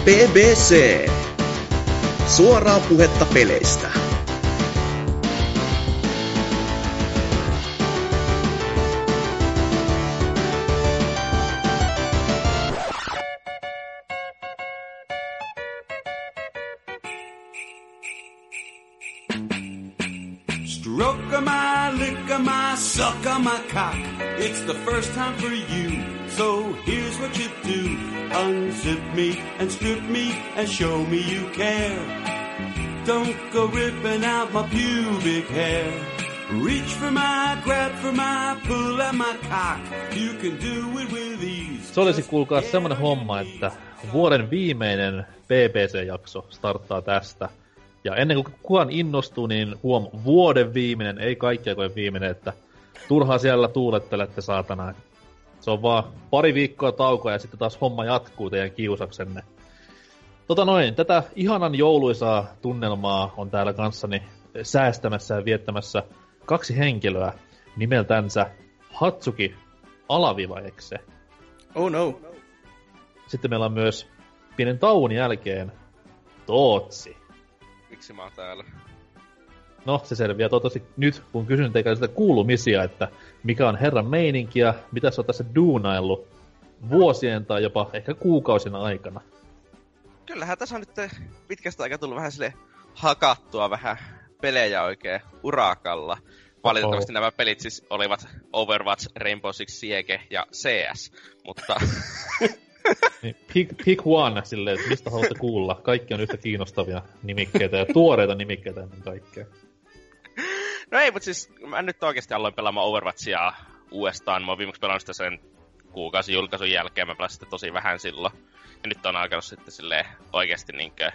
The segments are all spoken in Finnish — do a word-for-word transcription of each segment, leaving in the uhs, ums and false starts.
P B C. Suoraa puhetta peleistä. Stroke my, lick my, suck my cock. It's the first time for you, so here's what you do. Unzip me and strip me and show me you care. Don't go ripping out my pubic hair. Reach for my, grab for my, pull at my cock. You can do it with ease. Se olisi kuulkaa semmonen homma, että vuoden viimeinen P B C-jakso starttaa tästä. Ja ennen kuin kukaan innostuu, niin huom, vuoden viimeinen, ei kaikki aikojen viimeinen, että turhaa siellä tuulettelette saatana. Se on vaan pari viikkoa taukoa ja sitten taas homma jatkuu teidän kiusaksenne. Tota noin, tätä ihanan jouluisaa tunnelmaa on täällä kanssani säästämässä ja viettämässä kaksi henkilöä nimeltänsä Hatsuki Alavivaekse. Oh no. Sitten meillä on myös pienen tauon jälkeen Tootsi. Miksi mä oon täällä? No, se selviää toivottavasti nyt, kun kysyn teikään sitä kuulumisia, että mikä on herran meininki ja mitä sä oot tässä duunaillut vuosien tai jopa ehkä kuukausien aikana. Kyllähän tässä on nyt pitkästä aikaa tullut vähän sille hakattua vähän pelejä oikein urakalla. Valitettavasti Oho. Nämä pelit siis olivat Overwatch, Rainbow Six Siege ja C S, mutta... Niin, pick, pick one silleen, että mistä haluatte kuulla. Kaikki on yhtä kiinnostavia nimikkeitä ja tuoreita nimikkeitä ennen kaikkea. No ei, mutta siis mä nyt oikeesti aloin pelaamaan Overwatchia uudestaan. Mä oon viimeksi pelannut sitä sen kuukausi julkaisun jälkeen. Mä pelasin sitä tosi vähän silloin. Ja nyt on alkanut sitten silleen oikeesti niinkö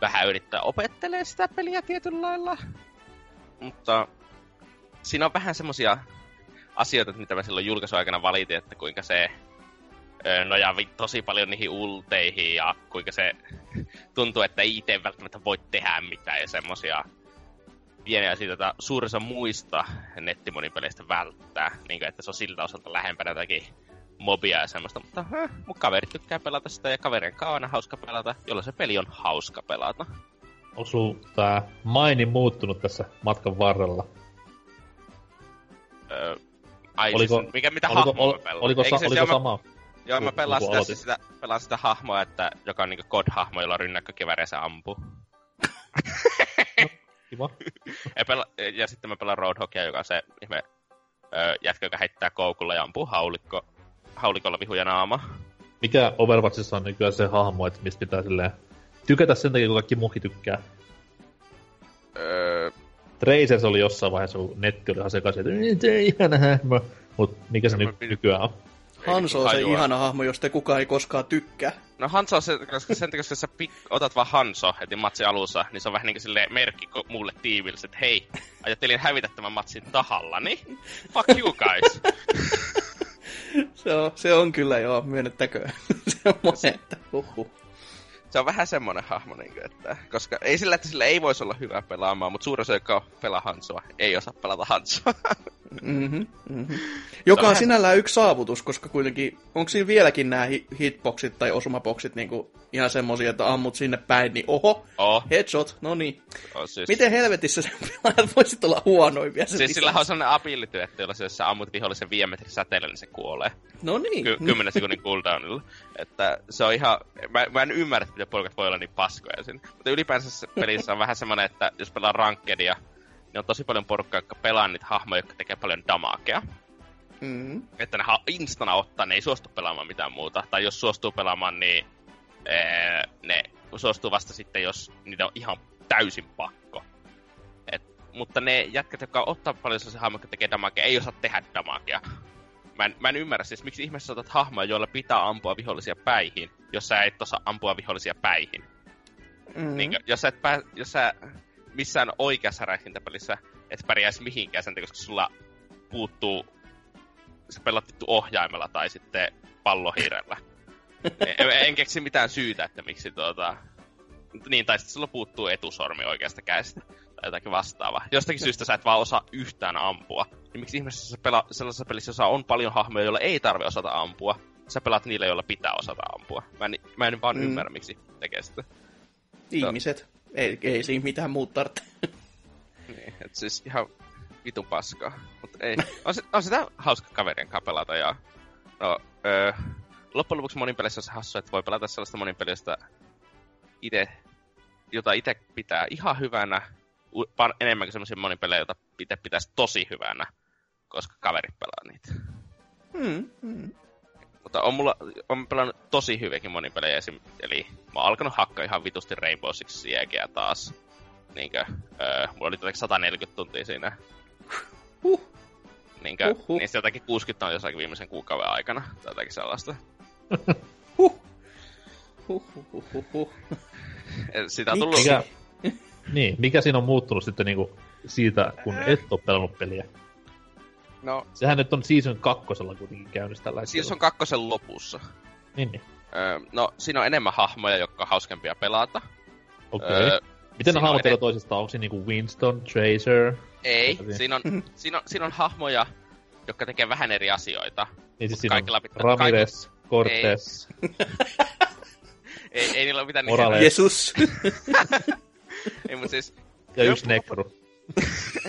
vähän yrittää opettelee sitä peliä tietyllä lailla. Mutta siinä on vähän semmosia asioita, mitä mä silloin julkaisuaikana valitin, että kuinka se... No ja tosi paljon niihin ulteihin ja kuinka se tuntuu, että ei itse välttämättä voi tehdä mitään ja semmosia pieniä siitä suurissa muista nettimonipeleistä välttää. Niin kuin, että se on siltä osalta lähempänä jotakin mobia ja semmoista, mutta äh, mun kaveri tykkää pelata sitä ja kaverin kanssa on aina hauska pelata, jolloin se peli on hauska pelata. Osuu tää maini muuttunut tässä matkan varrella? Öö, ai oliko, siis, mikä, mitä oliko, hahmoa ol, Oliko, sa, oliko sama? Joo, mä pelaan sitä, siis sitä, pelaan sitä hahmoa, että, joka on niinku C O D-hahmo, jolla rynnäkkökivääriä se ampuu. No, kiva. Ja, pela- ja sitten mä pelaan Roadhogia, joka on se ihme öö, jätkä, joka heittää koukulla ja ampuu haulikko, haulikolla vihuja naama. Mikä Overwatchissa on nykyään se hahmo, että mistä pitää silleen tykätä sen takia, kun kaikki muukin tykkää? Öö... Tracer oli jossain vaiheessa, kun netti oli ihan sekaisin, että se ihana hahmo. Mut mikä se ny- nykyään on? Hanso on se ihana hahmo, josta kukaan ei koskaan tykkää. No Hanso on se, koska sen takia, jos sä pik- otat vaan Hanso heti matsin alussa, niin se on vähän niin kuin silleen merkki muulle tiiville, että hei, ajattelin hävitä tämän matsin tahallani. Fuck you guys. se, on, se on kyllä joo, myönnettäköön. Semmoinen, että huhhuh. Se on vähän semmoinen hahmo, niin kuin, että, koska ei sillä, että sillä ei voisi olla hyvä pelaamaan, mutta suurin osa, joka pelaa Hansoa, ei osaa pelata Hansoa. mm-hmm, mm-hmm. Joka on sinällään yksi saavutus, koska kuitenkin, onko siinä vieläkin nämä hitboxit tai osumaboksit niin kuin ihan semmoisia, että ammut sinne päin, niin oho, oh. headshot, no niin. Oh, siis... Miten helvetissä sen pelaajat voisit olla huonoimpia? Siis lisäksi. Sillä on sellainen ability, että jolla se, jos sä ammut vihollisen viiden metrin säteellä, niin se kuolee. No niin. Ky- kymmenen sekunnin cooldownilla. Että se on ihan, mä, mä en ymmärrä, että porukat voi olla niin paskoja siinä. Mutta ylipäänsä pelissä on vähän semmoinen, että jos pelaa rankkedia, niin on tosi paljon porukkaa, jotka pelaa niitä hahmoja, jotka tekee paljon damagea. Mm. Että ne ha- instana ottaa, ne ei suostu pelaamaan mitään muuta. Tai jos suostuu pelaamaan, niin ee, ne suostuu vasta sitten, jos niitä on ihan täysin pakko. Et, mutta ne jätkät, jotka ottaa paljon sellaisia hahmoja, jotka tekee damagea, ei osaa tehdä damagea. Mä en, mä en ymmärrä siis, miksi ihmeessä otat hahmoja, joilla pitää ampua vihollisia päihin, jos sä et osaa ampua vihollisia päihin. Mm. Niin, jos sä et pää, jos sä missään oikeassa räiskintäpelissä et pärjäisi mihinkään sen, koska sulla puuttuu, sä pelaat vittu ohjaimella tai sitten pallohiirellä. en, en keksi mitään syytä, että miksi tuota... Niin, tai sitten sulla puuttuu etusormi oikeasta kädestä tai jotakin vastaavaa. Jostakin syystä sä et vaan osaa yhtään ampua. Niin miksi ihmeessä sellaisessa pelissä, jossa on paljon hahmoja, joilla ei tarvitse osata ampua, sä pelaat niille, joilla pitää osata ampua. Mä en, mä en vaan mm. ymmärrä, miksi tekee sitä. Ihmiset. Ei, ei siinä mitään muuta tarvitse. Niin, et siis ihan vitun paskaa. Mut ei. On, se, on sitä hauska kaverien kanssa pelata ja... No, öö, loppujen lopuksi monin pelissä on se hassu, että voi pelata sellaista monin pelistä ite, jota itse pitää ihan hyvänä. Enemmän kuin semmoisia monin pelejä, jota itse pitäisi tosi hyvänä, koska kaverit pelaa niitä. Mm, mm. Mutta on mulla on pelannut tosi hyviäkin monin pelejä. Esim, eli mä oon alkanut hakkaa ihan vitusti Rainbow Six Siegeä taas. Niinkö, öö, mulla oli jotenkin sata neljäkymmentä tuntia siinä. Huh. Niinkö, huh-huh. Niistä jotakin kuusikymmentä on jossakin viimeisen kuukauden aikana. Tai jotakin sellaista. huh. Huh-huh-huh-huh-huh. Sitä on tullut... Mikä, niin, mikä siinä on muuttunut sitten niinku siitä, kun et oo pelannut peliä? No... Sehän nyt on Season kakkosella kuitenkin käynnissä tällä hetkellä. Season kakkosen lopussa. Niin, niin. Öö, no, siinä on enemmän hahmoja, jotka on hauskempia pelata. Okei. Okay. Öö, Miten ne hahmot ed- toisistaan? Onko siinä niinku Winston, Tracer? Ei, siinä on, siinä, on, siinä on hahmoja, jotka tekee vähän eri asioita. Niin siis siinä on pitää, Ramires, kaikilla... Kortes. Ei. ei, ei niillä ole mitään... Orale. Jesus! Ei, mut siis... Ja yksi nekru.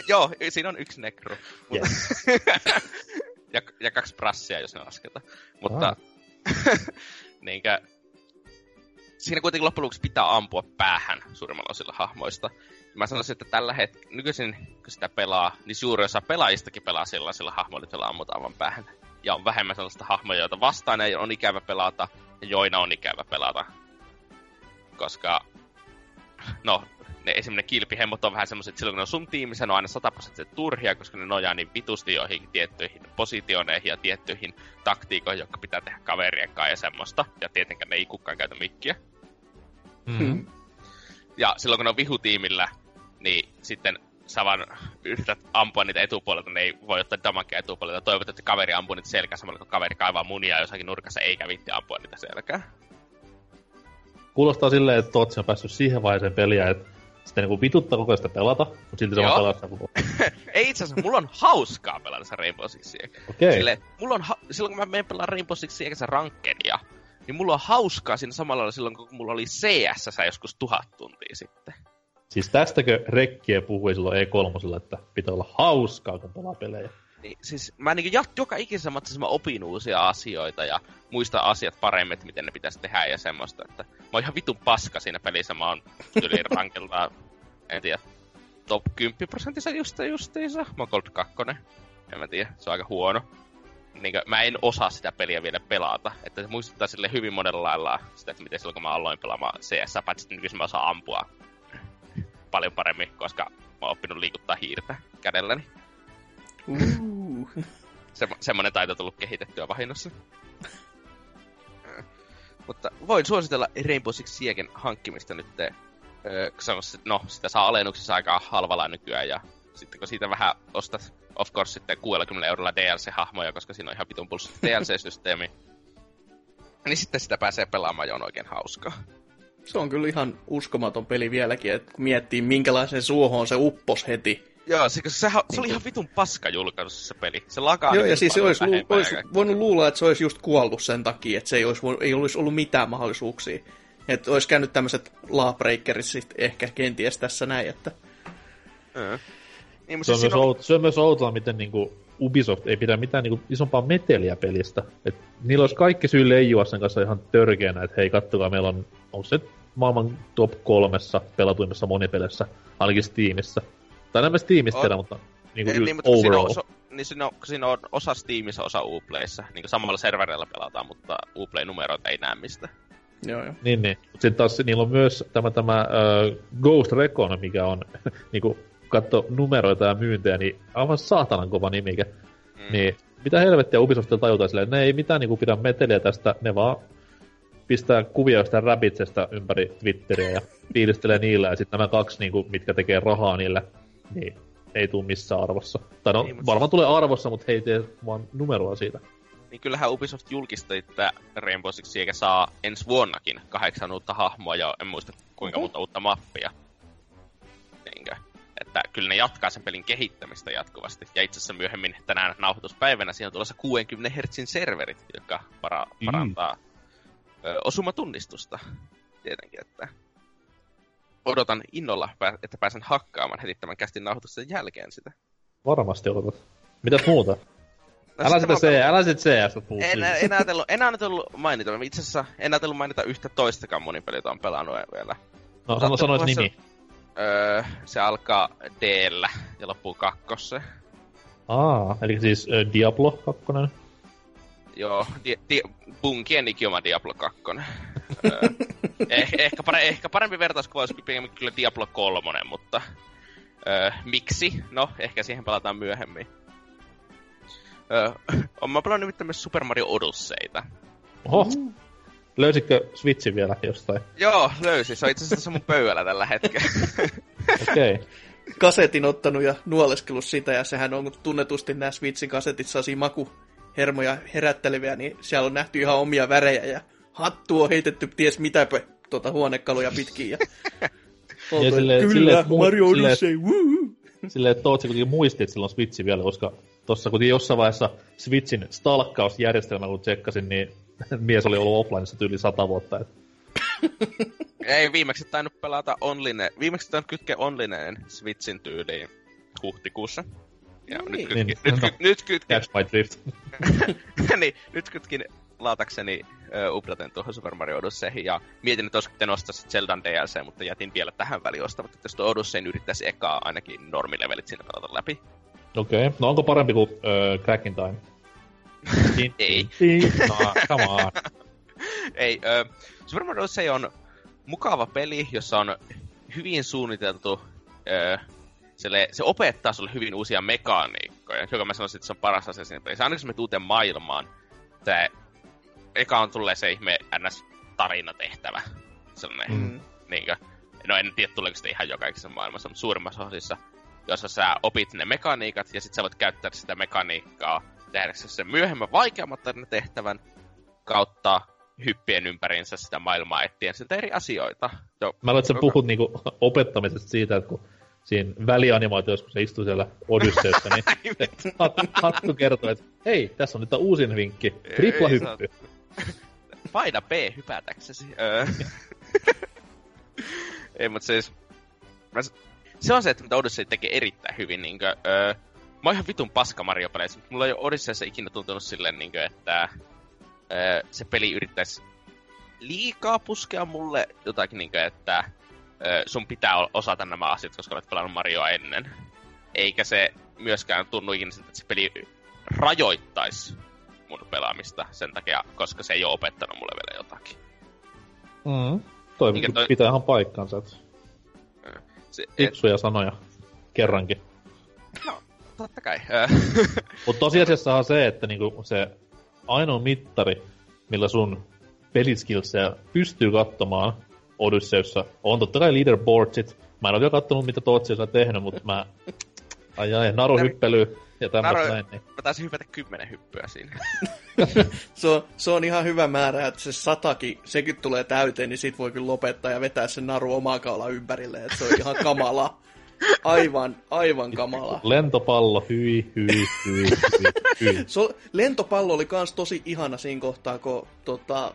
Joo, siinä on yksi nekru. Yes. ja, ja kaksi brassia, jos ne lasketaan. Mutta... niinkö... Siinä kuitenkin loppujen lopuksi pitää ampua päähän suurimmalla osilla hahmoista. Mä sanoisin, että tällä hetkellä, nykyisin kun sitä pelaa, niin suurin osa pelaajistakin pelaa sellaisilla hahmoilla, joilla ammutaan vaan päähän. Ja on vähemmän sellaista hahmoja, joita vastaan ei on ikävä pelata, ja joina on ikävä pelata. Koska, no, ne esimerkiksi kilpihemmot on vähän semmoiset, silloin kun ne on sun tiimissä, ne on aina sataprosenttisesti turhia, koska ne nojaa niin vitusti joihin tiettyihin positioneihin ja tiettyihin taktiikoihin, jotka pitää tehdä kaverien kanssa ja semmoista. Ja tietenkään ne ei kukaan käytä mikkiä. Mm. Ja silloin kun ne on vihutiimillä, niin sitten sä vaan yrität ampua niitä etupuolelta, ne ei voi ottaa damakea etupuolelta. Toivot, että kaveri ampuu niitä selkää samalla, kun kaveri kaivaa munia jossakin nurkassa, eikä viitti ampua niitä selkää. Kuulostaa silleen, että Tootsi on päässyt siihen vaiheeseen peliä, että sitten niinku vituttaa koko ajan sitä pelata, mutta silti se vaan pelata koko ajan. Ei itse asiassa, mulla on hauskaa pelata se Rainbow Six Siege. Okay. Silleen, mulla on ha- silloin kun mä menen pelaa Rainbow Six Siege se rankkenia, niin mulla on hauskaa siinä samalla lailla silloin, kun mulla oli C S:ssä joskus tuhat tuntia sitten. Siis tästäkö rekkiä puhui silloin E kolme, että pitää olla hauskaa, kun pelaa pelejä? Niin, siis mä niin jat- joka ikisessä matkassa mä opin uusia asioita ja muistan asiat paremmin, että miten ne pitäisi tehdä ja semmoista, että mä oon ihan vitun paska siinä pelissä, mä oon yli rankeltaan, en tiedä, top kymmenen prosentissa justa justiinsa, mä oon Gold kaksi, en mä tiedä, se on aika huono. Niin, mä en osaa sitä peliä vielä pelata, että se muistuttaa sille hyvin monella lailla sitä, että miten silloin kun mä aloin pelaamaan C S, paitsi että nykyisin mä osaan ampua paljon paremmin, koska mä oon oppinut liikuttaa hiirtä kädelläni. Uh. Sem- semmonen taito on tullut kehitettyä vahingossa. Mutta voin suositella Rainbow Six Siegen hankkimista nyt. Öö, no, sitä saa alennuksessa aika halvalla nykyään. Ja sitten kun siitä vähän ostat, of course, sitten kuudellakymmenellä eurolla D L C-hahmoja, koska siinä on ihan pitun pulssi D L C-systeemi. Niin sitten sitä pääsee pelaamaan ja on oikein hauskaa. Se on kyllä ihan uskomaton peli vieläkin, että kun miettii minkälaiseen suohon se uppos heti. Joo, se, se, se oli ihan vitun paska julkaisussa se peli. Se lakaa. Joo, ja siis se olisi, lu- olisi voinut luulla, että se olisi just kuollut sen takia, että se ei olisi, ei olisi ollut mitään mahdollisuuksia. Että olisi käynyt tämmöiset lawbreakerit sitten ehkä kenties tässä näin, että... Mm. Niin, se, on myös on... Out, se on myös outoa, miten niinku Ubisoft ei pidä mitään niinku isompaa meteliä pelistä. Et niillä olisi kaikki syy leijua sen kanssa ihan törkeänä, että hei, kattokaa, meillä on, on se maailman top kolmessa pelatuimmassa monipelissä, ainakin Steamissä. Tai nämä Steamista tiedä, mutta niinku niin, mutta overall. Siinä on, niin siinä on, siinä on osa Steamissa, osa Uplayssa. Niin samalla serverillä pelataan, mutta Uplay-numeroita ei näe mistä. Joo, joo. Niin, niin. Sitten taas niillä on myös tämä, tämä uh, Ghost Recon, mikä on, niinku, katso numeroita ja myyntejä, niin aivan saatanan kova nimikä. Mm. Niin, mitä helvettiä Ubisoftilla tajutaan silleen, ne ei mitään niinku pidä meteliä tästä, ne vaan pistää kuvia jostain Rabbidsesta ympäri Twitteriä ja piilistelee niillä, ja sitten nämä kaksi, niinku, mitkä tekee rahaa niillä, niin, ei tuu missään arvossa. Tai no, niin, varmaan se... tulee arvossa, mutta hei tee vaan numeroa siitä. Niin kyllähän Ubisoft julkisti, että Rainbow Six Siege saa ensi vuonnakin kahdeksan uutta hahmoa ja en muista kuinka monta uutta mappia. Niinkö? Et että kyllä ne jatkaa sen pelin kehittämistä jatkuvasti. Ja itse asiassa myöhemmin tänään nauhoituspäivänä siinä on tulossa kuudenkymmenen hertsin serverit, joka para- mm. parantaa ö, osumatunnistusta tietenkin. Että odotan innolla, että pääsen hakkaamaan heti tämän kästin nauhoituksen jälkeen sitä. Varmasti odotat. Mitäs muuta? No, älä sitä C S, älä sitä C S puhuu. En, en ajatellut, en ajatellut mainita, itse asiassa en ajatellut mainita yhtä toistakaan monipeliä, jota on pelannut vielä. No, sano, sanois nimi. Öö, se alkaa D:llä ja loppuu kakkossa. Aa, eli siis ä, Diablo kakkonen? Joo, di- di- punkien ikioma Diablo kakkonen. öö, eh- ehkä, pare- ehkä parempi vertauskuva olisi kyllä Diablo kolmonen, mutta öö, miksi? No, ehkä siihen palataan myöhemmin. Öö, mä pelannut nimittäin myös Super Mario Odysseyta. Oho! Mm. Löysitkö Switchin vielä jostain? Joo, löysin. Se on itse asiassa mun pöydällä tällä hetkellä. Okei. Okay. Kasetin ottanut ja nuoleskellut sitä, ja sehän on tunnetusti nämä Switchin kasetit, sellaisia makuhermoja herätteleviä, niin siellä on nähty ihan omia värejä, ja hattu on heitetty ties mitäpä tuota huonekaluja pitkin, ja oltu, silleen, kyllä, silleen, Mario Odyssey, woo! Silleen, että Tootsi kuitenkin muisti, että sillä on Switchi vielä, koska tuossa kuitenkin jossain vaiheessa Switchin stalkkausjärjestelmä, kun tsekkasin, niin mies oli ollut offlineissa tyyli sata vuotta. Et. Ei viimeksi tainnut pelata online. Viimeksi tainnut kytkeä onlineen Switchin tyyliin huhtikuussa. Ja no, nyt, niin. kytki, nyt, nyt kytkin... Catch my drift. niin, nyt kytkin laatakseni uh, updaten tuohon Super Mario Odysseyhin. Ja mietin, että olisiko pitänyt ostaa Zeldan D L C, mutta jätin vielä tähän väliin ostamatta. Jos tuo Odysseyin yrittäisi ekaa ainakin normilevelit siinä pelata läpi. Okei. Okay. No onko parempi kuin uh, Crackin Time? Din, ei. Din, no, come on. Ei, ö, Super Mario Odyssey on mukava peli, jossa on hyvin suunniteltu, ö, selle, se opettaa sulle hyvin uusia mekaniikkoja, joka mä sanoisin, että se on paras asia siinä pelissä. Ainakin me uuteen maailmaan, tää eka on tulee se ihme N S-tarinatehtävä. Sellainen, mm. niinkö, no en tiedä tuleeko sitä ihan jokaisessa maailmassa, mutta suurimmassa osissa, jossa sä opit ne mekaniikat ja sit sä voit käyttää sitä mekaniikkaa tehdäksä sen myöhemmän vaikeamman tehtävän kautta hyppien ympäriinsä sitä maailmaa etsien siltä eri asioita. Jo, mä luulen, että sä puhut niinku opettamisesta siitä, että kun siinä välianimaatioissa, kun se istuu siellä Odysseyssä, niin hattu kertoo, että hei, tässä on nyt uusin vinkki, triplahyppy. Paina B hypätäksesi. Ei, mutta siis... Mä, se on se, että mitä Odyssey tekee erittäin hyvin, niinkö... Öö, Mä oon ihan vitun paska Mario-peleissä, mutta mulla ei ole Odysseyssä ikinä tuntunut silleen, niin kuin, että öö, se peli yrittäisi liikaa puskea mulle jotakin, niin kuin, että öö, sun pitää osata nämä asiat, koska olet pelannut Marioa ennen. Eikä se myöskään tunnu ikinä siltä, että se peli rajoittaisi mun pelaamista sen takia, koska se ei ole opettanut mulle vielä jotakin. Mm, toi Minkä pitää toi... ihan paikkansa, että se, fiksuja et... sanoja kerrankin. No. Totta kai. Mutta tosiasiassahan se, että niinku se ainoa mittari, millä sun peliskillsejä pystyy katsomaan Odysseyssa, on totta kai leaderboardsit. Mä en ole vielä kattonut, mitä Tootsi on tehnyt, mutta mä... Ai ai, naruhyppely ja tämmöistä näin. Niin. Mä taisin hypätä kymmenen hyppyä siinä. se, on, se on ihan hyvä määrä, että se satakin, sekin tulee täyteen, niin sit voi kyllä lopettaa ja vetää sen naru omaa kaulan ympärille, että se on ihan kamala. Aivan, aivan kamala. Lentopallo, hyi, hyi, hyi, hyi. So, lentopallo oli kans tosi ihana siinä kohtaa, kun tota,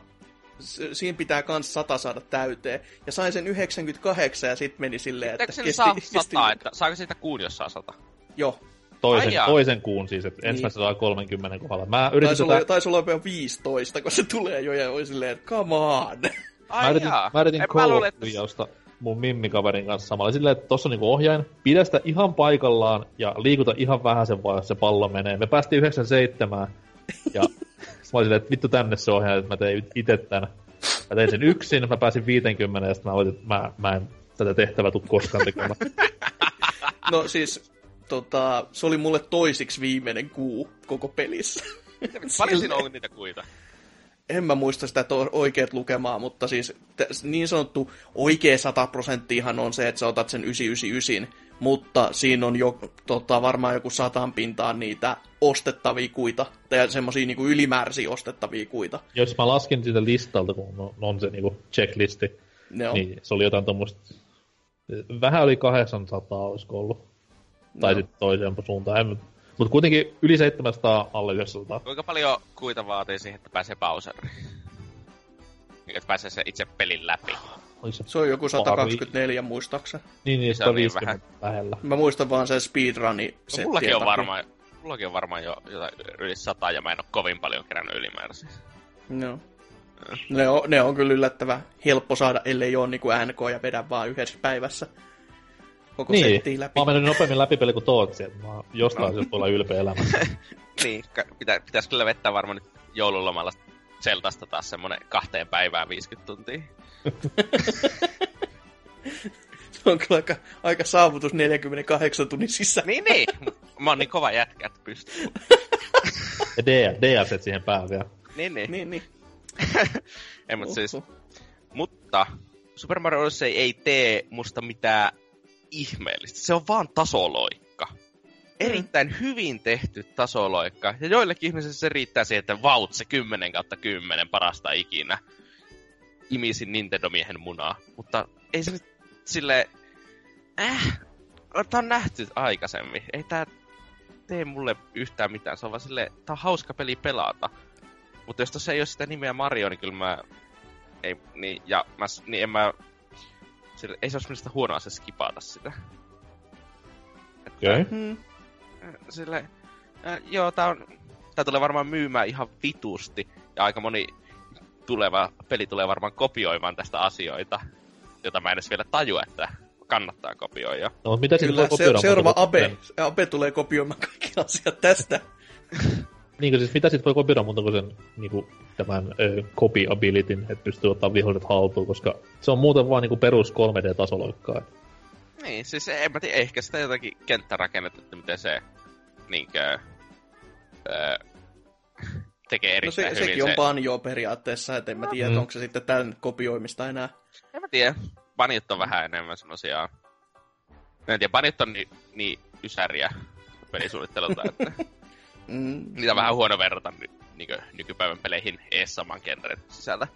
siinä pitää kans sata saada täyteen. Ja sain sen yhdeksänkymmentäkahdeksan ja sit meni silleen, että... Eikö saa sataa? Että, saako siitä kuun, jos saa sata? Joo. Toisen, toisen kuun siis, että ensimmäisen saa kolmenkymmenen kohdalla. Mä yritin tätä... Taisi olla jopa viisitoista, kun se tulee jo ja oli silleen, että come on. Mä yritin, mä yritin koulutuviausta mun mimmikaverin kanssa samalla silleen, että tossa on niinku ohjain, pidä sitä ihan paikallaan ja liikuta ihan vähäsen vaan, jos se pallo menee. Me päästiin yhdeksänkymmentäseitsemään ja mä olin silleen, että vittu tänne se ohjain, että mä tein itse tän. Mä tein sen yksin, mä pääsin viisikymmentä ja sitten mä olin, että mä, mä en tätä tehtävää tuu koskaan tekemään. No siis, tota, se oli mulle toisiksi viimeinen kuu koko pelissä. Paljon siinä on niitä kuita? En mä muista sitä oikeat lukemaa, mutta siis niin sanottu oikea sata prosenttiahan on se, että sä otat sen yhdeksänsataayhdeksänkymmentäyhdeksän, mutta siinä on jo tota, varmaan joku sataan pintaan niitä ostettavia kuita, tai semmosia niinku ylimääräisiä ostettavia kuita. Jos mä laskin sitä listalta, kun on se niinku checklisti, niin se oli jotain tommoista Vähän oli kahdeksansataa olisiko ollut. No. Tai sitten toiseen suuntaan. Mutta kuitenkin yli seitsemänsataa alle yhdeksänsataa. Kuinka paljon kuita vaatii siihen, että pääsee pausariin? Että pääsee se itse pelin läpi. Se, se on joku sata kaksikymmentäneljä muistaakseni. Niin, niin, se on niin vähän lähellä. Mä muistan vaan sen speedruni. No, mullakin, on varmaan, mullakin on varmaan jo jotain yli sata ja mä en oo kovin paljon kerännyt ylimääräisiä. No. Ne on, ne on kyllä yllättävän helppo saada, ellei oo niinku N K ja vedä vaan yhdessä päivässä. Koko niin. Settiin läpi. Mä oon mennyt nopeammin läpi peli kuin Tootsi, et mä oon jostain no. Jolla ylpeä elämässä. Niin, pitä, pitäis kyllä vettää varmaan nyt joululomalla Zeldasta taas semmonen kahteen päivään viisikymmentä tuntia. Se on kyllä aika, aika saavutus neljänkymmenenkahdeksan tunnin sisällä. Niin, niin. Mä oon niin kova jätkä, että pystyy. Ja D L C siihen päälle vielä. Niin, niin. Niin, niin. Ei, mutta siis. Mutta Super Mario Odyssey ei tee musta mitään ihmeellistä. Se on vaan tasoloikka. Erittäin hyvin tehty tasoloikka. Ja joillekin ihmisille se riittää siihen, että vaut se kymmenen kautta kymmenen parasta ikinä. Imisin Nintendo-miehen munaa. Mutta ei se nyt silleen. Äh, tää on nähty aikaisemmin. Ei tää tee mulle yhtään mitään. Se on vaan silleen, tää on hauska peli pelata. Mutta jos tossa ei oo sitä nimeä Mario, niin kyllä mä. Ei, niin, ja mä, niin en mä. Sille, ei se oo semmoista huonoa se skipata sitä. Okei. Okay. Mm, silleen. Äh, joo, tää on. Tää tulee varmaan myymään ihan vitusti. Ja aika moni tuleva peli tulee varmaan kopioimaan tästä asioita, jota mä en edes vielä tajua, että kannattaa kopioida. No, mitä kyllä, se, seuraava Abe. Abe tulee kopioimaan kaikki asiat tästä. Niinkö siis, mitä sit voi kopioida muuta kuin sen niinku, tämän ö, copy-abilityn, että pystyy ottaa viholliset haltuun, koska se on muuten vaan niinku perus kolme D-tasoloikkaa. Niin, siis en mä tiedä, ehkä sitä jotakin kenttärakennetta, että miten se niinkö öö, tekee erittäin no se, hyvin. Sekin on banjo periaatteessa, et en mä tiedä, mm. onko se sitten tän kopioimista enää. En mä tiedä, banjot on vähän enemmän semmosia. Mä en tiedä, banjot on niin, niin ysäriä pelisuunnittelulta, että mm, niitä on vähän huono verrata ny, niinku, nykypäivän peleihin ees saman genren sisällä.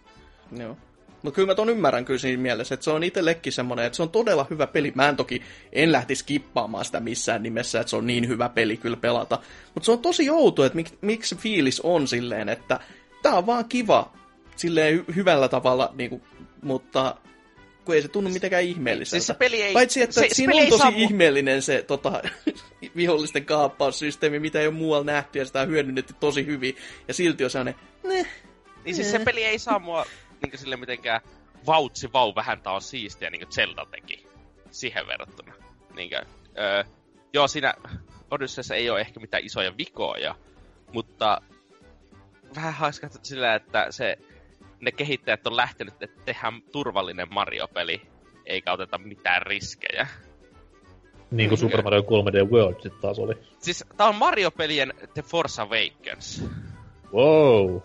Joo. Mut kyllä mä ton ymmärrän kyllä siinä mielessä, että se on itsellekin semmonen, että se on todella hyvä peli. Mä en toki, en lähtisi kippaamaan sitä missään nimessä, että se on niin hyvä peli kyllä pelata. Mut se on tosi outo, että mik, miksi fiilis on silleen, että tää on vaan kiva, silleen hy- hyvällä tavalla, niinku, mutta kun ei se tunnu mitenkään ihmeelliseltä. Siis peli ei, paitsi, että se, siinä se on tosi mu- ihmeellinen se tota, vihollisten kaappaussysteemi, mitä ei ole muualla nähty ja sitä on hyödynnetty tosi hyvin. Ja silti on sellainen, ne. Niin siis se peli ei saa mua niinkö sille mitenkään vautsi vau vähän tää on siistiä niinkö Zelda teki siihen verrattuna. Niinkö, öö, joo siinä Odysseyssä ei oo ehkä mitään isoja vikoja, mutta vähän haiskahtu sillä, että se ne kehittäjät on lähtenyt, että tehdään turvallinen Mario-peli, eikä oteta mitään riskejä. Niin kuin Super Mario kolme D World sit taas oli. Siis tää on Mario-pelien The Force Awakens. Wow.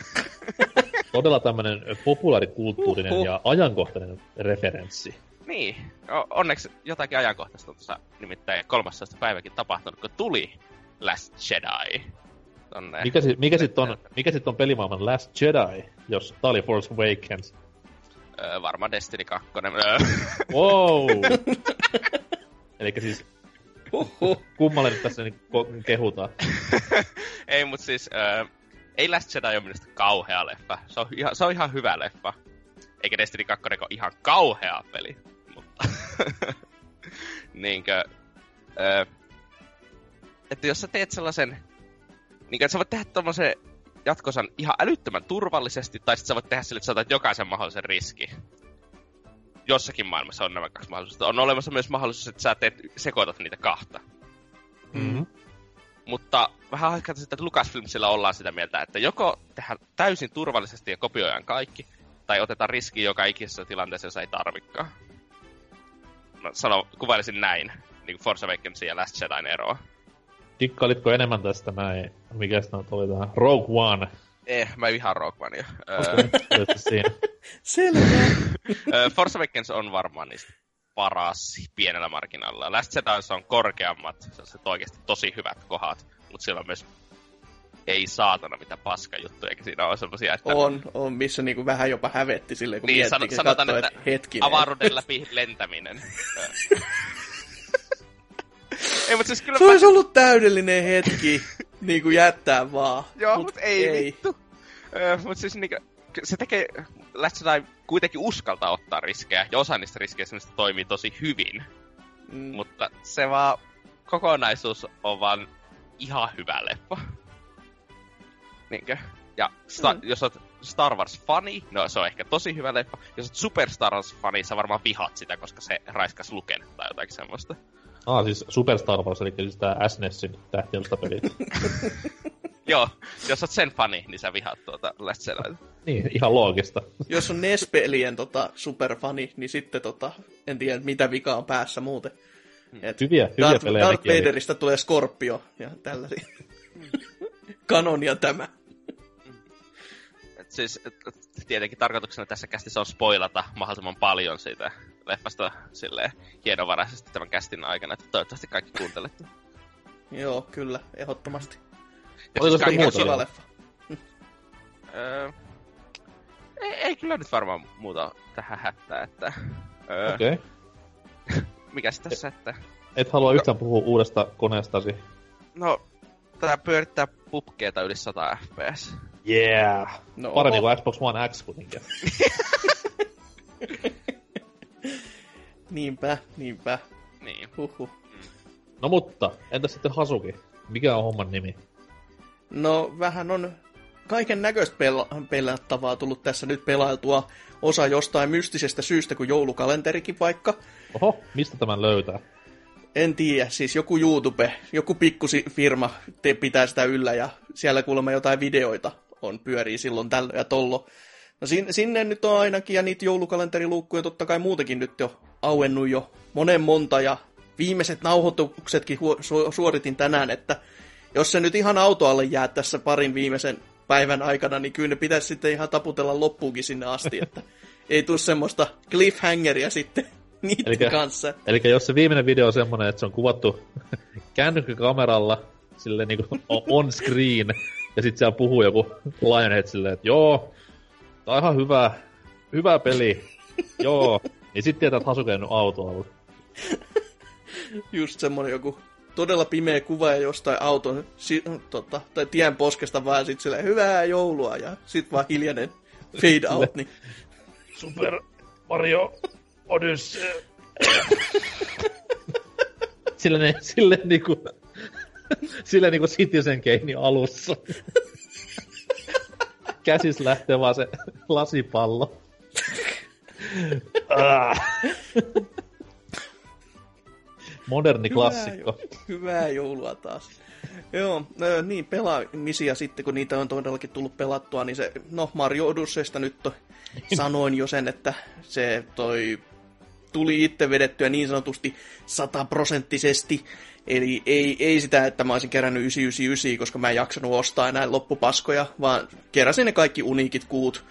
Todella tämmönen populaarikulttuurinen uh-huh. ja ajankohtainen referenssi. Niin. Onneksi jotakin ajankohtaista on tuossa nimittäin kolmastoista päiväkin tapahtunut, kun tuli Last Jedi. Tonne. Mikä sitten sit on, sit on pelimaailman Last Jedi, jos tää oli Force Awakens? Öö, varmaan Destiny kaksi. Öö. Wow! Elikkä siis uhuh. kummalle nyt tässä ko- kehutaan. Ei, mut siis. Öö, Ei Last Jedi ole minusta kauhea leffa. Se on, ihan, se on ihan hyvä leffa. Eikä Destiny kaksi ole ihan kauhea peli. Mutta niinkö. Ö, että jos sä teet sellaisen. Niinkö, että sä voit tehdä tommosen jatkosan ihan älyttömän turvallisesti. Tai sit sä voit tehdä sille, että sä otat jokaisen mahdollisen riski. Jossakin maailmassa on nämä kaksi mahdollisuutta. On olemassa myös mahdollisuus, että sä teet, sekoitat niitä kahta. Mm-hmm. Mutta vähän aikaa sitten, että Lucasfilmsillä ollaan sitä mieltä, että joko tehdään täysin turvallisesti ja kopioidaan kaikki, tai otetaan riski joka ikisessä tilanteessa, jossa ei tarvikaan. Mä sanon, kuvailisin näin, niin kuin Force Awakensin ja Last Jedin eroa. Tikkailitko enemmän tästä näin? Mikäs noin oli tähän? Rogue One. Eh, mä vihaan Rogue Onea. Selvä. Force Awakens on varmaan niistä paras pienellä marginaalilla. Last Jedi on korkeammat, se on oikeasti tosi hyvät kohdat, mutta siellä on myös ei saatana mitä paska juttuja, eikä siinä ole semmosia, että... On, on, missä niinku vähän jopa hävetti silleen, kun niin, miettii, san- sanotaan, katsoo, että hetkinen. Avaruuden läpi lentäminen. Ei, mut siis kyllä... Se olisi mä... ollut täydellinen hetki, niinku jättää vaan. Joo, mut, mut ei, ei vittu. Öö, mut siis niinku... Se tekee... Lähtöön kuitenkin uskaltaa ottaa riskejä, ja osa niistä riskeistä toimii tosi hyvin. Mm. Mutta se vaan... Kokonaisuus on vaan ihan hyvä leppo. Niinkö? Ja sta- mm. jos oot Star Wars-fani, no se on ehkä tosi hyvä leppo. Jos oot Super Star Wars-fani, sä varmaan vihat sitä, koska se raiskas Luken tai jotain semmoista. Ah, siis Super Star Wars, eli siis tää S N E Sin tähtiöstä peliä. Joo, jos oot sen fani, niin sä vihat tuota Let's Niin, ihan loogista. Jos on N E S-pelien tota, superfani, niin sitten tota, en tiedä mitä vikaa on päässä muuten. Et hyviä, hyviä Darth, pelejä Darth Vaderista eli... tulee Scorpio ja tällaisia. Kanon ja tämä. Et siis, et, et, tietenkin tarkoituksena tässä kästissä on spoilata mahdollisimman paljon siitä leffasta silleen hienovaraisesti tämän kästin aikana. Että toivottavasti kaikki kuuntelette. Joo, kyllä, ehdottomasti. Oliko se muuta leffa? öö, ei, ei kyllä nyt varmaan muuta tähän hättää, että... Öö, Okei. Okay. Mikäs tässä, että... Et halua no. yhtään puhua uudesta koneestasi. No, tää pyörittää pupkeeta yli sata F P S. Yeah! No, paremmin kuin Xbox One X kuitenkin. niinpä, niinpä. Niin. Huhhuh. No mutta, entäs sitten Hatsuki? Mikä on homman nimi? No, vähän on kaiken näköistä pel- pelattavaa tullut tässä nyt pelailtua. Osa jostain mystisestä syystä kuin joulukalenterikin vaikka. Oho, mistä tämän löytää? En tiedä, siis joku YouTube, joku pikkusi firma te pitää sitä yllä ja siellä kuulemma jotain videoita on pyörii silloin tällöin ja tollo. No sin- sinne nyt on ainakin ja niitä joulukalenteriluukkuja totta kai muutenkin nyt jo auennut jo monen monta ja viimeiset nauhoituksetkin huo- su- suoritin tänään, että jos se nyt ihan autoalle jää tässä parin viimeisen päivän aikana, niin kyllä ne pitäisi sitten ihan taputella loppuunkin sinne asti, että ei tule semmoista cliffhangeria sitten niiden elikkä, kanssa. Eli jos se viimeinen video on semmoinen, että se on kuvattu kännykkäkameralla, silleen niinku on screen, ja sitten siellä puhuu joku Lionhead silleen, että joo, tää on ihan hyvä, hyvä peli, joo, niin sitten tietää, että Hatsuki on nyt autoalla. Just semmoinen joku todella pimeä kuva ja jostain auton si, tota, tai tien poskesta vaan sit silleen hyvää joulua ja sit vaan hiljainen fade out. Niin. Super Mario Odyssey. Sillä ne, sille niinku, sille niinku Citizen Kane alussa. Käsis lähtee vaan se lasipallo. Ah. Moderni klassikko. Hyvää, hyvää joulua taas. Joo, niin pelaamisia sitten, kun niitä on todellakin tullut pelattua, niin se, no Mario Odysseysta nyt to, sanoin jo sen, että se toi tuli itse vedettyä niin sanotusti sataprosenttisesti, eli ei, ei sitä, että mä olisin kerännyt yhdeksänsataayhdeksänkymmentäyhdeksän, koska mä en jaksanut ostaa enää loppupaskoja, vaan keräsin ne kaikki uniikit kuut.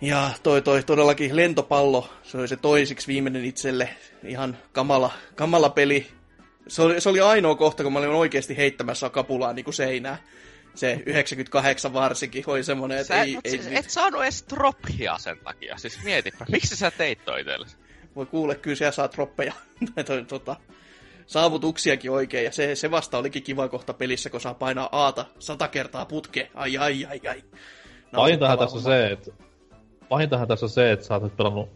Ja toi, toi todellakin lentopallo, se oli se toisiksi viimeinen itselle ihan kamala, kamala peli. Se oli, se oli ainoa kohta, kun mä olin oikeasti heittämässä kapulaa niin kuin seinää. Se yhdeksänkymmentäkahdeksan varsinkin oli semmoinen, että ei... Ei, siis, ei et saanut edes troppia sen takia, siis mietipä, miksi sä teit toi itsellesi? Voi kuule, kyllä siellä saa troppeja, tota, saavutuksiakin oikein, ja se, se vasta olikin kiva kohta pelissä, kun saa painaa aata sata kertaa putkeen, ai ai ai ai. Paintahan tässä on se, että... Pahintahan tässä on se, että sä oot nyt pelannut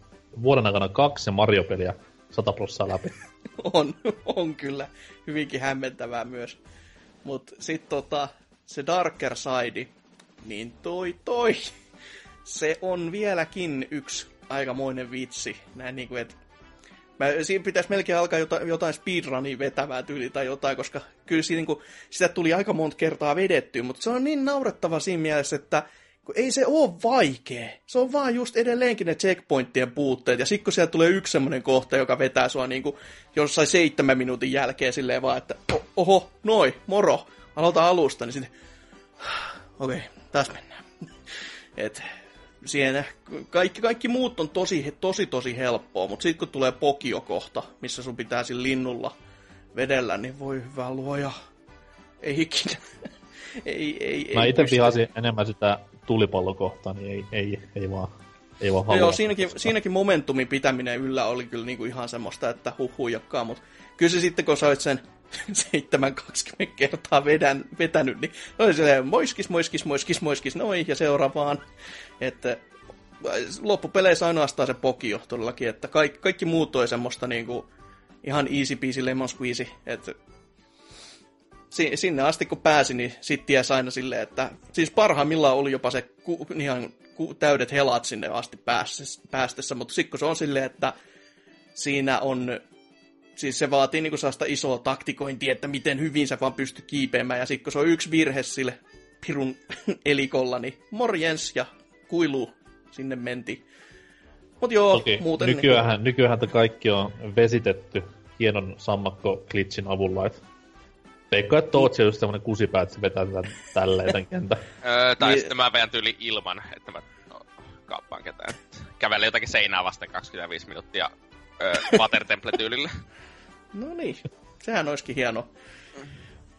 vuoden aikana kaksi Mario-peliä sata prossaa läpi. On, on kyllä. Hyvinkin hämmentävää myös. Mut sit tota, se Darker Side, niin toi toi. Se on vieläkin yksi aikamoinen vitsi. Näin niinku, et... Mä, siinä pitäis melkein alkaa jotain, jotain speedrunia vetävää tyyli tai jotain, koska kyllä siinä, niinku, sitä tuli aika monta kertaa vedettyä, mutta se on niin naurettava siinä mielessä, että kun ei se ole vaikea. Se on vaan just edelleenkin ne checkpointtien puutteet. Ja sitten kun siellä tulee yksi semmoinen kohta, joka vetää sua niin kuin jossain seitsemän minuutin jälkeen silleen vaan, että oho, noi, moro, aloita alusta, niin sitten okei, okay, tässä mennään. Et siinä kaikki, kaikki muut on tosi, tosi, tosi helppoa, mutta sitten kun tulee pokiokohta, missä sun pitää siinä linnulla vedellä, niin voi hyvä luoja, ei ikinä. ei, ei, mä itse vihasin enemmän sitä tulipallokohtaa, niin ei, ei, ei vaan, ei vaan halua. No joo, siinäkin, siinäkin momentumin pitäminen yllä oli kyllä niinku ihan semmoista, että huhujakkaa, mutta kyllä se sitten, kun sä olet sen seitsemän kaksikymmentä kertaa vedän, vetänyt, niin oli silleen moiskis, moiskis, moiskis, moiskis, noin, ja seuraavaan. Että loppupeleissä ainoastaan se pokio todellakin, että kaikki, kaikki muut oli semmoista niinku ihan easy peasy lemon squeezy, että sinne asti kun pääsi, niin sit tiesi aina silleen, että siis parhaimmillaan oli jopa se ku, ihan ku, täydet helat sinne asti päästessä, mutta sitten kun se on silleen, että siinä on, siis se vaatii niinku sellaista isoa taktikointia, että miten hyvin sä vaan pystyt kiipeämään, ja sitten kun se on yksi virhe sille pirun elikolla, niin morjens ja kuilu sinne menti. Mut joo, okay. Muuten... Nykyäänhän, niin... nykyäänhän tämä kaikki on vesitetty hienon sammakko-klitsin avulla, että Veikko, että Tootsi on just semmonen kusipää, että se vetää tälleen tämän kentän. öö, tai niin... sitten mä vedän tyyli ilman, että mä no, kaappaan ketään. Kävelen jotakin seinää vasten kaksikymmentäviisi minuuttia öö, water temple-tyylillä. No niin, sehän olisikin hieno. Mm.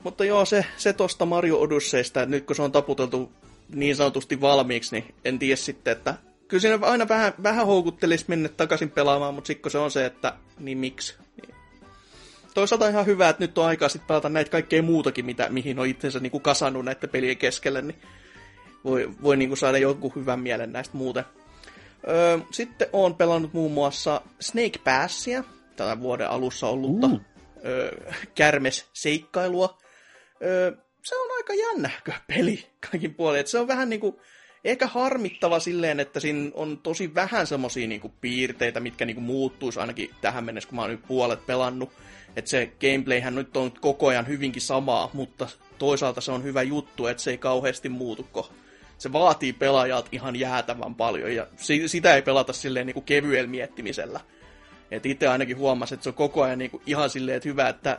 Mutta joo, se, se tosta Mario Odysseystä, nyt kun se on taputeltu niin sanotusti valmiiksi, niin en tiedä sitten, että... Kyllä siinä aina vähän, vähän houkuttelisi mennä takaisin pelaamaan, mutta sitten kun se on se, että niin miksi... Niin. Toisaalta ihan hyvä, että nyt on aikaa sitten pelata näitä kaikkea muutakin, mitä, mihin on itsensä niinku kasannut näiden pelien keskelle, niin voi, voi niinku saada jonkun hyvän mielen näistä muuten. Öö, sitten olen pelannut muun muassa Snake Passia, tällä vuoden alussa ollutta mm. öö, kärmes-seikkailua. Öö, se on aika jännäkö peli kaikin puolin. Et se on vähän niinku, eikä harmittava silleen, että siinä on tosi vähän semmosia niinku piirteitä, mitkä niinku muuttuisi ainakin tähän mennessä, kun mä oon nyt puolet pelannut. Että se gameplayhän nyt on koko ajan hyvinkin samaa, mutta toisaalta se on hyvä juttu, että se ei kauheasti muutu, kun se vaatii pelaajat ihan jäätävän paljon, ja sitä ei pelata silleen niin kuin kevyellä miettimisellä. Et itse ainakin huomasin, että se on koko ajan niin kuin ihan silleen, että hyvä, että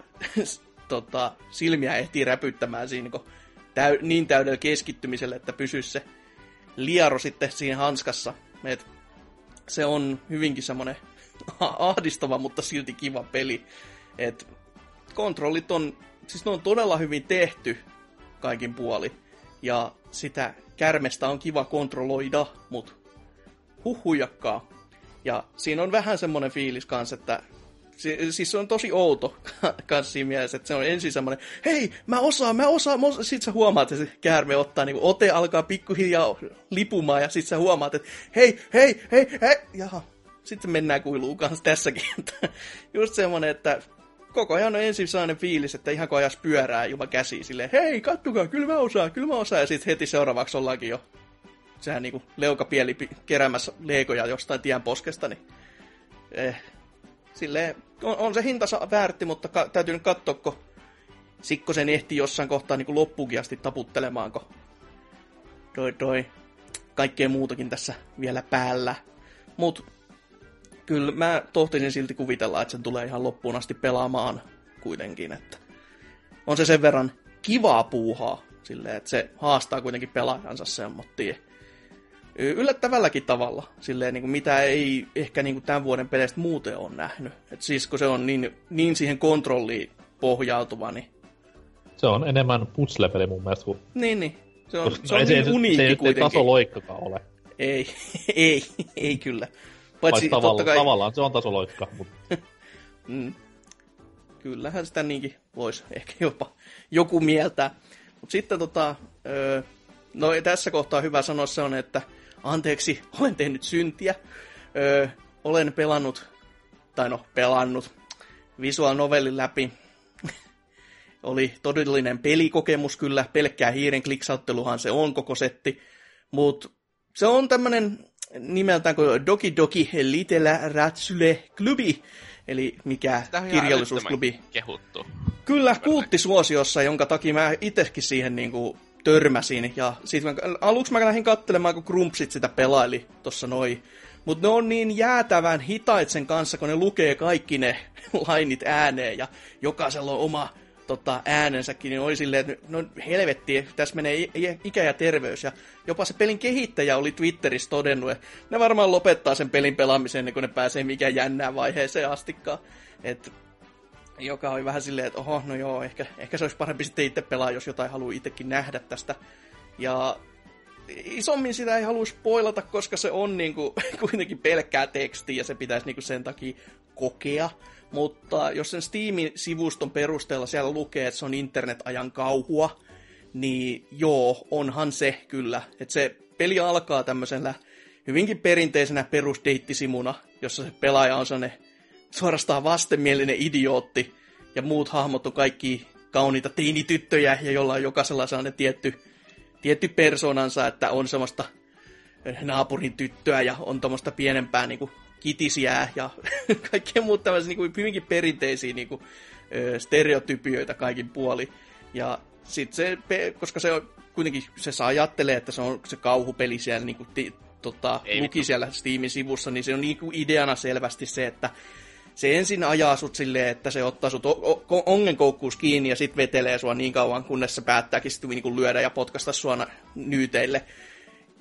tota, silmiä ehtii räpyttämään siinä niin, täy- niin täydellä keskittymisellä, että pysyisi se liaro sitten siinä hanskassa. Et se on hyvinkin semmoinen ahdistava, mutta silti kiva peli. Et kontrollit on, siis ne on todella hyvin tehty kaikin puoli, ja sitä kärmestä on kiva kontrolloida, mut huhujakkaa. Ja siinä on vähän semmonen fiilis kans, että siis se on tosi outo kans siinä mielessä, että se on ensin semmonen, hei, mä osaan, mä osaan, mä osaan. Sit sä huomaat, että se käärme ottaa, niin ote alkaa pikkuhiljaa lipumaan, ja sit sä huomaat, että hei, hei, hei, hei, jaha. Sitten mennään kuiluun kanssa tässäkin. Just semmonen, että koko ajan on ensin sellainen fiilis, että ihan kun ajas pyörää jopa käsiin silleen, hei, kattukaa, kyllä mä osaan, kyllä mä osaan. Ja sitten heti seuraavaksi ollaankin jo sehän niinku leukapieli keräämässä leikoja jostain tien poskesta. Niin, eh, silleen, on, on se hintansa väärti, mutta ka- täytyy nyt katsoa, kun Sikkosen ehti jossain kohtaa niinku loppuunkin asti taputtelemaan, kun toi, toi kaikkea muutakin tässä vielä päällä. Mut kyllä mä tohtisin silti kuvitella, että sen tulee ihan loppuun asti pelaamaan kuitenkin, että on se sen verran kivaa puuhaa silleen, että se haastaa kuitenkin pelaajansa semmottiin yllättävälläkin tavalla, silleen, niin kuin mitä ei ehkä niin kuin tämän vuoden peleistä muuten ole nähnyt. Et siis kun se on niin, niin siihen kontrolliin pohjautuva, niin... Se on enemmän puzzle-peli mun mielestä. Kun... Niin, niin. Se on, se on ei, niin se, uniikki se, se kuitenkin. Se ei tasoloikkakaan ole. Ei, ei, ei kyllä. Paitsi, tavallaan, kai... tavallaan se on tasoloikka. Mutta... mm. Kyllähän sitä niinkin voisi ehkä jopa joku mieltää. Mutta sitten tota, öö, no tässä kohtaa hyvä sanoa se on, että anteeksi, olen tehnyt syntiä. Öö, olen pelannut, tai no pelannut, visual novelin läpi. Oli todellinen pelikokemus kyllä, pelkkää hiiren kliksautteluhan se on koko setti. Mutta se on tämmönen... nimeltään kuin Doki Doki Little Ratsule Klubi, eli mikä kirjallisuusklubi. Kehuttu. Kyllä, kulttisuosiossa, jonka takia mä itsekin siihen niinku törmäsin. Ja sit mä, aluksi mä lähdin katselemaan, kun Grumpsit sitä pelaili tossa noin. Mut ne on niin jäätävän hitaitsen sen kanssa, kun ne lukee kaikki ne lainit ääneen, ja jokaisella on oma tota, äänensäkin, niin oli silleen, että no helvetti, tässä menee ikä ja terveys. Ja jopa se pelin kehittäjä oli Twitterissä todennut, että ne varmaan lopettaa sen pelin pelaamisen, kun ne pääsee mikään jännään vaiheeseen astikkaan. Et joka oli vähän silleen, että oho, no joo, ehkä, ehkä se olisi parempi sitten itse pelaa, jos jotain haluaa itsekin nähdä tästä. Ja isommin sitä ei halua spoilata, koska se on niin kuin, kuitenkin pelkkää tekstiä ja se pitäisi niin kuin sen takia kokea. Mutta jos sen Steamin sivuston perusteella siellä lukee, että se on internetajan kauhua, niin joo, onhan se kyllä. Että se peli alkaa tämmöisellä hyvinkin perinteisenä perusdeittisimuna, jossa se pelaaja on sellainen suorastaan vastenmielinen idiootti, ja muut hahmot on kaikki kauniita teinityttöjä, ja jolla on jokaisella sellainen tietty, tietty persoonansa, että on semmoista naapurin tyttöä, ja on tommoista pienempää niin kuin kitisiä, ja kaikkea muut tämmöisiä niin kuin hyvinkin perinteisiä niin kuin stereotypioita kaikin puoli. Ja sitten se, koska se on, kuitenkin se saa ajattelee, että se on se kauhupeli siellä niin kuin ti, tota, luki siellä Steamin sivussa, niin se on niin kuin ideana selvästi se, että se ensin ajaa sut silleen, että se ottaa sut o- o- ongenkoukkuus kiinni ja sit vetelee sua niin kauan, kunnes se päättääkin sit niinku lyödä ja potkasta sua na- nyyteille.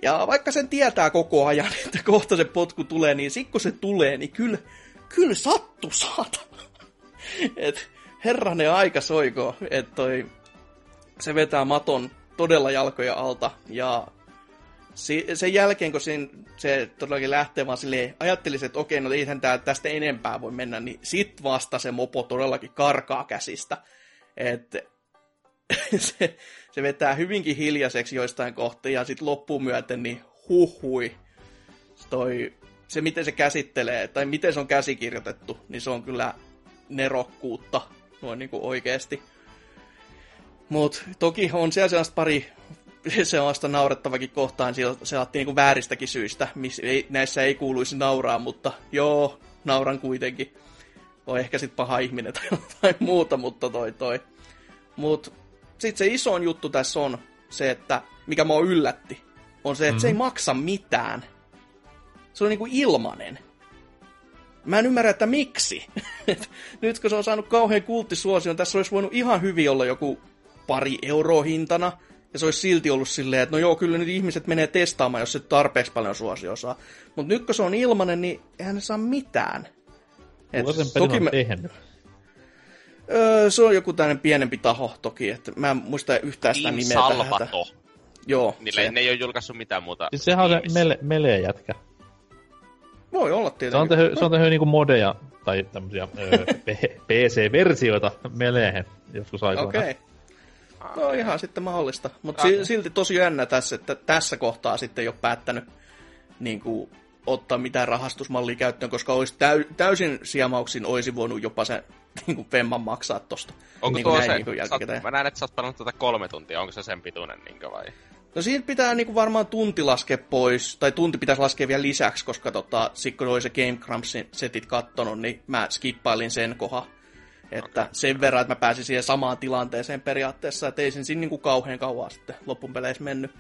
Ja vaikka sen tietää koko ajan, että kohta se potku tulee, niin sit kun se tulee, niin kyllä, kyllä sattu saata. Et herranen aika soikoo, että toi se vetää maton todella jalkoja alta ja sen jälkeen, kun se todellakin lähtee vaan silleen, ajattelisi, että okei, no eihän tästä enempää voi mennä, niin sit vasta se mopo todellakin karkaa käsistä. Et, se, se vetää hyvinkin hiljaiseksi joistain kohti, ja sit loppuun myöten, niin huhui. Toi, se, miten se käsittelee, tai miten se on käsikirjoitettu, niin se on kyllä nerokkuutta, noin niin kuin oikeesti. Mut toki on siellä sellaista pari... Se on sitä naurettavakin kohtaan, se aatti niinku vääristäkin syistä, missä ei, näissä ei kuuluisi nauraa, mutta joo, nauran kuitenkin. On ehkä sit paha ihminen tai jotain muuta, mutta toi toi. Mut sit se isoin juttu tässä on se, että mikä mua yllätti, on se, että mm. se ei maksa mitään. Se on niinku ilmanen. Mä en ymmärrä, että miksi. Nyt kun se on saanut kauhean kulttisuosion, tässä olisi voinut ihan hyvin olla joku pari euroa hintana. Ja se olisi silti ollut silleen, että no joo, kyllä nyt ihmiset menee testaamaan, jos se tarpeeksi paljon suosio saa. Mutta nyt kun se on ilmanen, niin eihän ne saa mitään. Kuka sen pelin on mä... tehnyt? Öö, se on joku tämmöinen pienempi taho toki, että mä en muista yhtään sitä nimeä. Salvato. Joo. Niille, ne ei ole julkaissut mitään muuta. Siis sehän on se mele- melee-jätkä. Voi olla tietenkin. Se on tehnyt, se on tehnyt niinku modeja tai tämmöisiä öö, P C-versioita meleehen joskus aikoina. Okei. Okay. No ihan sitten mahdollista, mutta silti tosi jännä tässä, että tässä kohtaa sitten ei ole päättänyt niin kuin, ottaa mitään rahastusmallia käyttöön, koska olisi täy- täysin siemauksin olisi voinut jopa sen niin femman maksaa tosta. Onko niin tuo näin, se, niin saat, mä näen, että sä oot pelannut tätä kolme tuntia, onko se sen pituinen niin kuin, vai? No siitä pitää niin kuin, varmaan tunti laskea pois, tai tunti pitäisi laskea vielä lisäksi, koska tota, sit kun oli se Game Grumpsin setit kattonut, niin mä skippailin sen kohan. Että sen verran, että mä pääsin siihen samaan tilanteeseen periaatteessa, että ei sen siinä niin kuin kauhean kauan sitten loppupeleissä mennyt.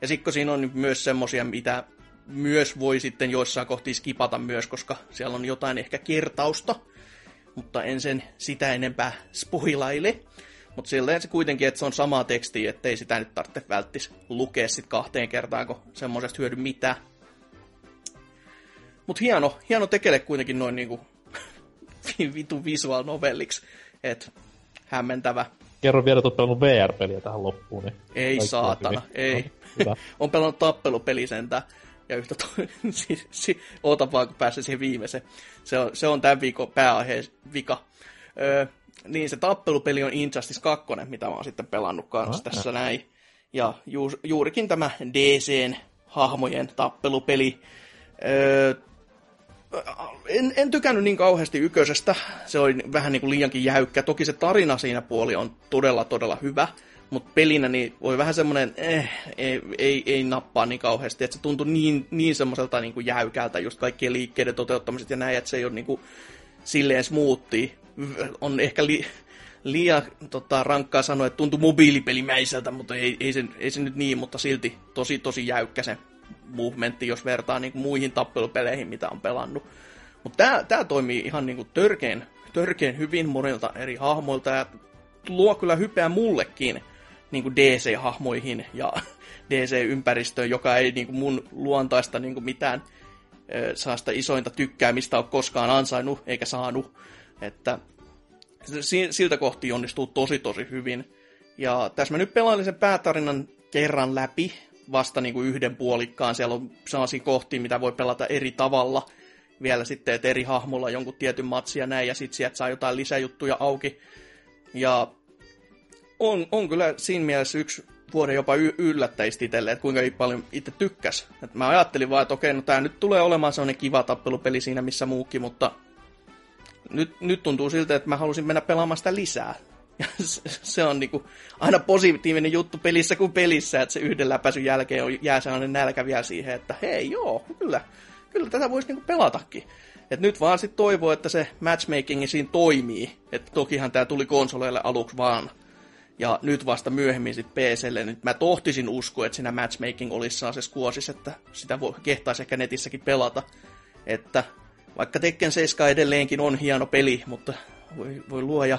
Ja sitten kun siinä on myös semmosia, mitä myös voi sitten joissain kohti skipata myös, koska siellä on jotain ehkä kertausta, mutta en sen sitä enempää spoilaile. Mutta silleen se kuitenkin, että se on samaa tekstiä, ettei sitä nyt tarvitse välttis lukea sitten kahteen kertaan, kun semmoisesta hyödy mitään. Mutta hieno, hieno tekele kuitenkin noin niinku... vitu visual novelliksi, että hämmentävä. Kerro vielä, että olet pelannut V R-peliä tähän loppuun. Niin ei saatana, ei. No, on pelannut tappelupeli sentään, ja yhtä toinen, siis, si, ootan vaan, kun pääsee siihen viimeiseen. Se on, se on tämän viikon pääaiheen vika. Öö, niin se tappelupeli on Injustice kaksi, mitä mä oon sitten pelannut kanssa no, tässä no. näin. Ja ju, juurikin tämä D C:n hahmojen tappelupeli. Öö, En, en tykännyt niin kauheasti ykkösestä, se oli vähän niin kuin liiankin jäykkä. Toki se tarina siinä puoli on todella, todella hyvä, mutta pelinä niin oli vähän semmoinen, eh, ei, ei, ei nappaa niin kauheasti. Että se tuntui niin, niin semmoiselta niin kuin jäykältä, just kaikkien liikkeiden toteuttamiset ja näin, että se ei ole niin kuin silleen smoothia. On ehkä li, liian tota, rankkaa sanoa, että tuntui mobiilipelimäiseltä, mutta ei, ei, se, ei se nyt niin, mutta silti tosi, tosi jäykkä se movementti, jos vertaa niin kuin muihin tappelupeleihin, mitä on pelannut. Mutta tämä toimii ihan niin kuin törkeen, törkeen hyvin monilta eri hahmoilta ja luo kyllä hypeä mullekin niin kuin D C-hahmoihin ja D C-ympäristöön, joka ei niin kuin mun luontaista niin kuin mitään sellaista isointa tykkäämistä ole koskaan ansainnut eikä saanut. Että siltä kohti onnistuu tosi tosi hyvin. Ja tässä mä nyt pelailin sen päätarinan kerran läpi, vasta niin kuin yhden puolikkaan. Siellä on sellaisia kohtia, mitä voi pelata eri tavalla. Vielä sitten, että eri hahmolla jonkun tietyn matsia näin, ja sitten sieltä saa jotain lisäjuttuja auki. Ja on, on kyllä siinä mielessä yksi vuoden jopa yllättäistä itselle, että kuinka paljon itse tykkäsi. Et mä ajattelin vaan, että okei, no tää nyt tulee olemaan sellainen kiva tappelupeli siinä, missä muukin, mutta nyt, nyt tuntuu siltä, että mä halusin mennä pelaamaan sitä lisää. Ja se on niinku aina positiivinen juttu pelissä kuin pelissä, että se yhden läpäisyn jälkeen on, jää sellainen nälkä vielä siihen, että hei joo, kyllä, kyllä tätä voisi niinku pelatakin. Et nyt vaan sit toivoo, että se matchmakingi siinä toimii. Et tokihan tää tuli konsoleille aluksi vaan, ja nyt vasta myöhemmin sit P C:lle. Nyt mä tohtisin uskoa, että siinä matchmaking olisi sellaisessa kuosissa, että sitä voi, kehtaisi ehkä netissäkin pelata. Että vaikka Tekken seitsemän edelleenkin on hieno peli, mutta voi, voi luoja.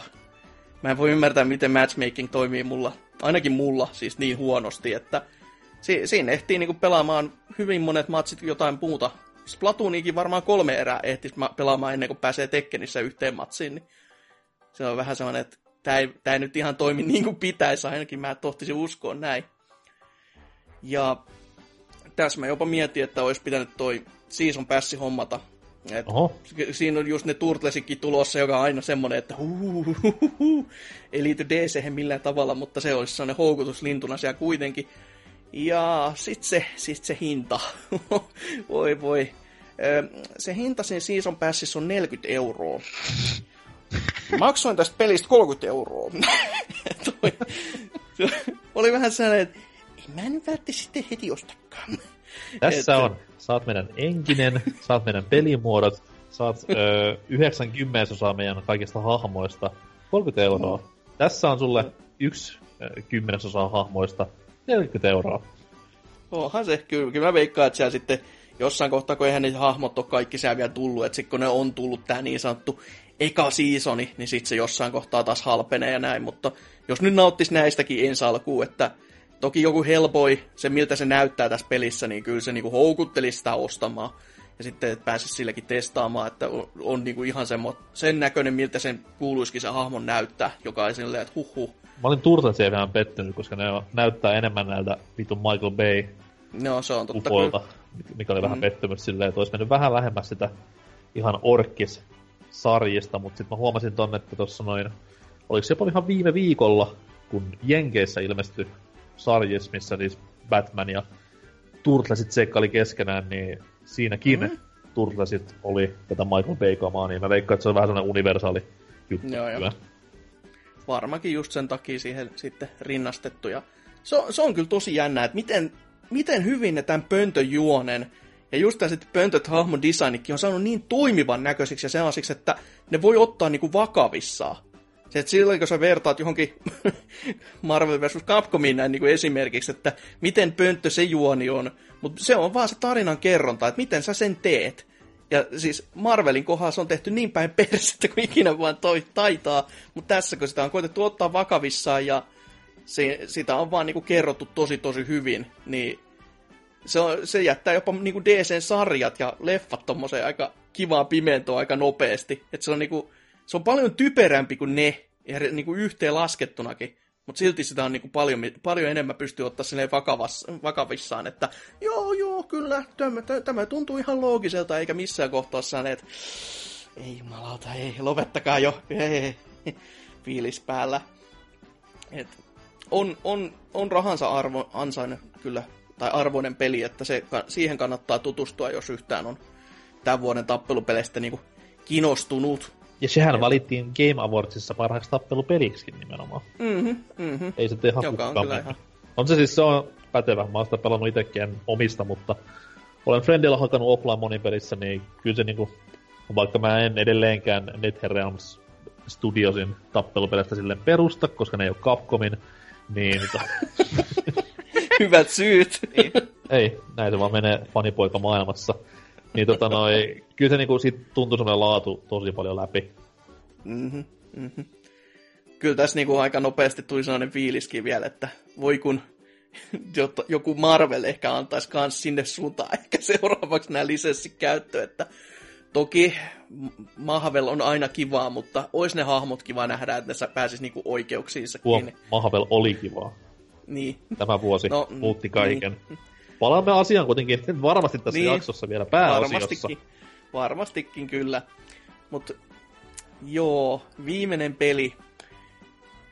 Mä en voi ymmärtää, miten matchmaking toimii mulla, ainakin mulla, siis niin huonosti, että si- siinä ehtii niinku pelaamaan hyvin monet matsit jotain muuta. Splatooniinkin varmaan kolme erää ehtis pelaamaan ennen kuin pääsee Tekkenissä yhteen matsiin, niin se on vähän sellainen, että tää ei, tää ei nyt ihan toimi niin kuin pitäisi, ainakin mä tohtisin uskoa näin. Ja tässä mä jopa mietin, että olisi pitänyt toi Season Passi hommata. Et siinä on just ne Turtlesikin tulossa, joka on aina semmoinen, että huuhuhuhuhu, ei liity D C:hen millään tavalla, mutta se olisi sellainen houkutuslintuna siellä kuitenkin. Ja sit se, sit se hinta, voi voi, se hinta siinä Season Passissa on neljäkymmentä euroa. Maksoin tästä pelistä kolmekymmentä euroa. Toi, oli vähän sellainen, että en mä nyt välttämättä sitten heti ostakaan. Tässä et, on. Saat meidän enkinen, saat meidän pelimuodot, saat öö, yhdeksänkymmentä osaa meidän kaikista hahmoista. kolmekymmentä euroa. Mm. Tässä on sulle yksi öö, kymmenesosaa hahmoista. neljäkymmentä euroa. Onhan se. Kyllä, kyllä mä veikkaan, että siellä sitten jossain kohtaa, kun eihän ne hahmot ole kaikki siellä vielä tullut. Että sitten kun ne on tullut tää niin sanottu eka seasoni, niin sitten se jossain kohtaa taas halpenee ja näin. Mutta jos nyt nauttis näistäkin ensi alkuun, että toki joku Hellboy, se miltä se näyttää tässä pelissä, niin kyllä se niinku houkutteli sitä ostamaan. Ja sitten pääsisi silläkin testaamaan, että on, on niinku ihan semmo, sen näköinen, miltä sen kuuluisikin se hahmon näyttää, joka ei silleen, että huhhuh. Mä olin Turtleseen vähän pettynyt, koska ne näyttää enemmän näiltä vitun Michael Bay no, se on totta upoilta, kyllä. Mikä oli vähän mm. pettymys silleen, että olisi mennyt vähän lähemmäs sitä ihan orkkis-sarjista. Mutta sitten mä huomasin ton, että tossa noin, oliko se jopa ihan viime viikolla, kun Jenkeissä ilmestyi sarjissa, missä siis Batman ja Turtlesit seikkaili keskenään, niin siinäkin mm. Turtlesit oli tätä Michael Bay-kamaa, niin mä veikkaan, että se on vähän sellainen universaali juttu. Joo, joo. Varmaankin just sen takia siihen sitten rinnastettu. Ja se, on, se on kyllä tosi jännää, että miten, miten hyvin ne tämän pöntöjuonen ja just tämän sitten pöntöt hahmon designikin on saanut niin toimivan näköisiksi ja sellaisiksi, että ne voi ottaa niinku vakavissaan. Se, että silloin, kun sä vertaat johonkin Marvel versus Capcomiin näin niin kuin esimerkiksi, että miten pönttö se juoni on, mutta se on vaan se tarinan kerronta, että miten sä sen teet. Ja siis Marvelin kohdalla se on tehty niin päin persettä kuin ikinä vaan toi taitaa, mutta tässä kun sitä on koetettu ottaa vakavissaan ja se, sitä on vaan niin kuin kerrottu tosi tosi hyvin, niin se, on, se jättää jopa niin kuin D C-sarjat ja leffat tommoseen aika kivaa pimentoa aika nopeasti, että se on niinku se on paljon typerämpi kuin ne, ja niin kuin yhteen laskettunakin, mutta silti sitä on niin kuin paljon, paljon enemmän pystyy ottaa silleen vakavissaan, että joo, joo, kyllä, tämä, tämä tuntuu ihan loogiselta, eikä missään kohtaa sanoa, että ei jumalauta, ei, lopettakaa jo, ei, ei, fiilis päällä. Et on, on, on rahansa arvo, ansainnut kyllä, tai arvoinen peli, että se, siihen kannattaa tutustua, jos yhtään on tämän vuoden tappelupeleistä niin kuin kiinnostunut. Ja sehän ja valittiin Game Awardsissa parhaaksi tappelupeliksikin nimenomaan. Mhm, mhm. Ei se tehdä hukkaan. On, on se siis, se on pätevä. Mä oon sitä pelannut itsekin, en omista, mutta olen friendillä hakannut offline monin pelissä, niin kyllä se niinku, vaikka mä en edelleenkään NetherRealms Studiosin tappelupelistä silleen perusta, koska ne ei oo Capcomin, niin hyvät syyt! Niin. Ei, näin se vaan menee fanipoika maailmassa. Niin tota noi, kyllä se niinku sit tuntui semmoinen laatu tosi paljon läpi. Mm-hmm, mm-hmm. Kyllä tässä niinku aika nopeasti tuli sellainen fiiliskin vielä, että voi kun joku Marvel ehkä antaisi kans sinne suuntaan ehkä seuraavaksi nää lisenssi käyttöön, että Toki Marvel on aina kivaa, mutta ois ne hahmot kiva nähdä, että ne pääsis niinku oikeuksiinsakin. Tuo Marvel oli kivaa. Niin. Tämä vuosi no, muutti kaiken. Niin. Palaamme asiaan kuitenkin nyt varmasti tässä niin. jaksossa vielä pääosiossa. Varmastikin, varmastikin kyllä. Mut joo, viimeinen peli.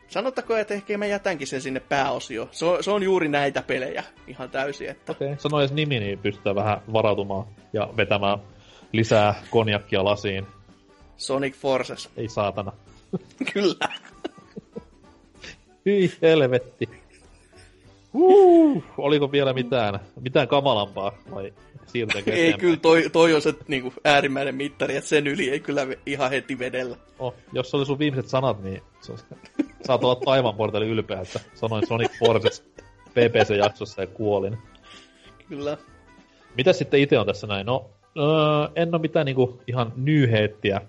Sanottakoon, että ehkä mä jätänkin sen sinne pääosioon. Se on, se on juuri näitä pelejä ihan täysin. Että... Okei, okay. Sano edes nimi, niin pystytään vähän varautumaan ja vetämään lisää konjakkia lasiin. Sonic Forces. Ei saatana. Kyllä. Hyi helvetti. Uh, oliko vielä mitään, mitään kamalampaa vai siirtäänkö eteenpäin? Ei, kyllä toi, toi on se niinku, äärimmäinen mittari, että sen yli ei kyllä ihan heti vedellä. Oh, jos oli sun viimeiset sanat, niin saat olla taivaanporteli ylpeä, että sanoin Sonic Forces P B C-jaksossa ja kuolin. Kyllä. Mitä sitten itse on tässä näin? No, öö, en ole mitään niinku, ihan nyyheettiä,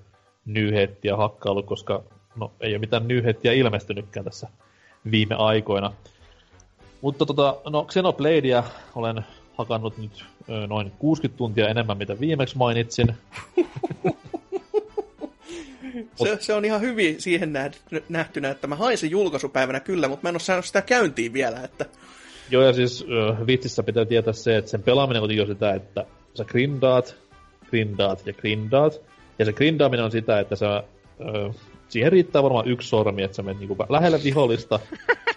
nyyheettiä hakkaillut, koska no, ei ole mitään nyyheettiä ilmestynytkään tässä viime aikoina. Mutta tota, no Xenobladea olen hakannut nyt ö, noin kuusikymmentä tuntia enemmän, mitä viimeksi mainitsin. se, se on ihan hyvin siihen nähtynä, että mä hain julkaisupäivänä kyllä, mutta mä en ole saanut sitä käyntiin vielä. Että... Joo, ja siis ö, vitsissä pitää tietää se, että sen pelaaminen on sitä, että sä grindaat, grindaat ja grindaat. Ja se grindaaminen on sitä, että sä, ö, siihen riittää varmaan yksi sormi, että sä menet niinku lähelle vihollista.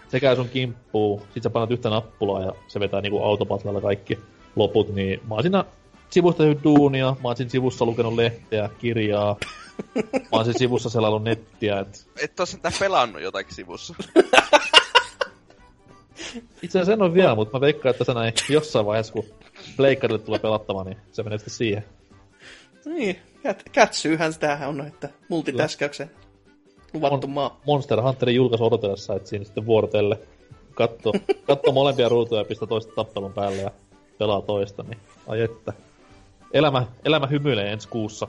Se käy sun kimppuun, sit sä painat yhtä nappulaa ja se vetää niinku autopatlalla kaikki loput, niin mä oon siinä sivusta tehnyt duunia, mä oon siinä sivussa lukenut lehteä, kirjaa, mä oon siinä sivussa selaillut nettiä, et... Et oo sentään pelannut jotakin sivussa. Itse asiassa en oo vielä, mut mä veikkaan, että sä näin jossain vaiheessa, kun pleikkarille tulee pelattamaan, niin se menee sitten siihen. Niin, kätsyyhän sitähän on, että multitaskäyksen. Luvattu maa. Monster Hunterin julkaisu odotellessa, että siinä sitten vuorotelle katso, katso molempia ruutuja ja pistä toista tappelun päälle ja pelaa toista, niin ai että. Elämä, elämä hymyilee ensi kuussa.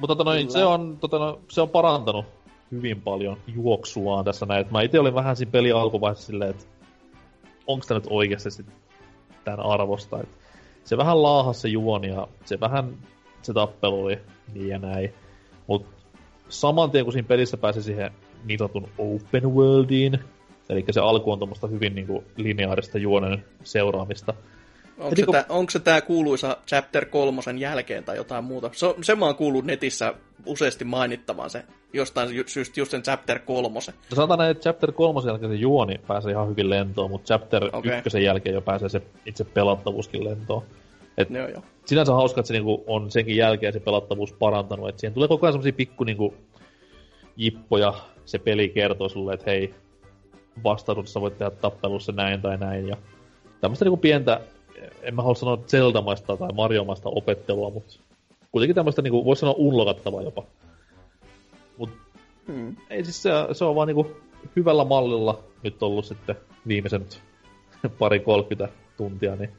Mutta tota noin, se, on, tota no, se on parantanut hyvin paljon juoksuaan tässä näin. Mä itse olin vähän siinä pelin alkuvaiheessa silleen, että onko tämä nyt oikeasti tämän arvosta. Et se vähän laahasi se juoni ja se vähän se tappelu oli niin ja näin. Mut saman tien, kun siinä pelissä pääsi siihen niin sanotun open worldiin, eli se alku on tuommoista hyvin niin kuin lineaarista juonen seuraamista. Onko se, kun... tää, onko se tää kuuluisa chapter kolmosen jälkeen tai jotain muuta? Se, sen mä oon kuullut netissä useasti mainittavan se, jostain syystä just sen chapter kolmosen. No sanotaan näin, että chapter kolmosen jälkeen se juoni pääsee ihan hyvin lentoon, mutta chapter okay. ykkösen jälkeen jo pääsee se itse pelattavuuskin lentoon. Et joo, joo. Sinänsä on hauska, että se niinku on senkin jälkeen se pelattavuus parantanut. Et siihen tulee koko ajan semmosia pikku niinku jippoja. Se peli kertoo sulle, että hei, vastaisuudessa voit tehdä tappelussa näin tai näin. Ja tämmöistä niinku pientä, en mä halua sanoa Zelda-maista tai Mario-maista opettelua, mutta kuitenkin tämmöistä niinku, voisi sanoa unlokattavaa jopa. Mut hmm. ei siis se, se on vaan niinku hyvällä mallilla nyt ollut sitten viimeisen pari kolmekymmentä tuntia, niin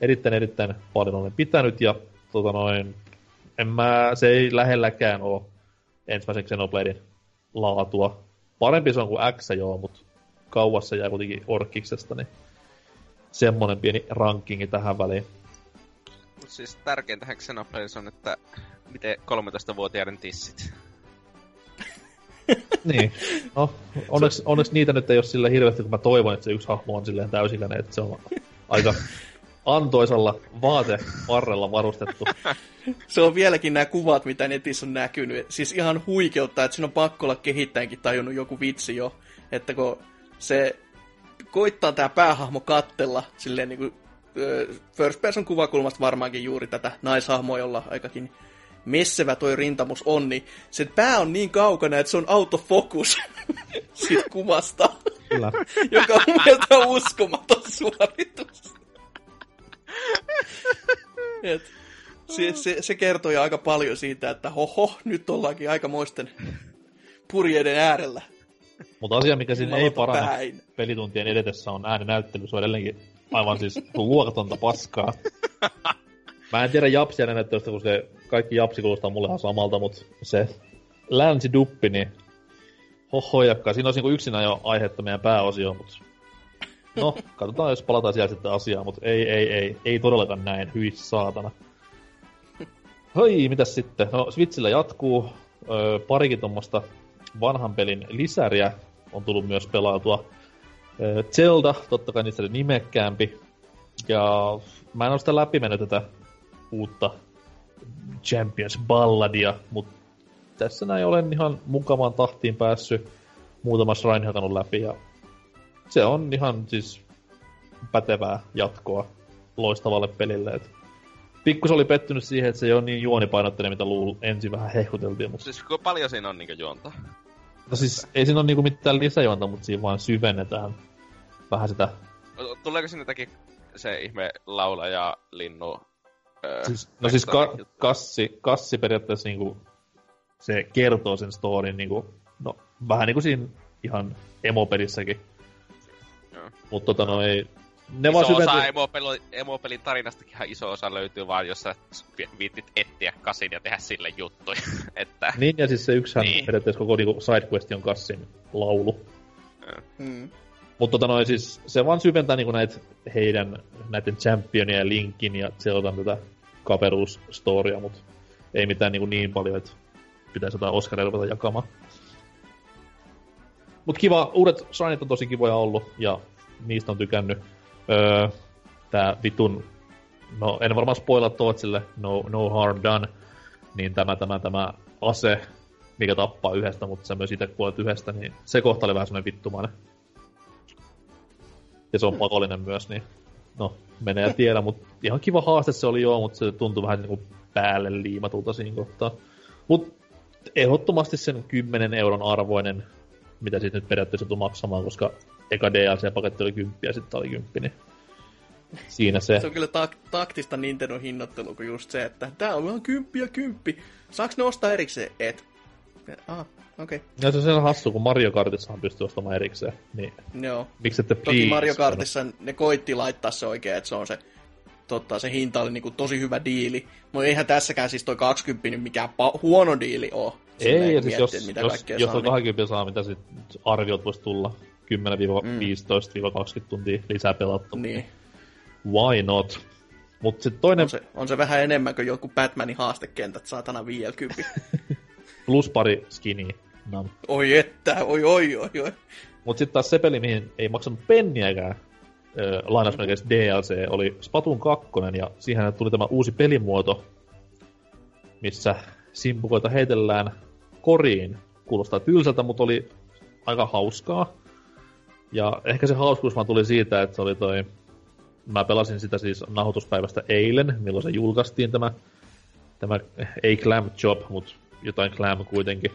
Erittäin, erittäin paljon olen pitänyt, ja tota noin, en mä, se ei lähelläkään ole ensimmäisen Xenobladen laatua. Parempi se on kuin X, joo, mutta kauas se jää kuitenkin orkiksesta, niin semmonen pieni rankingi tähän väliin. Mut siis tärkein tähän Xenobladen on, että miten kolmetoistavuotiaiden tissit. Niin, no, onneksi, onneksi niitä nyt ei ole silleen hirveästi, kun mä toivon, että se yksi hahmo on silleen täysikäinen, että se on aika... antoisalla vaatevarrella varustettu. Se on vieläkin nämä kuvat, mitä netissä on näkynyt. Siis ihan huikeuttaa, että siinä on pakko olla kehittäjänkin tajunnut joku vitsi jo. Että kun se koittaa tämä päähahmo kattella, silleen niin kuin first person kuvakulmasta varmaankin juuri tätä naishahmoa, jolla aikakin messevä toi rintamus on, niin sen pää on niin kaukana, että se on autofokus siitä kuvasta. Kyllä. Joka on mielestäni uskomaton suoritus. Et, se, se, se kertoi aika paljon siitä, että hoho, nyt ollaankin aikamoisten purjeiden äärellä. Mutta asia, mikä siinä ei parane päin. Pelituntien edetessä on äänenäyttely. Se on edelleenkin aivan siis luokatonta paskaa. Mä en tiedä japsia äänenäyttelystä, kun se kaikki japsi kuulostaa mulle ihan samalta, mutta se länsiduppi, niin hohojakka. Siinä olisi yksinään jo aihetta meidän pääosioon, mutta... No, katsotaan, jos palataan siellä sitten asiaan, mutta ei, ei, ei, ei todellakaan näin, hyi saatana. Hoi, mitäs sitten? No, Switchillä jatkuu. Öö, parikin tuommoista vanhan pelin lisäriä on tullut myös pelautua. Öö, Zelda, totta kai niistä oli nimekkäämpi. Ja mä en ole sitä läpi mennyt tätä uutta Champions Balladia, mutta tässä näin olen ihan mukavaan tahtiin päässyt. Muutama shrine hakannut läpi ja se on ihan siis pätevää jatkoa loistavalle pelille. Et pikkus oli pettynyt siihen, että se ei ole niin juonipainotteinen, mitä luul ensin vähän hehkuteltiin. Mutta siis paljon siinä on niinku juonta? No siis ei siinä ole niinku mitään lisäjuonta, mutta siinä vaan syvennetään vähän sitä. Tuleeko sinne jotakin se ihme laula ja linnu? Öö, siis, no siis ka- kassi, kassi periaatteessa niinku, se kertoo sen storyn niinku, no vähän niinku siinä ihan emopelissäkin. Mutta tota no ei... Ne iso vaan osa emopelin, emopelin tarinastakin ihan iso osa löytyy vaan, jos sä viittit etsiä kasin ja tehdä sille juttuja. Että... Niin ja siis se yksihän niin. Periaatteessa koko niinku sidequesti on kassin laulu. Mm. Mutta tota no siis se vaan syventää niinku näitä heidän näiden championien ja Linkin ja Zeldan tätä kaveruusstoriaa, mut ei mitään niinku niin paljon, että pitäisi jotain Oscaria ruveta jakamaan. Mut kiva, uudet shrineit on tosi kivoja ollut ja niistä on tykännyt. Öö, tää vitun, no en varmaan spoilaa Tootsille, no, no harm done, niin tämä, tämä, tämä ase, mikä tappaa yhdestä, mutta sä myös itse kuolet yhdestä, niin se kohta oli vähän semmonen vittumainen. Ja se on pakollinen myös, niin no, menee ja tiedä, mutta ihan kiva haaste se oli joo, mutta se tuntui vähän niinku päälle liimatulta siinä kohtaa. Mut ehdottomasti sen kymmenen euron arvoinen, mitä siitä nyt periaatteessa tuli maksamaan, koska eka D L C-paketti oli kymppi ja sitten oli kymppi, niin siinä se. Se on kyllä tak- taktista Nintendon hinnoittelu, kun just se, että tää on vaan kymppi ja kymppi. Saaks ne ostaa erikseen? Et. Ah, okei. Okay. No se on sellainen hassu, kun Mario Kartissahan pystyy ostamaan erikseen, niin joo. Miksi ette please? Toki Mario Kartissa ne koitti laittaa se oikein, että se on se, totta, se hinta oli niinku tosi hyvä diili. Mutta eihän tässäkään siis toi kaksikymmentä nyt mikään pa- huono diili oo. Ei, ei siis jos, mitä jos, jos on niin. kaksikymmentä saa, mitä sit arviot vois tulla? kymmenen viisitoista kaksikymmentä tuntia lisää pelattu. Niin. Why not? Mut sit toinen... On se, on se vähän enemmän kuin joku Batmanin haastekentät, saatana viielkymppi. Plus pari skinii. No. Oi että, oi oi oi oi. Mut sit taas se peli, mihin ei maksanut penniäkään, äh, lainausmerkeissä D L C, oli Splatoon kaksi, ja siihen tuli tämä uusi pelimuoto, missä simpukoita heitellään koriin. Kuulostaa tylsältä, mut oli aika hauskaa. Ja ehkä se hauskuus vaan tuli siitä, että se oli toi... Mä pelasin sitä siis nauhoituspäivästä eilen, milloin se julkaistiin tämä... Tämä ei clam job, mut jotain clam kuitenkin.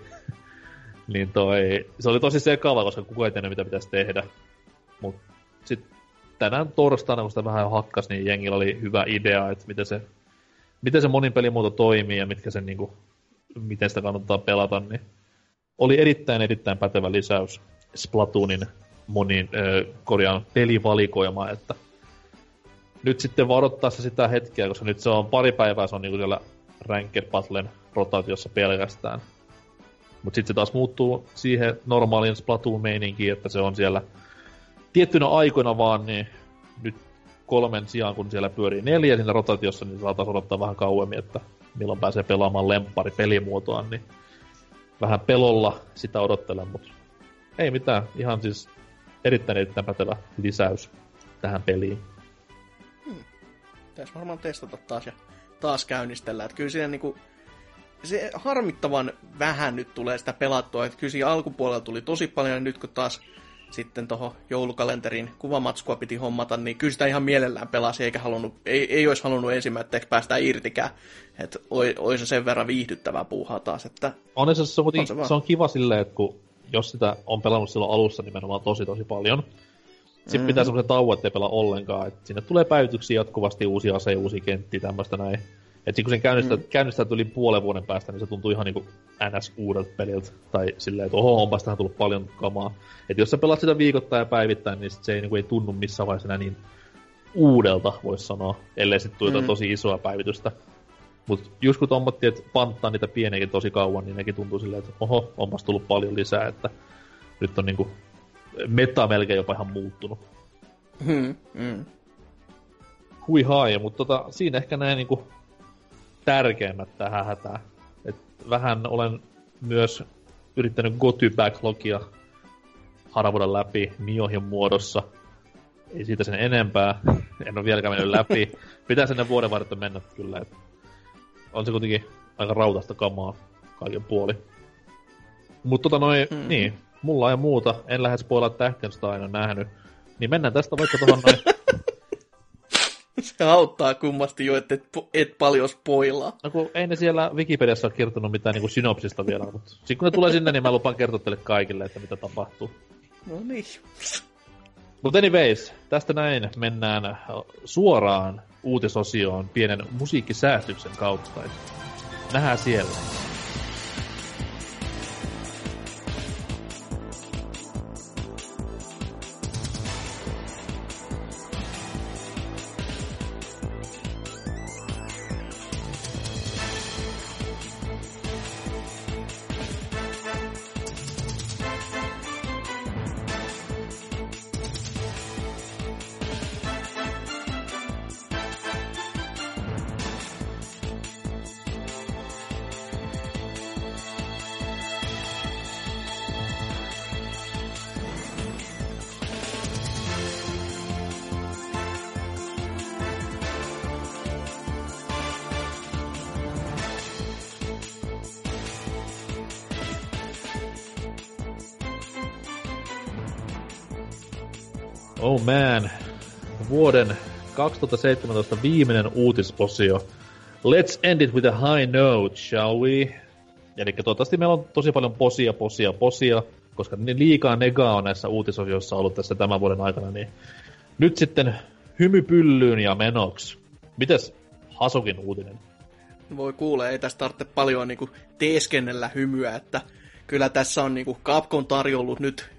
Niin toi... Se oli tosi sekava, koska kukaan ei tiennyt, mitä pitäisi tehdä. Mut sit tänään torstaina, kun sitä vähän hakkas, niin jengillä oli hyvä idea, että miten se... Miten se monin pelimuoto toimii ja mitkä sen niinku... Miten sitä kannattaa pelata, niin... Oli erittäin erittäin pätevä lisäys Splatoonin... moniin äh, korjaan pelivalikoimaan, että nyt sitten varoittaessa sitä hetkeä, koska nyt se on pari päivää, se on niinku siellä Ranked Battlen rotaatiossa pelkästään. Mut sit se taas muuttuu siihen normaaliin Splatoon-meininkiin, että se on siellä tiettynä aikoina vaan, niin nyt kolmen sijaan, kun siellä pyörii neljä siinä rotaatiossa, niin saataisiin odottaa vähän kauemmin, että milloin pääsee pelaamaan lemppari pelimuotoaan, niin vähän pelolla sitä odottelen, mut ei mitään, ihan siis erittäin erittäin pätevä lisäys tähän peliin. Hmm. Pitäis varmaan testata taas ja taas käynnistellä. Että kyllä siinä niinku, se harmittavan vähän nyt tulee sitä pelattua. Että kyllä siinä alkupuolella tuli tosi paljon ja nyt kun taas sitten tohon joulukalenteriin kuvamatskua piti hommata, niin kyllä sitä ihan mielellään pelasi eikä halunnut, ei, ei olisi halunnut ensimmäiseksi päästä irtikään. Että olisi se sen verran viihdyttävää puuhaa taas. Että on se, se, on, on se, se on kiva silleen, että kun jos sitä on pelannut silloin alussa nimenomaan tosi tosi paljon. Sitten mm-hmm. pitää semmoisen tauon, ettei pelaa ollenkaan. Et sinne tulee päivityksiä jatkuvasti, uusia aseja, uusia kenttiä, tämmöistä näin. Et kun sen käynnistää, mm-hmm. käynnistää yli puolen vuoden päästä, niin se tuntuu ihan niinku ns uudelta peliltä. Tai silleen, että oho, onpas tähän tullut paljon kamaa. Et jos sä pelaat sitä viikoittain ja päivittäin, niin sit se ei, niinku, ei tunnu missään vaiheessa enää niin uudelta, voisi sanoa. Ellei sit tule mm-hmm. tosi isoa päivitystä. Mut just kun tommottiin, että panttaa niitä pieniäkin tosi kauan, niin nekin tuntuu silleen, että oho, onpas tullut paljon lisää, että nyt on niinku meta melkein jopa ihan muuttunut. Hmm, hmm. Hui hae, mutta tota, siinä ehkä näin niinku tärkeimmät tähän hätään. Et vähän olen myös yrittänyt G O T Y-backlogia harvoida läpi Niohin muodossa. Ei siitä sen enempää. En ole vieläkään mennyt läpi. Pitää sen vuoden varten mennä kyllä. Et on se kuitenkin aika rautaista kamaa kaiken puoli. Mut tota noin, mm. niin. Mulla ja muuta. En lähes spoilaa tähtiä, sitä aina nähnyt. Niin mennään tästä vaikka tohon noin. Se auttaa kummasti jo, että et, et paljon spoilaa. No kun ei ne siellä Wikipediassa ole kertonut mitään niinku synopsista vielä, mutta sitten kun ne tulee sinne, niin mä lupaan kertoa teille kaikille, että mitä tapahtuu. No niin. Mutta anyways, tästä näin mennään suoraan uutisosioon pienen musiikkisäästyksen kautta. Nähdään siellä. Oh man, vuoden kaksituhattaseitsemäntoista viimeinen uutisosio. Let's end it with a high note, shall we? Elikkä toivottavasti meillä on tosi paljon posia, posia, posia, koska liikaa negaa on näissä uutisosioissa ollut tässä tämän vuoden aikana. Niin nyt sitten hymypyllyyn ja menoksi. Mites Hasokin uutinen? Voi kuulee, ei tässä tarvitse paljon niinku teeskennellä hymyä, että kyllä tässä on niinku Capcom tarjollut nyt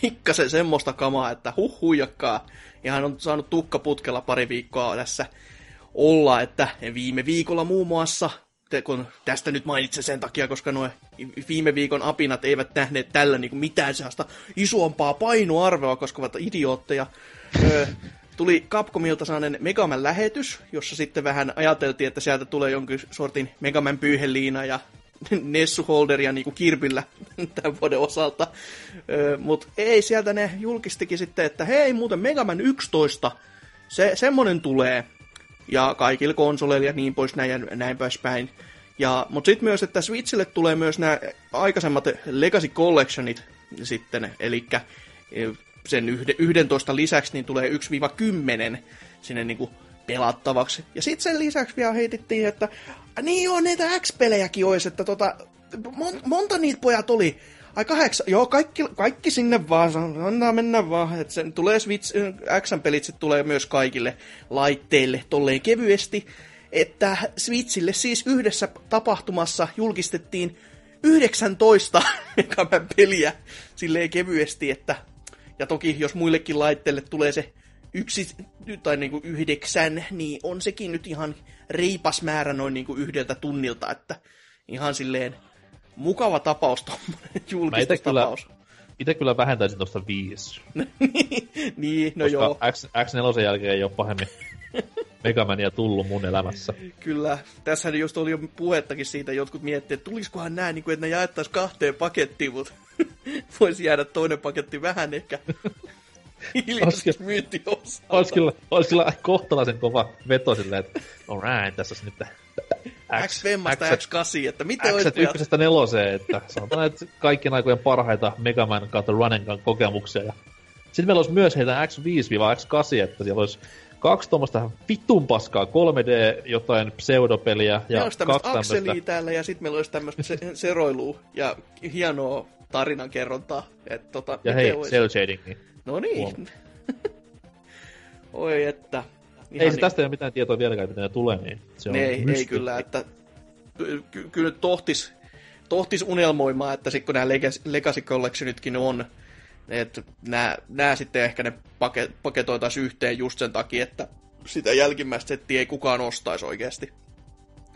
pikkasen semmoista kamaa, että huh huijakkaa. Ja hän on saanut tukkaputkella pari viikkoa tässä olla, että viime viikolla muun muassa, kun tästä nyt mainitsen sen takia, koska nuo viime viikon apinat eivät nähneet tällä niin mitään sellaista isompaa painoarvoa, koska ovat idiootteja. Öö, tuli Capcomilta sellainen Mega Man lähetys, jossa sitten vähän ajateltiin, että sieltä tulee jonkin sortin Mega Man pyyheliina ja Nessu Holderia niinku kirpillä tämän vuoden osalta. Öö, mut ei, sieltä ne julkistikin sitten, että hei, muuten Mega Man yksitoista, se, semmonen tulee. Ja kaikilla konsoleilla ja niin pois näin ja näin päin. Ja, mut sit myös, että Switchille tulee myös nämä aikaisemmat Legacy Collectionit sitten, elikkä sen yhdentoista lisäksi niin tulee yhdestä kymmeneen sinne niinku pelattavaksi. Ja sitten sen lisäksi vielä heitettiin, että niin joo, näitä X-pelejäkin olisi, että tota, mon, monta niitä pojat oli. Ai kahdeksan, joo, kaikki, kaikki sinne vaan, anna mennä vaan, että sen tulee Switch, X-pelit sitten tulee myös kaikille laitteille tolleen kevyesti, että Switchille siis yhdessä tapahtumassa julkistettiin yhdeksäntoista peliä silleen kevyesti, että ja toki jos muillekin laitteille tulee se yksi, tai niinku yhdeksän, niin on sekin nyt ihan reipas määrä noin niinku yhdeltä tunnilta, että ihan silleen mukava tapaus tommonen julkistustapaus. Mä ite kyllä vähentäisin tosta viisi. Niin, no koska joo. Koska X neljä jälkeen ei oo pahemmin Megamania tullut mun elämässä. Kyllä, tässähän just oli jo puhettakin siitä, jotkut miettii, että tulisikohan nää, niin kuin, että ne jaettais kahteen pakettiin, mut voisi jäädä toinen paketti vähän ehkä hiljaisesti myynti osalta. Olis kyllä, olis kyllä kohtalaisen kova veto silleen, että alright, tässä on nyt X-vemmasta X kahdeksan, että mitä X yhdestä neloseen, että sanotaan, että kaikkien aikojen parhaita Mega Man kautta Runengan kokemuksia. Ja sitten meillä olisi myös heitä X viisi X kahdeksan, että siellä olisi kaksi tuommoista vitun paskaa, kolme D jotain pseudopeliä. Ja meillä olisi tämmöistä akselia täällä ja sitten meillä olisi tämmöistä seroilua ja hienoa tarinankerrontaa. Et, tota, ja hei, cel shadingia. No niin. Oi, että ei se tästä ei ole mitään tietoa vieläkään, mitä ne tulee, niin se on ei, ei kyllä, että ky- kyllä nyt tohtis, tohtis unelmoimaan, että sitten kun nämä Legacy Collectionitkin on, että nämä, nämä sitten ehkä ne pake- paketoitaisiin yhteen just sen takia, että sitä jälkimmäistä settiä ei kukaan ostaisi oikeasti.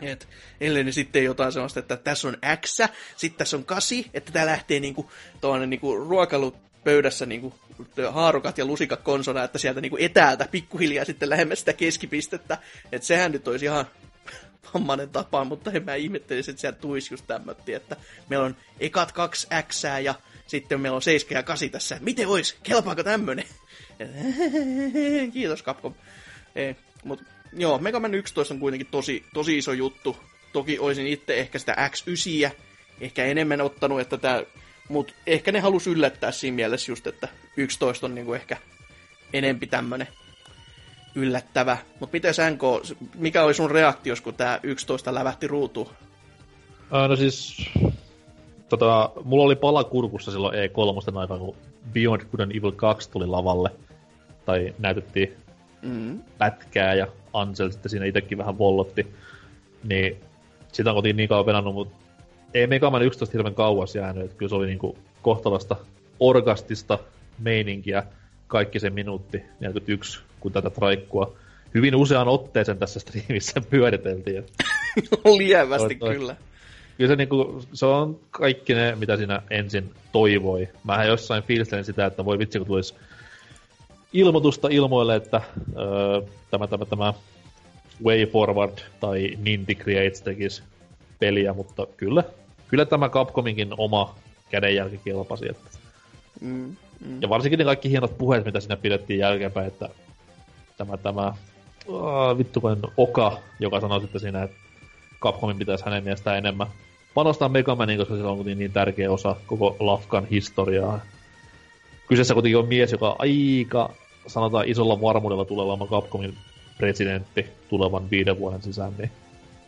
Et, ellei ne sitten jotain sellaista, että tässä on X, sitten tässä on kahdeksan, että tämä lähtee niinku, niinku ruokalut pöydässä niinku haarukat ja lusikat konsona, että sieltä niinku etäältä pikkuhiljaa sitten lähemmäs sitä keskipistettä. Että sehän nyt olisi ihan vammainen tapa, mutta en mä ihmettelisi, että siellä tulisi just tämmötti, että meillä on ekat kaksi Xää ja sitten meillä on seitsemän ja kahdeksan tässä. Miten ois? Kelpaako tämmönen? Kiitos Capcom. Ei, mut joo, Mega Man yksitoista on kuitenkin tosi, tosi iso juttu. Toki olisin itse ehkä sitä X yhdeksän ehkä enemmän ottanut, että tää, mut ehkä ne halus yllättää siinä mielessä just, että yksitoista on niinku ehkä enempi tämmönen yllättävä. Mut mites N K, mikä oli sun reaktios, kun tää yksitoista lävähti ruutuun? No siis, tota, mulla oli pala kurkussa silloin E kolme aikaan, kun Beyond Good and Evil kaksi tuli lavalle. Tai näytettiin mm. pätkää ja Ansel sitten siinä itsekin vähän vollotti. Niin sitä on kotiin niin kauan venannut, mut ei Mega Man yksitoista hirveän kauas jäänyt. Et kyllä se oli niinku kohtalaista orgastista meininkiä kaikki se minuutti neljäkymmentäyksi, kun tätä traikkua hyvin useaan otteeseen tässä striimissä pyöriteltiin. Lievästi toi, toi. Kyllä. Kyllä se, niinku, se on kaikki ne, mitä siinä ensin toivoi. Mähän jossain fiilistelin sitä, että voi vitsi, kun tulisi ilmoitusta ilmoille, että öö, tämä, tämä, tämä Way Forward tai Ninty Creates tekisi peliä, mutta kyllä, kyllä tämä Capcominkin oma kädenjälki kelpasi. Että. Mm, mm. Ja varsinkin ne kaikki hienot puheet, mitä siinä pidettiin jälkeenpäin, että tämä, tämä uh, vittukoinen Oka, joka sanoi sitten siinä, että Capcomin pitäisi hänen mielestään enemmän panostaa Mega Maniin, koska se on kuitenkin niin tärkeä osa koko Lafkan historiaa. Kyseessä kuitenkin on mies, joka aika, sanotaan isolla varmuudella tulee olemaan Capcomin presidentti tulevan viiden vuoden sisään. Niin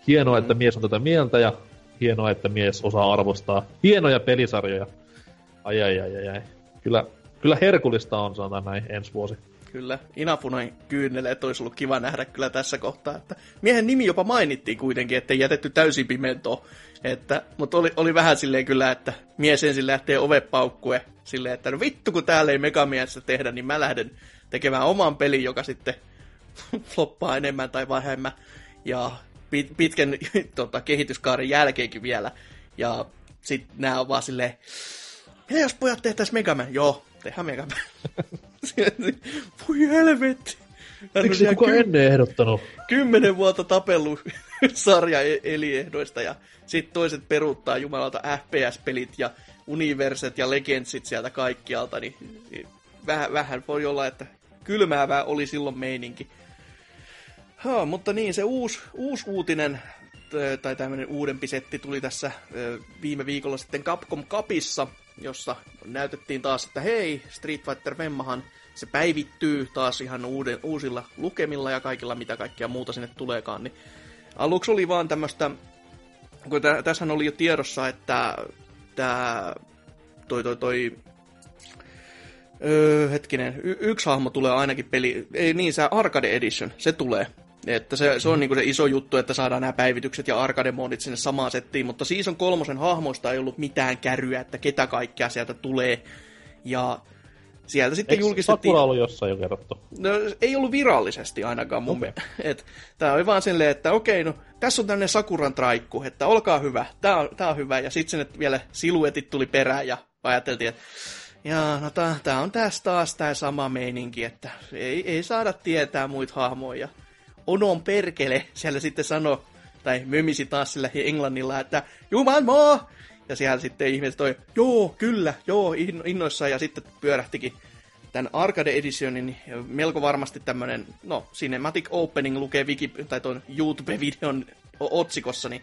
hienoa, että mies on tätä mieltä ja hienoa, että mies osaa arvostaa hienoja pelisarjoja. Ai ai ai ai ai. Kyllä, kyllä herkullista on, sanotaan näin, ensi vuosi. Kyllä, Inafunan kyyneleet olisi ollut kiva nähdä kyllä tässä kohtaa. Että miehen nimi jopa mainittiin kuitenkin, ettei jätetty täysin pimentoon. Mutta oli, oli vähän silleen kyllä, että mies ensin lähtee ovepaukkueen silleen, että no vittu kun täällä ei megamiestä tehdä, niin mä lähden tekemään oman pelin, joka sitten floppaa enemmän tai vähemmän. Ja pit, pitkän tota, kehityskaaren jälkeenkin vielä. Ja sit nää on vaan silleen, mitä jos pojat tehtäis Mega Man? Joo, tehdään Mega Man. Voi helvetti. Miksi ei kukaan ky- ennen ehdottanut? Kymmenen vuotta tapellut sarja eliehdoista ja sit toiset peruuttaa jumalalta F P S-pelit ja Universet ja Legendsit sieltä kaikkialta. Niin vähän, vähän voi olla, että kylmäävää oli silloin meininki. Ha, mutta niin, se uusi, uusi uutinen tai tämmönen uudempi setti tuli tässä viime viikolla sitten Capcom Cupissa, jossa näytettiin taas, että hei, Street Fighter Vemmahan, se päivittyy taas ihan uuden, uusilla lukemilla ja kaikilla, mitä kaikkea muuta sinne tuleekaan. Niin aluksi oli vaan tämmöistä, kun tä, tässähän oli jo tiedossa, että tämä, toi, toi, toi, öö, hetkinen, y, yksi hahmo tulee ainakin peli, ei niin, se Arcade Edition, se tulee. Että se, se on niinku se iso juttu, että saadaan nämä päivitykset ja arcade-modit sinne samaan settiin, mutta Season kolmosen hahmoista ei ollut mitään käryä, että ketä kaikkea sieltä tulee. Ja sieltä sitten eikö julkistettiin... Sakura ollut jossain jo kerrottu? No, ei ollut virallisesti ainakaan mun okay. mielestä. Tämä oli vaan silleen, että okei, no tässä on tämmöinen Sakuran traikku, että olkaa hyvä, tämä on, on hyvä. Ja sitten sinne vielä siluetit tuli perään ja ajateltiin, että jaa, no tämä on tässä taas tämä sama meininki, että ei, ei saada tietää muita hahmoja. Onon perkele, siellä sitten sanoi, tai mömisi taas sillä englannilla, että jumalmaa! Ja siellä sitten ihmiset toi, joo, kyllä, joo, innoissaan, ja sitten pyörähtikin tämän Arcade Editionin melko varmasti tämmönen, no, Cinematic Opening lukee Wiki, tai ton YouTube-videon otsikossa, niin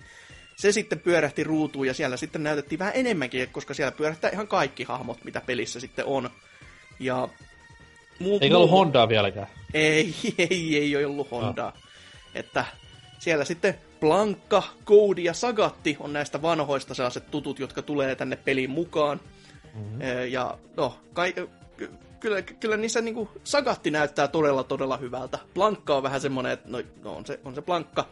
se sitten pyörähti ruutuun, ja siellä sitten näytettiin vähän enemmänkin, koska siellä pyörähtää ihan kaikki hahmot, mitä pelissä sitten on, ja... Mu- Eikä ollut Hondaa vieläkään. Ei, ei, ei ollut Hondaa. No. Että siellä sitten Blankka, Koudi ja Sagatti on näistä vanhoista sellaiset tutut, jotka tulee tänne peliin mukaan. Mm-hmm. Ja no, kai, kyllä, kyllä niissä niinku Sagatti näyttää todella, todella hyvältä. Blankka on vähän semmoinen, että no, no on, se, on se Blankka.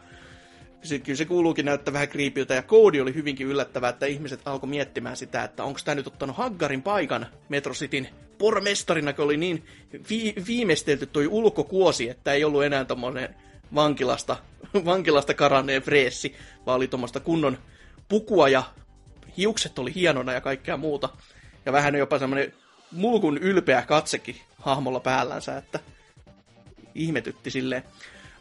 Sitten kyllä se kuuluukin näyttää vähän kriipiltä, ja Koodi oli hyvinkin yllättävää, että ihmiset alkoi miettimään sitä, että onko tämä nyt ottanut Haggarin paikan Metro Cityn pormestarina, kun oli niin vi- viimeistelty toi ulkokuosi, että ei ollut enää tommoinen vankilasta, vankilasta karanneen freessi, vaan oli tommoista kunnon pukua ja hiukset oli hienona ja kaikkea muuta. Ja vähän jopa semmoinen mulkun ylpeä katsekin hahmolla päällänsä, että ihmetytti silleen.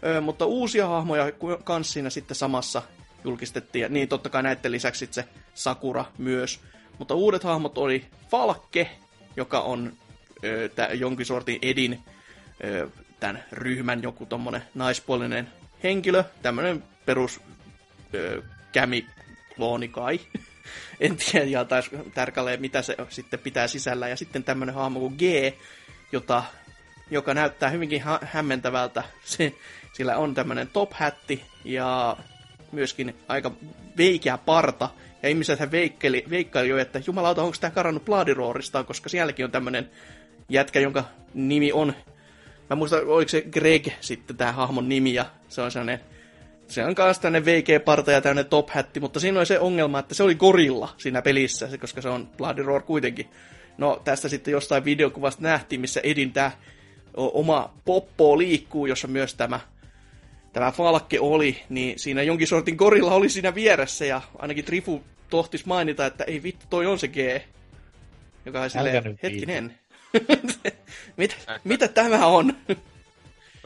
Ö, mutta uusia hahmoja kans siinä sitten samassa julkistettiin. Niin totta kai näiden lisäksi se Sakura myös. Mutta uudet hahmot oli Falke, joka on ö, tä, jonkin sortin Edin ö, tämän ryhmän joku tommonen naispuolinen henkilö. Tämmönen perus ö, kämi klooni kai. En tiedä ihan taas tarkalleen, mitä se sitten pitää sisällä. Ja sitten tämmönen hahmo kuin G, jota, joka näyttää hyvinkin ha- hämmentävältä. Se, sillä on tämmönen top-hätti ja myöskin aika veikeä parta. Ja ihmisethän veikkeli, veikkeli jo, että jumalauta, onko tämä karannut Bloodyrooristaan, koska sielläkin on tämmönen jätkä, jonka nimi on... Mä muistan, oliko se Greg sitten tämä hahmon nimi, ja se on sellainen... Se on myös tämmöinen veikeä parta ja tämmöinen top-hätti, mutta siinä oli se ongelma, että se oli gorilla siinä pelissä, koska se on Blood kuitenkin. No, tästä sitten jostain videokuvasta nähtiin, missä Edin tämä oma poppo liikkuu, jossa myös tämä, tämä Falke oli, niin siinä jonkin sortin gorilla oli siinä vieressä, ja ainakin Trifu tohtis mainita, että ei vittu, toi on se G, joka on silleen, hetkinen, mitä, mitä tämä on?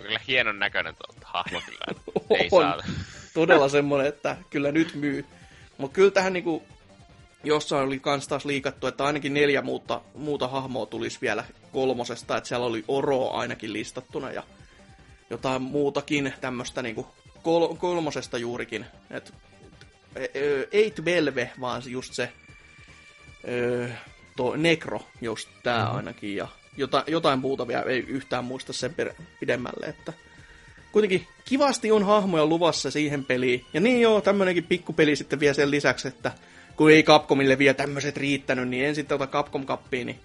On kyllä hienon näköinen tuolta hahmo kyllä, ei saa. Todella semmoinen, että kyllä nyt myy. Mutta kyllä tähän niinku, jossain oli kans taas liikattu, että ainakin neljä muuta, muuta hahmoa tulisi vielä kolmosesta. Että siellä oli Oro ainakin listattuna ja jotain muutakin tämmöistä niinku kol- kolmosesta juurikin. Et, et, et, ei Twelve, vaan just se et, to, Necro, just tää mm-hmm. ainakin ja... Jota, jotain muuta vielä ei yhtään muista sen per, pidemmälle, että kuitenkin kivasti on hahmoja luvassa siihen peliin. Ja niin joo, tämmönenkin pikkupeli sitten vielä sen lisäksi, että kun ei Capcomille vielä tämmöiset riittänyt, niin ensin tuota Capcom Cupia, niin,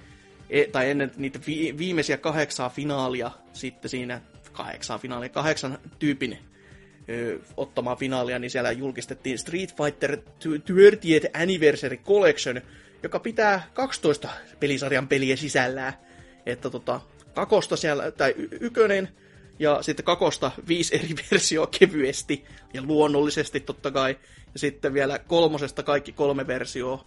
tai ennen niitä vi, viimeisiä kahdeksaa finaalia, sitten siinä kahdeksaa finaalia, kahdeksan tyypin ö, ottamaa finaalia, niin siellä julkistettiin Street Fighter kaksikymmentä Anniversary Collection, joka pitää kaksitoista pelisarjan peliä sisällään. Että tota, kakosta siellä, tai y- ykönen, ja sitten kakosta viisi eri versioa kevyesti, ja luonnollisesti totta kai, ja sitten vielä kolmosesta kaikki kolme versioa,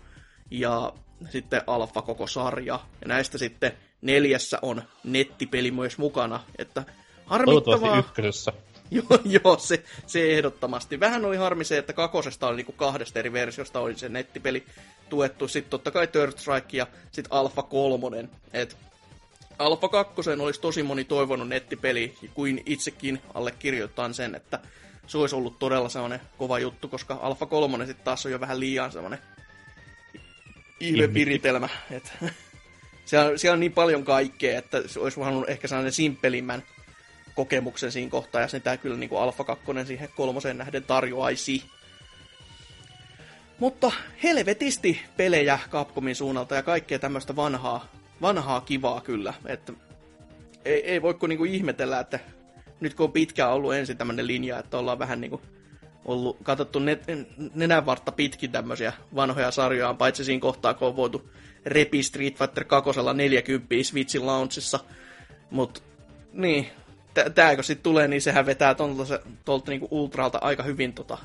ja sitten alfa koko sarja, ja näistä sitten neljässä on nettipeli myös mukana, että harmittavaa. Toivottavasti ykkösessä. Joo, joo se, se ehdottomasti. Vähän oli harmi se, että kakosesta oli niinku kahdesta eri versiosta oli se nettipeli tuettu, sitten totta kai Third Strike, ja sitten alfa kolmonen, että Alfa kakkoseen olisi tosi moni toivonut nettipeli, kuin itsekin allekirjoittaan sen, että se olisi ollut todella sellainen kova juttu, koska Alfa kolmonen sitten taas on jo vähän liian sellainen ilmeviritelmä. siellä, siellä on niin paljon kaikkea, että se olisi halunnut ehkä sellainen simppelimmän kokemuksen siinä kohtaa, ja sitä kyllä niin kuin Alfa kakkonen siihen kolmoseen nähden tarjoaisi. Mutta helvetisti pelejä Capcomin suunnalta ja kaikkea tämmöistä vanhaa. Vanhaa kivaa kyllä, että ei, ei voi kuin niinku ihmetellä, että nyt kun on pitkään ollut ensin tämmönen linja, että ollaan vähän niinku ollut, katsottu nenänvartta pitkin tämmöisiä vanhoja sarjoja, paitsi siinä kohtaa, kun on voitu repi Street Fighter kaksi neljäkymmentä Switchin launchissa, mut niin, t- tää kun sit tulee, niin sehän vetää tuolta, tuolta niinku ultralta aika hyvin tota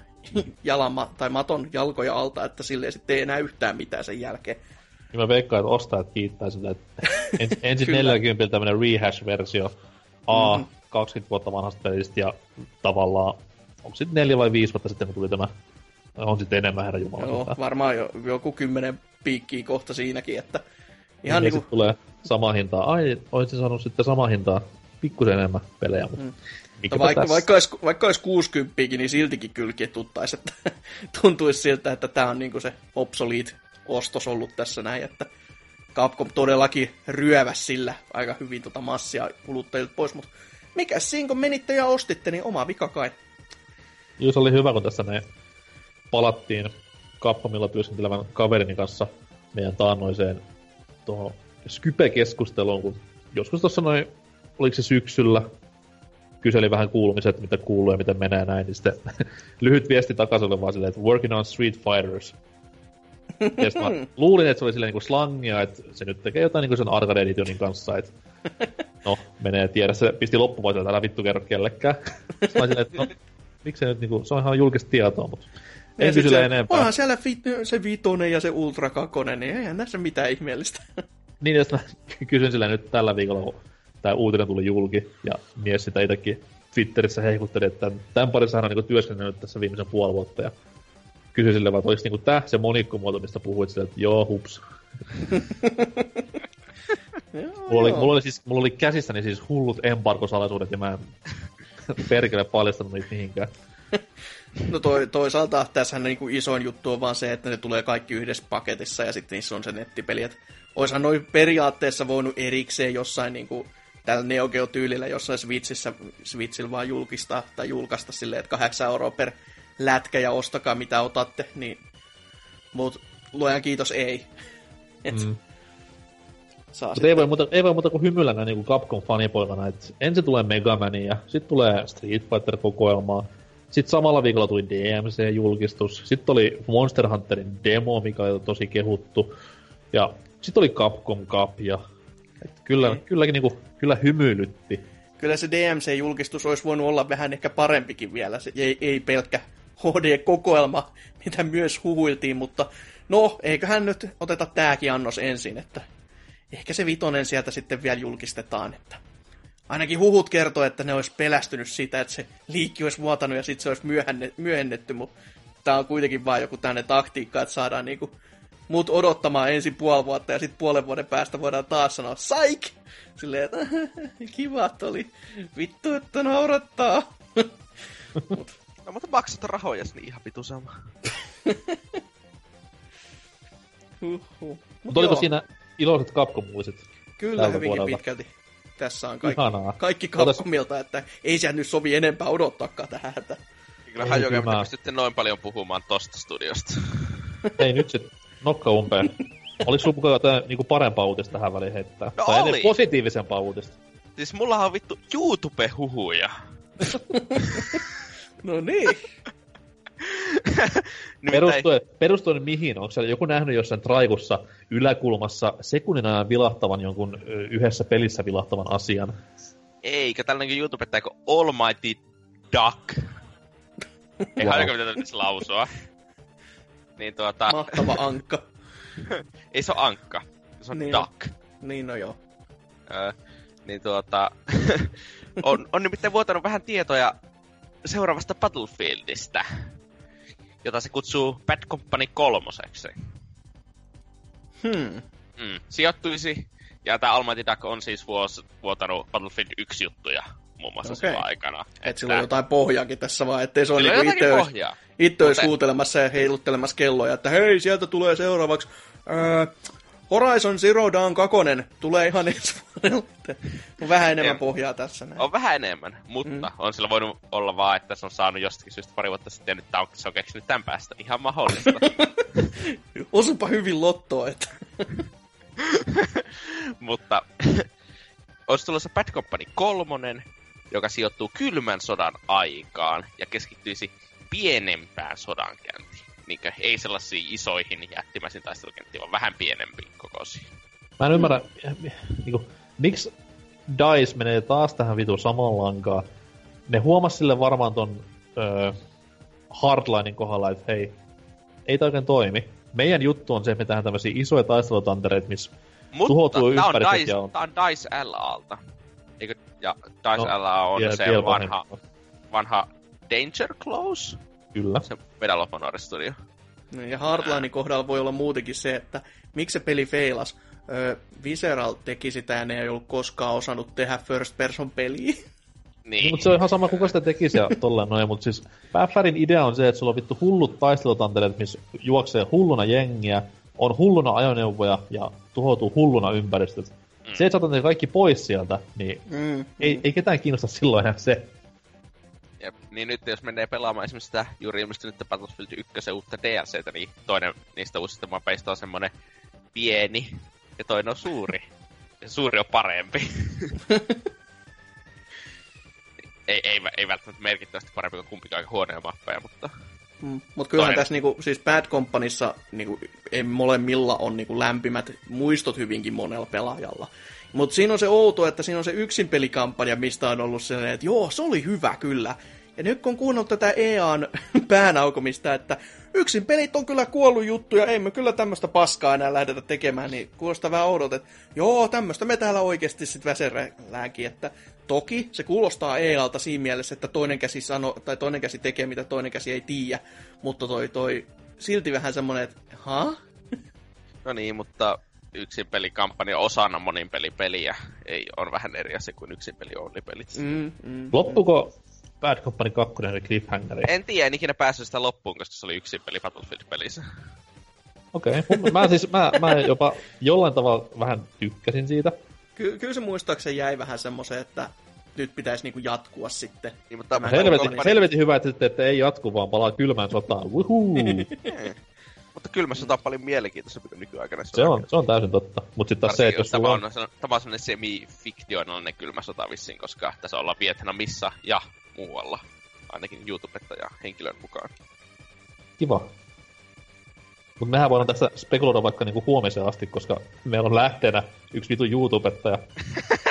jalan tai maton jalkoja alta, että silleen sitten ei enää yhtään mitään sen jälkeen. Niin mä veikkaan, että ostajat kiittää sillä, että ens, ensin neljäkymmentä tämmönen rehash-versio A, mm-hmm. kaksikymmentä vuotta vanhasta pelistä ja tavallaan, onko sitten neljä vai viisi vuotta sitten tuli tämä, on sitten enemmän herra jumala. Joo, varmaan jo, joku kymmenen piikkiä kohta siinäkin, että ihan niin, niin kuin... tulee samaa hintaa, ai, olisin saanut sitten samaa hintaa, pikkusen enemmän pelejä, mutta... Mm. No vaikka, vaikka, olisi, vaikka olisi kuusikymppiäkin, niin siltikin kyllä ketuttaisi, että tuntuisi siltä, että tämä on niinku se obsolete ostos ollut tässä näin, että Capcom todellakin ryöväs sillä aika hyvin tota massia kuluttajilta pois, mutta mikäs siinä kun menitte ja ostitte, niin oma vika kai. Joo, se oli hyvä, kun tässä ne palattiin Capcomilla työskentelevän kaverini kanssa meidän taannoiseen tuohon Skype-keskusteluun, kun joskus tuossa noin, oliko se syksyllä, kyseli vähän kuulumiset, mitä kuuluu ja mitä menee näin, niin sitten lyhyt viesti takaisin oli vaan silleen, että working on Street Fighters. Ja mä luulin, että se oli silleen niinku slangia, että se nyt tekee jotain niinku sen Arcade Editionin kanssa, että no, menee tiedä. Se pisti loppuvaisella, että älä vittu kerro kellekään. Sitten mä silleen, että no, miksei nyt niinku, se on ihan julkista tietoa, mutta ei kysyä enempää. Onhan siellä fi- se vitonen ja se ultra kakonen, niin eihän näissä mitään ihmeellistä. Niin, jos mä kysyn silleen nyt tällä viikolla, kun tää uutinen tuli julki, ja mies sitä itsekin Twitterissä heikutteli, että tämän parissa hän on niin työskennellyt tässä viimeisen puoli vuotta, ja kysyi sille vaan, että olis niin tämä se monikkomuoto, mistä puhuit sille, että joo, hups. mulla, oli, mulla, oli siis, mulla oli käsissäni siis hullut embargo-salaisuudet, ja mä en perkele paljastanut niitä mihinkään. No toi, toisaalta tässähän niin kuin isoin juttu on vaan se, että ne tulee kaikki yhdessä paketissa, ja sitten niissä on se nettipeli. Et oishan noi periaatteessa voinut erikseen jossain niin kuin tällä Neo Geo-tyylillä jossain Switchissä, Switchillä vaan julkistaa tai julkaista silleen, että kahdeksan euroa per lätkä ja ostakaa mitä otatte, niin mut luojan kiitos ei. Et mm. saa ei, voi muuta, ei voi muuta kuin hymyillä näin niin kuin Capcom-fanipoikana, että ensin tulee Mega Mania, sitten tulee Street Fighter-kokoelmaa, sitten samalla viikolla tuli D M C-julkistus, sitten oli Monster Hunterin demo, mikä oli tosi kehuttu, ja sitten oli Capcom Cup, ja kyllä, kylläkin niinku, kyllä hymyilytti. Kyllä se D M C-julkistus olisi voinut olla vähän ehkä parempikin vielä, se ei, ei pelkkä H D-kokoelma, mitä myös huhuiltiin, mutta no, eiköhän nyt oteta tääkin annos ensin, että ehkä se vitonen sieltä sitten vielä julkistetaan, että ainakin huhut kertoo, että ne olisi pelästynyt sitä, että se liikki olisi vuotanut ja sitten se olisi myöhänne, myöhennetty, mutta tämä on kuitenkin vain joku tämmöinen taktiikka, että saadaan niinku muut odottamaan ensin puoli vuotta ja sitten puolen vuoden päästä voidaan taas sanoa saik! Silleen, että kivat oli, vittu, että naurattaa. Mut. No mutta maksat rahoja, niin ihan vitu sama. Mut Mut oliko siinä iloiset Capcom-muiset? Kyllä, hyvinkin vuodelta. Pitkälti. Tässä on kaikki, kaikki Capcomilta, että ei siellä nyt sovi enempää odottaakaan tähän. Että kyllä hajokaa, mitä pystytte noin paljon puhumaan tosta studiosta. Ei nyt sit nokka umpeen. Oliko sulla mukaan jotain niinku parempaa uutista tähän väliin heittää? No tai oli. Ennen positiivisempaa uutista. Siis mullahan on vittu YouTube-huhuja. No niin. Perustuen, perustuen mihin? Onko siellä joku nähnyt jossain traikussa yläkulmassa sekunnin ajan vilahtavan jonkun yhdessä pelissä vilahtavan asian? Eikö tällainen YouTube tääkö Almighty Duck? Ei wow. Hajoka mitä tätä pitäisi lausua. Niin tuota... Mahtava ankka. Ei se ole ankka, se on niin duck. On. Niin no joo. Öö, niin tuota... on, on nimittäin vuotanut vähän tietoja seuraavasta Battlefieldistä, jota se kutsuu Bad Company kolmoseksi. Hmm. Mm, sijoittuisi, ja tää Almighty Duck on siis vuos, vuotanut Battlefield yksi juttuja muun muassa okay. Sillä aikana. Et että... sillä on jotain pohjaakin tässä vaan, ettei se ole niinku itse olisi huutelemassa ja heiluttelemassa kelloja, että hei, sieltä tulee seuraavaksi äh, Horizon Zero Dawn kaksi tulee ihan ensi vuonna. On vähän enemmän en, pohjaa tässä. Näin. On vähän enemmän, mutta mm. on sillä voinut olla vaan, että se on saanut jostakin syystä pari vuotta sitten ja nyt tämä on, se on keksinyt tämän päästä. Ihan mahdollista. Osupa hyvin lottoa, että... mutta olisi tulossa Bad Company kolmonen, joka sijoittuu kylmän sodan aikaan ja keskittyisi pienempään sodankäyntiin. Niinkö, ei sellaisiin isoihin jättimäisiin taistelukenttiin, vaan vähän pienempiin kokoisiin. Mä en ymmärrä, niinku, miksi DICE menee taas tähän vitun samaan lankaan. Ne huomasi sille varmaan ton öö, Hardlinen kohdalla, että hei, ei tää oikein toimi. Meidän juttu on se, että me tehdään tämmösiä isoja taistelutantereita, missä tuhoutuu ympäristöt ja on... Tää on DICE L A:lta. Eikö, ja DICE no, L A on vielä, se vielä vanha, vanha Danger Close? Kyllä. Se Medal of Honor Studio. No, ja Hardlinen kohdalla voi olla muutenkin se, että miksi se peli feilas? Öö, Visceral teki sitä ja ne ei ollut koskaan osannut tehdä first person peliä. Niin. No, mutta se on ihan sama, kuka sitä tekisi ja tolleen noin, mutta siis Päfärin idea on se, että sulla on vittu hullut taistelutantereet, missä juoksee hulluna jengiä, on hulluna ajoneuvoja ja tuhoutuu hulluna ympäristöt. Mm. Se, että saatat ne kaikki pois sieltä, niin mm. ei, ei ketään kiinnosta silloin enää se. Jep. Niin nyt jos menee pelaamaan esimerkiksi sitä juuri ilmestynyttä Battlefield yksi uutta D L C:tä, niin toinen niistä uusista mapeista on semmonen pieni ja toinen on suuri. Ja suuri on parempi. ei, ei, ei välttämättä merkittävästi parempi kuin kumpikaan huonoja mappeja, mutta... Mm, mutta kyllähän toinen. Tässä niinku, siis Bad Companyssa niinku, ei molemmilla on niinku lämpimät muistot hyvinkin monella pelaajalla. Mutta siinä on se outo, että siinä on se yksinpelikampanja, mistä on ollut sellainen, että joo, se oli hyvä kyllä. Ja nyt kun kuunnellut tätä E A:n päänaukomista, että yksin pelit on kyllä kuollut juttu ja emme kyllä tämmöistä paskaa enää lähdetä tekemään, niin kuulostaa vähän oudolta, että joo, tämmöistä me täällä oikeasti sitten väseräänkin, että toki se kuulostaa E A:lta siinä mielessä, että toinen käsi sano, tai toinen käsi tekee, mitä toinen käsi ei tiedä, mutta toi toi silti vähän semmoinen, että ha? No niin, mutta yksin pelikampanja osana monin pelipeliä ei on vähän eri asia kuin yksin peli only pelit. Mm, mm, Loppuko Bad Company kaksi eri cliffhangeri? En tiedä, en ikinä päässyt sitä loppuun, koska se oli yksin peli Battlefield-pelissä. Okei, okay. mä siis mä, mä jopa jollain tavalla vähän tykkäsin siitä. Ky- kyllä se muistaakseni jäi vähän semmoiseen, että nyt pitäisi niinku jatkua sitten. Niin, mutta helvetin, helvetin hyvä, että, että ei jatku, vaan palaa kylmään sotaan. Wuhuu! Mutta kylmä sota on paljon mielenkiintoista nykyaikana. Se on, se on täysin totta. Mut sit taas se, että jos tämä on, on semmoinen semi-fiktionaalinen kylmä sota vissiin, koska tässä ollaan Vietnamissa ja muualla. Ainakin YouTubetta ja henkilön mukaan. Kiva. Mut mehän voidaan tässä spekuloida vaikka niinku huomiseen asti, koska meillä on lähteenä yksi vitu YouTubettaja.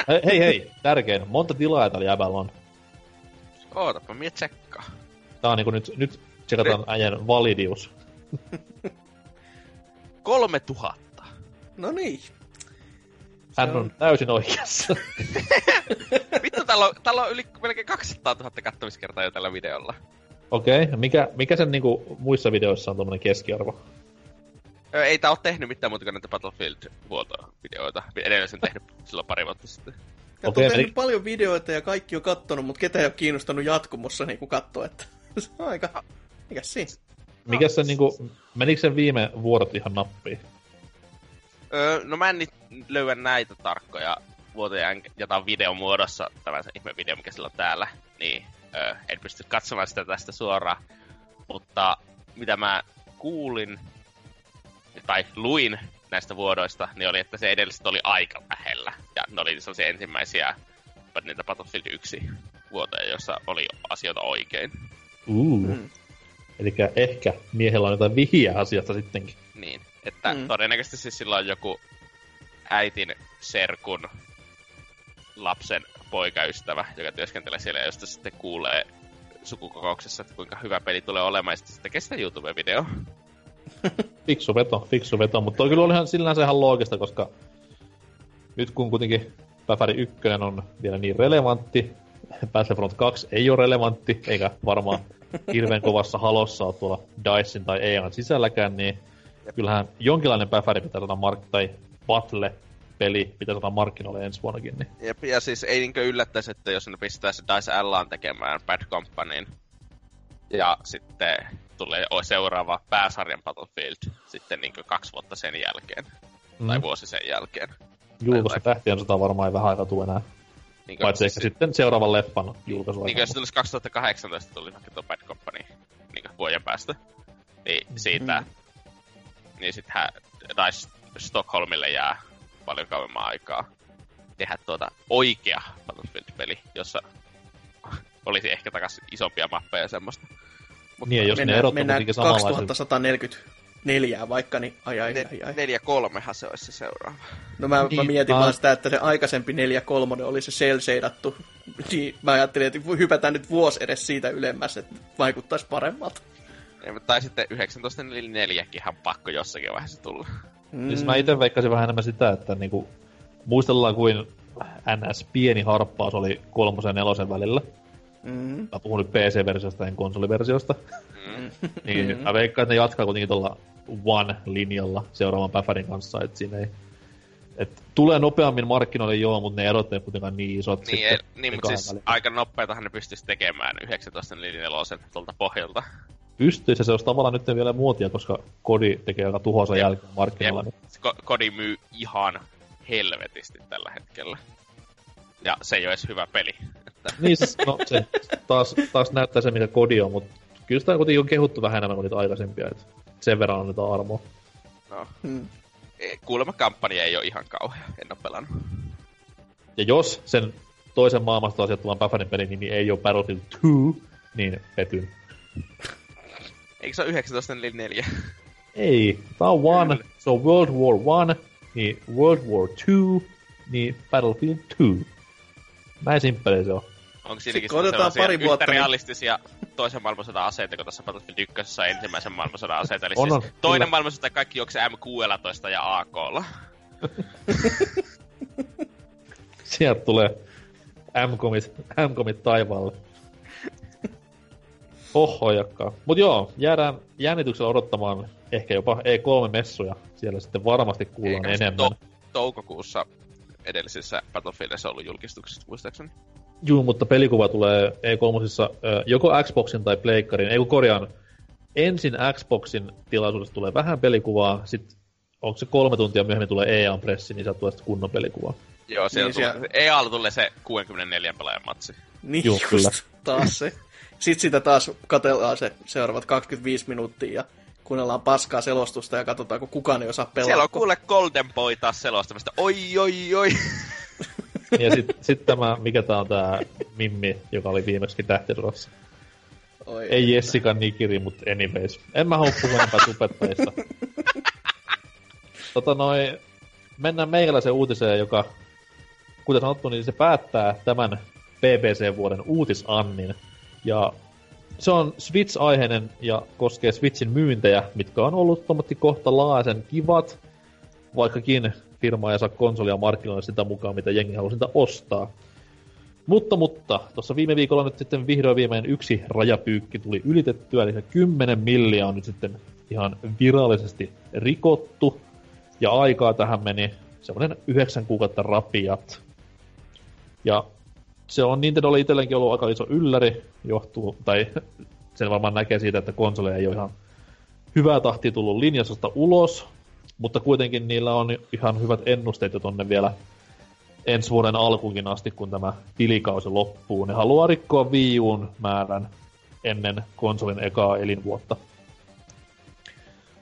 hei, hei hei, tärkein. Monta tilaa tällä jäävällä on. Ootapa, mie tsekkaa. Tää on niinku nyt, nyt tsekataan äijän validius. Kolme tuhatta. No niin. Hän on, on täysin oikeassa. Vittu, täällä on, täällä on yli melkein kaksisataatuhatta kattomiskertaa jo tällä videolla. Okei, okay. mikä, mikä sen niinku muissa videoissa on tommonen keskiarvo? Ei tää oo tehnyt mitään muuta kuin näitä Battlefield-videoita. Edelleen sen tehnyt silloin pari vuotta sitten. Ja okay, on tehnyt eli paljon videoita ja kaikki on kattonut, mut ketä ei oo kiinnostanut jatkumossa niinku kattoo, että se on aika. Mikäs siinä? Mikäs sen niinku, menikö sen viime vuorot ihan nappiin? Öö, no mä en nyt löyä näitä tarkkoja vuotoja, jota on videomuodossa, tämä se ihme video, mikä sillä on täällä, niin öö, en pysty katsomaan sitä tästä suoraan. Mutta mitä mä kuulin, tai luin näistä vuodoista, niin oli, että se edelliset oli aika lähellä. Ja ne oli sellaisia ensimmäisiä, niitä Battlefield yksi vuotoja, joissa oli asioita oikein. Uh. Mm. Elikkä ehkä miehellä on jotain vihiä asiasta sittenkin. Niin, että mm. todennäköisesti siis sillä on joku äitin serkun lapsen poikaystävä, joka työskentelee siellä, josta sitten kuulee sukukokouksessa, että kuinka hyvä peli tulee olemaan, ja sitten se tekee sitä YouTube-videoa. fiksu veto, fiksu veto, mutta toi kyllä olihan sillänsä ihan loogista, koska nyt kun kuitenkin Päfäri yksi on vielä niin relevantti, Battlefront kaksi ei ole relevantti, eikä varmaan hirveän kovassa halossa ole tuolla DICEin tai E A:n sisälläkään, niin kyllähän jonkinlainen päfäri pitää saada mark- tai battle-peli pitää saada markkinoille ensi vuonnakin. Niin. Jep, ja siis ei niinkö yllättäisi, että jos ne pistää se DICE L tekemään Bad Companyin, ja sitten tulee seuraava pääsarjan Battlefield sitten niinkö kaksi vuotta sen jälkeen, mm. tai vuosi sen jälkeen. Juu, koska Tähtien sota varmaan ei vähän aika tule enää. Niin, paitsi ehkä sitten seuraavan leffan julkaisuaikana. Niin, jos se tulisi kaksituhattakahdeksantoista, tuli vaikka tuo Bad Company niin vuoden päästä. Niin siitä, mm-hmm. niin sittenhän DICE Stockholmille jää paljon kauemman aikaa tehdä tuota oikea Battlefield-peli, jossa olisi ehkä takaisin isompia mappeja ja semmoista. Mutta niin, jos mennään, ne erottu kuitenkin samanlaisia. kaksituhattasataneljäkymmentäneljä vaikka, niin ai ai ai ai. neljä kolmehan se olisi se seuraava. No mä, niin, mä mietin vaan sitä, että se aikaisempi neljä kolme oli se cel-sheidattu. Niin, mä ajattelin, että hypätään nyt vuosi edes siitä ylemmäs, että vaikuttaisi paremmalta. Tai sitten yhdeksäntoista neljäkymmentäneljäkin pakko jossakin vaiheessa tulla. Mm. Siis mä ite veikkasin vähän enemmän sitä, että niinku, muistellaan kuin N S pieni harppaus oli kolmosen ja nelosen välillä. Mm-hmm. Mä puhun nyt P C-versiosta, en konsoliversiosta. Mm-hmm. niin mä veikkaan, että ne jatkaa kuitenkin tuolla One-linjalla seuraavan päfärin kanssa, että siinä ei et tulee nopeammin markkinoille joo, mutta ne erot ei kuitenkaan niin isot. Niin, sitten, ei, niin mutta siis välillä aika nopeatahan ne pystyisi tekemään yhdeksäntoista neljäkymmentäneljä tuolta pohjalta. Pystyisi, ja se olisi tavallaan nyt vielä muotia, koska Kodi tekee aika tuhoansa jälkeen markkinoilla. Niin. Kodi myy ihan helvetisti tällä hetkellä. Ja se ei ole edes hyvä peli. niin, no se taas, taas näyttää se, mitä Kodi on, mutta kyllä sitä kuitenkin on kehuttu vähän enemmän kuin niitä aikaisempia, että sen verran annetaan armoa. No, hmm. kuulemma kampanja ei ole ihan kauhea, en ole pelannut. Ja jos sen toisen maailmasta asiat tullaan Päfärin pelin nimi ei ole Battlefield kaksi, niin petyn. Eikö se ole yhdeksäntoista neljäkymmentäneljä? ei, tää on one, se so on World War One, niin World War Two, niin Battlefield two. Näin simppeli se on. Onko siinäkin pari vuotta yhtä realistisia niin... toisen maailmansodan aseita, kun tässä Battlefield ykkösessä ensimmäisen maailmansodan aseita. Eli on, siis on, toinen kyllä. maailmansota kaikki juoksee M kuusitoista ja A K:lla. Sieltä tulee M-komit, M-komit taivaalle. Ohojakkaa. Mut joo, jäädään jännityksellä odottamaan ehkä jopa E kolme -messuja. Siellä sitten varmasti kuullaan eikä enemmän. To- toukokuussa edellisissä Battlefieldissa ollut julkistuksissa, muistaakseni. Juu, mutta pelikuva tulee E kolmosissa joko Xboxin tai Pleikkarin, ei kun korjaan. Ensin Xboxin tilaisuudessa tulee vähän pelikuvaa, sitten onko se kolme tuntia myöhemmin tulee E A:n pressi, niin sieltä tulee sitten kunnon pelikuvaa. Joo, niin siellä... E A:lla tulee se kuusikymmentäneljä pelaajan matsi. Niin Juh, just, kyllä. taas se. Sitten sitä taas katsellaan se seuraavat kaksikymmentäviisi minuuttia ja kuunnellaan paskaa selostusta ja katsotaan, kun kukaan ei osaa pelata. Siellä on kuule Golden Boy taas selostamista. Oi, oi, oi. Ja sit, sit tämä, mikä tää on tää Mimmi, joka oli viimeksi Tähtisodassa. Oi, ei että. Jessica Nikiri, mut anyways. En mä halua puhua enempää tupettajista. Tota noin, mennään meikäläisen uutiseen, joka, kuten sanottu, niin se päättää tämän P B C-vuoden uutisannin. Ja se on Switch-aiheinen ja koskee Switchin myyntejä, mitkä on ollut tommatti kohta laajaisen kivat, vaikkakin firma ei saa konsolia markkinoille sitä mukaan, mitä jengi haluaa sitä ostaa. Mutta, mutta, tuossa viime viikolla nyt sitten vihdoin viimein yksi rajapyykki tuli ylitettyä, eli se kymmenen milliä on nyt sitten ihan virallisesti rikottu, ja aikaa tähän meni semmoinen yhdeksän kuukautta rapiat. Ja se on Nintendolle itsellenkin ollut aika iso ylläri, johtuu, tai sen varmaan näkee siitä, että konsole ei ole ihan hyvää tahtia tullut linjasta ulos, mutta kuitenkin niillä on ihan hyvät ennusteet jo tonne vielä ensi vuoden alkuunkin asti, kun tämä tilikausi loppuu. Ne haluaa rikkoa Wii U:n määrän ennen konsolin ekaa elinvuotta.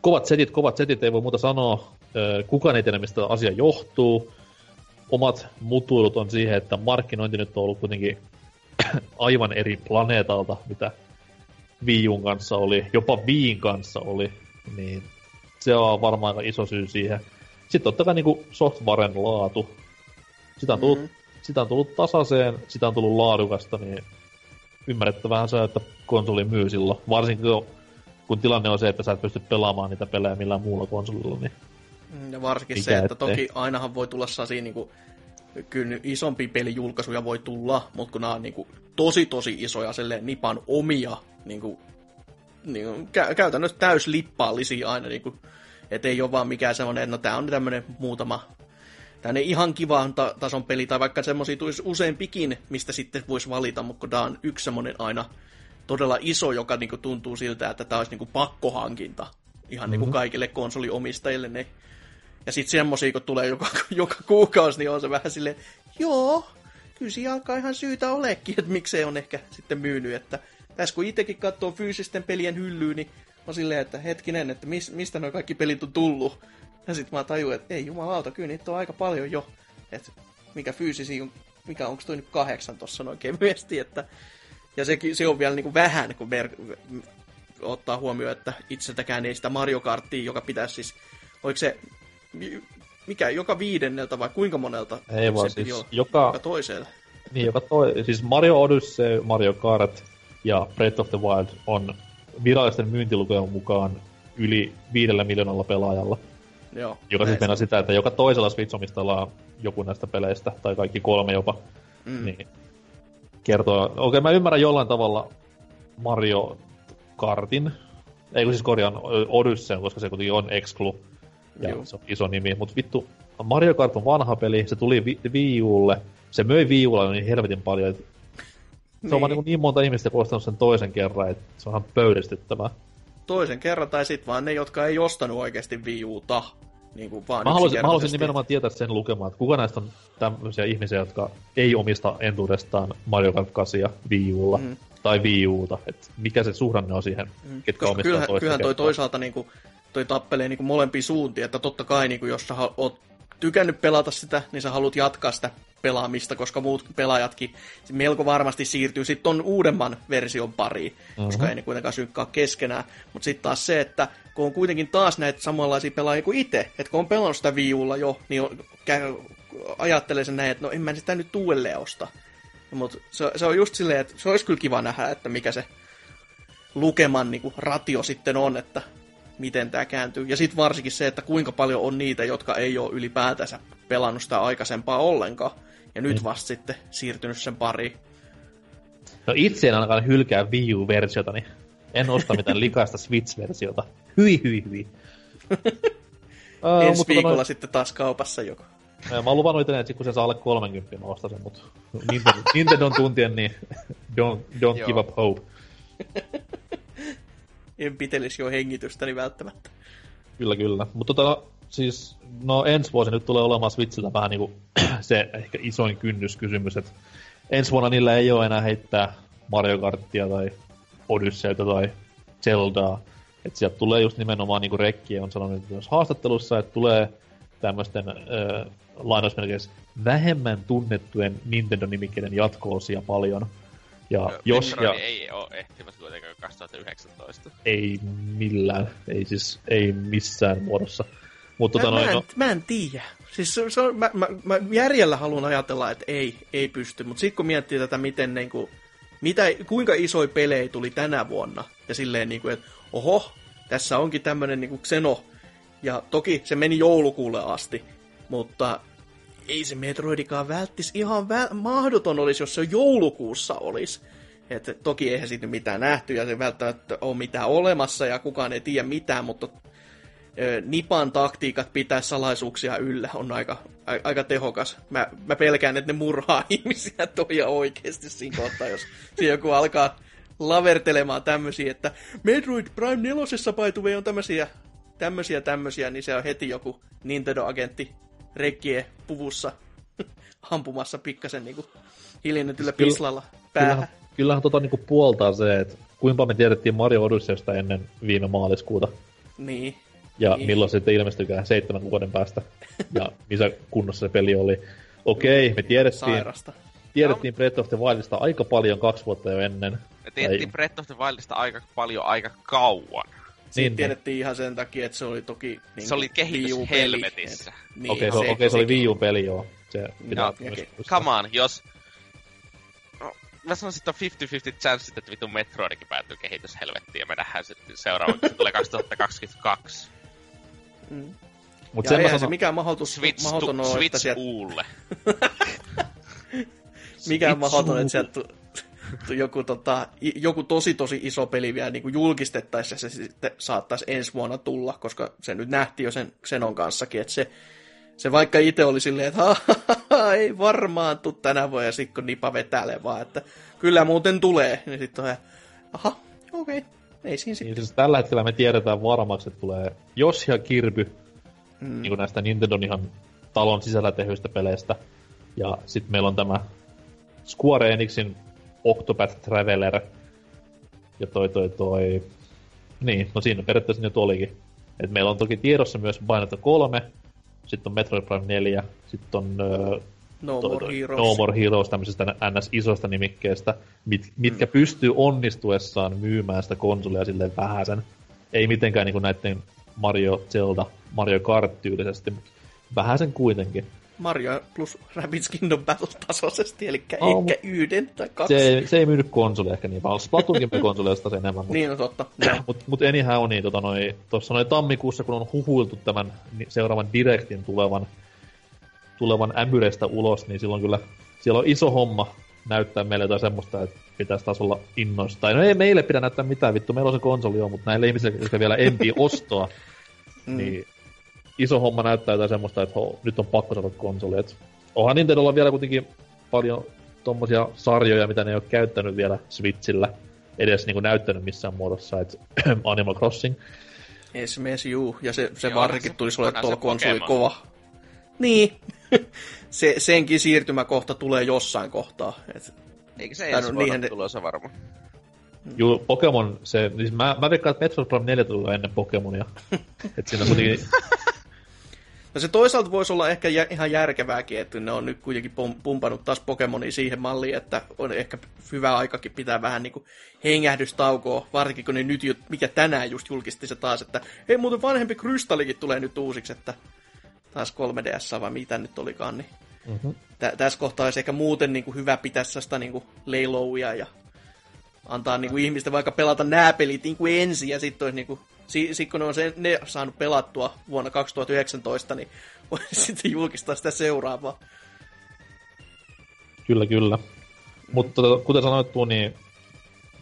Kovat setit, kovat setit, ei voi muuta sanoa. Kukaan ei tiedä, mistä asia johtuu. Omat mutuilut on siihen, että markkinointi nyt on ollut kuitenkin aivan eri planeetalta, mitä Wii U:n kanssa oli, jopa Wii:n kanssa oli, niin se on varmaan aika iso syy siihen. Sitten on tätä niinku softwaren laatu. Sitä on, tullut, mm-hmm. sitä on tullut tasaiseen, sitä on tullut laadukasta, niin ymmärrettävähän se, että konsoli myy silloin. Varsinkin kun tilanne on se, että sä et pysty pelaamaan niitä pelejä millään muulla konsolilla, niin ja varsinkin mikä se, että ettei. Toki ainahan voi tulla sellaisia niinku, kyllä isompia pelijulkaisuja voi tulla, mutta kun nämä on niinku tosi tosi isoja, selleen nipan omia, niinku, niinku, kä- käytännössä täyslippaallisia aina, niinku, että ei ole vaan mikään semmoinen, että no tämä on tämmöinen muutama, tämmöinen ihan kivan ta- tason peli, tai vaikka semmoisia tulisi useampikin, mistä sitten voisi valita, mutta kun tämä on yksi semmoinen aina todella iso, joka niinku tuntuu siltä, että tämä olisi niinku pakkohankinta ihan niinku mm-hmm. kaikille konsoliomistajille ne. Ja sit semmosia, kun tulee joka, joka kuukausi, niin on se vähän silleen, joo, kyllä siinä alkaa ihan syytä oleekin, että miksei on ehkä sitten myynyt. Että tässä kun itsekin katsoo fyysisten pelien hyllyyn, niin on silleen, että hetkinen, että mis, mistä nuo kaikki pelit on tullut. Ja sit mä tajuin, että ei jumalauta, kyllä niitä on aika paljon jo. Että mikä fyysisiä on, mikä onko toi nyt kahdeksan tossa noin kevyesti, että ja se, se on vielä niin kuin vähän, kun ver- ottaa huomioon, että itseltäkään ei sitä Mario Karttia, joka pitäisi siis, oliko se... Mikä, joka viidenneltä vai kuinka monelta? Ei vaan siis jo, joka, joka toisella. Niin, joka toisella. Siis Mario Odyssey, Mario Kart ja Breath of the Wild on virallisten myyntilukujen mukaan yli viidellä miljoonalla pelaajalla. Joo. Joka siis mennään sitä, että joka toisella Switch-omistajalla on joku näistä peleistä, tai kaikki kolme jopa. Mm. Niin kertoo. Okei, okay, mä ymmärrän jollain tavalla Mario Kartin. Ei kun siis korjaan Odysseyn, koska se kuitenkin on exclu. Ja Juu. se on iso nimi, mut vittu, Mario Kart on vanha peli, se tuli vi- Wii U:lle, se möi Wii U:lla niin helvetin paljon, että niin. Se on vaan niin, niin monta ihmistä ostanut sen toisen kerran, että se on ihan pöydistyttävää. Toisen kerran, tai sit vaan ne, jotka ei ostanut oikeesti Wii U:ta. Niin kuin vaan mä, haluaisin, mä haluaisin nimenomaan tietää sen lukemaan, että kuka näistä on tämmöisiä ihmisiä, jotka ei omista entuudestaan Mario Kart kahdeksan Wii U:lla. Mm. Tai Wii U:ta, että mikä se suhdanne on siihen, mm. ketkä koska omistaa kylhän, toista kyllähän toi kertaa. Toisaalta niinku... toi tappelee niinku molempiin suuntiin, että totta kai niinku, jos sä oot tykännyt pelata sitä, niin sä haluat jatkaa sitä pelaamista, koska muut pelaajatkin melko varmasti siirtyy sitten ton uudemman version pariin, mm-hmm. koska ei ne kuitenkaan synkkaa keskenään. Mutta sitten taas se, että kun on kuitenkin taas näitä samanlaisia pelaajia kuin itse, että kun on pelannut sitä viivulla jo, niin on, käy, ajattelee sen näin, että no en mä sitä nyt uudelleen osta. Mutta se, se on just silleen, että se olisi kyllä kiva nähdä, että mikä se lukeman niin kuin ratio sitten on, että miten tämä kääntyy. Ja sitten varsinkin se, että kuinka paljon on niitä, jotka ei ole ylipäätänsä pelannut sitä aikaisempaa ollenkaan. Ja nyt vasta sitten siirtynyt sen pariin. No itse en ainakaan hylkää Wii U-versiota, niin en osta mitään likaista Switch-versiota. Hyi, hyi, hyi. Ensi viikolla noin... sitten taas kaupassa joku. Mä oon luvannut itselleen, että kun se saa alle kolmekymmentä, mä ostan sen, mutta Nintendon tuntien, niin don't, don't give up hope. En pitelisi jo hengitystäni välttämättä. Kyllä, kyllä. Mutta tota, siis, no ensi vuosi nyt tulee olemaan Switchiltä vähän niinku se ehkä isoin kynnyskysymys, että ensi vuonna niillä ei ole enää heittää Mario Karttia tai Odysseyta tai Zeldaa. Että sieltä tulee just nimenomaan, niin kuin Rekki on sanonut myös haastattelussa, että tulee tämmöisten äh, lainausmerkeissä vähemmän tunnettujen Nintendo-nimikkeiden jatko-osia paljon. Ja no, jos ja... ei ole ehtimässä kuitenkaan kaksituhattayhdeksäntoista. Ei millään. Ei siis, ei missään muodossa. Mut, mä, tota, noin, mä, en, no... mä en tiedä. Siis se, se on, mä, mä, mä järjellä haluan ajatella, että ei, ei pysty. Mutta sitten kun miettii tätä, miten, niin kuin, mitä, kuinka isoja pelejä tuli tänä vuonna. Ja silleen, niin kuin, että oho, tässä onkin tämmönen niin kuin Xeno. Ja toki se meni joulukuulle asti, mutta ei se Metroidikaan välttis ihan vä- mahdoton olisi, jos se joulukuussa olisi. Et toki eihän siitä mitään nähty ja se välttämättä ole mitään olemassa ja kukaan ei tiedä mitään, mutta ö, Nipan taktiikat pitää salaisuuksia yllä on aika, a, aika tehokas. Mä, mä pelkään, että ne murhaa ihmisiä toi oikeasti siinä kohtaa, jos siinä joku alkaa lavertelemaan tämmöisiä, että Metroid Prime nelosessa paituvei on tämmöisiä tämmöisiä, tämmöisiä, niin se on heti joku Nintendo-agentti Rekkie puvussa ampumassa pikkasen niin hiljennetyllä siis pislalla päähän. Kyllähän, kyllähän tota niin kuin puoltaa se, että kuinka me tiedettiin Mario Odysseysta ennen viime maaliskuuta. Niin. Ja niin. Milloin sitten ilmestyykään seitsemän vuoden päästä. Ja missä kunnossa se peli oli. Okei, me tiedettiin... Sairasta. Tiedettiin Breath of the Wildista aika paljon kaksi vuotta jo ennen. Me tiedettiin tai... Breath of the Wildista aika paljon aika kauan. Niin, tiedettiin niin. Ihan sen takia, että se oli toki... Niin se oli kehitys helvetissä. Niin, okei, okay, se, okay, se oli Wii U-peli, joo. Se no, okay. Come on, jos... No, mä sanoisin, että on viisikymmentä viisikymmentä chance, että vittu Metroidikin päätyy kehitys helvettiin, ja me nähdään sitten seuraavaksi, että se tulee kaksituhattakaksikymmentäkaksi. Mm. Mut ja eihän sanon... se mikään mahdotus... mahdoton ole, että sieltä... Uulle. Mikään mahdoton, että sieltä... Joku, tota, joku tosi tosi iso peli vielä niin julkistettaisiin ja se sitten saattaisi ensi vuonna tulla, koska se nyt nähtiin jo sen Xenon kanssakin, että se, se vaikka itse oli silleen, että ha, ha, ha, ei varmaan tule tänä vuonna ja sitten kun nipa vetäilee vaan, että kyllä muuten tulee, niin sitten on aha, okei, okay, ei siinä sitten. Niin, siis tällä hetkellä me tiedetään varmaksi, että tulee Jos ja Kirby mm. niin näistä Nintendon ihan talon sisällä tehdyistä peleistä ja sitten meillä on tämä Square Enixin Octopath Traveler ja toi toi toi... Niin, no siinä periaatteessa nyt olikin. Et meillä on toki tiedossa myös Bayonetta kolme, sitten on Metroid Prime neljä, sitten on... Öö, no, toi, more toi, Heroes. No More Heroes, tämmöisistä N S-isoista nimikkeistä, mit, mitkä mm. pystyy onnistuessaan myymään sitä konsolia silleen vähäsen. Ei mitenkään niinku näitten Mario, Zelda, Mario Kart tyylisesti, mutta vähäsen kuitenkin. Mario plus Rabbids Kingdom Battle-tasoisesti, eli oh, ehkä yhden tai kaksi. Se ei, se ei myynyt konsolia ehkä niin paljon. Splatoonkin myy konsoleista enemmän. Mutta... Niin on totta. Mutta mut anyhow, niin, tota, noi, tuossa noin tammikuussa, kun on huhuiltu tämän seuraavan Directin tulevan, tulevan ämyreistä ulos, niin silloin kyllä siellä on iso homma näyttää meille jotain semmoista, että pitäisi taas olla innoissa. Tai no ei meille pidä näyttää mitään, vittu, meillä on se konsoli on, mutta näille ihmisille, jotka vielä empii ostoa, niin... Mm. Iso homma näyttää jotain semmoista, että ho, nyt on pakko saada konsoli. Et onhan Nintendolla vielä kuitenkin paljon tommosia sarjoja, mitä ne ei ole käyttänyt vielä Switchillä. Edes niin kuin näyttänyt missään muodossa, että Animal Crossing. Esimerkiksi juu, ja se, se varsinkin tulisi olla tuolla konsoli kova. Niin, se, senkin siirtymäkohta tulee jossain kohtaa. Et, eikö se ensi vuonna ne... tulossa varmaan? Juu, Pokemon, se, siis mä, mä veikkaan, että Metroid Prime neljä tulee ennen Pokemonia. Että siinä kuitenkin... No se toisaalta voisi olla ehkä ihan järkevääkin, että ne on nyt kuitenkin pumpannut taas Pokemonia siihen malliin, että on ehkä hyvä aikakin pitää vähän niin kuin hengähdystaukoa, varsinkin kun ne nyt, mikä tänään just julkisti se taas, että hei muuten vanhempi Krystallikin tulee nyt uusiksi, että taas kolme D S vai mitä nyt olikaan, niin Mm-hmm. Tä- tässä kohtaa olisi ehkä muuten niin kuin hyvä pitää sitä niin kuin leilouja ja antaa niin kuin ihmisten vaikka pelata nämä pelit niin kuin ensin, ja sitten niin sit kun ne on sen, ne saanut pelattua vuonna kaksituhattayhdeksäntoista, niin voi sitten julkistaa sitä seuraavaa. Kyllä, kyllä. Mutta kuten sanottu, niin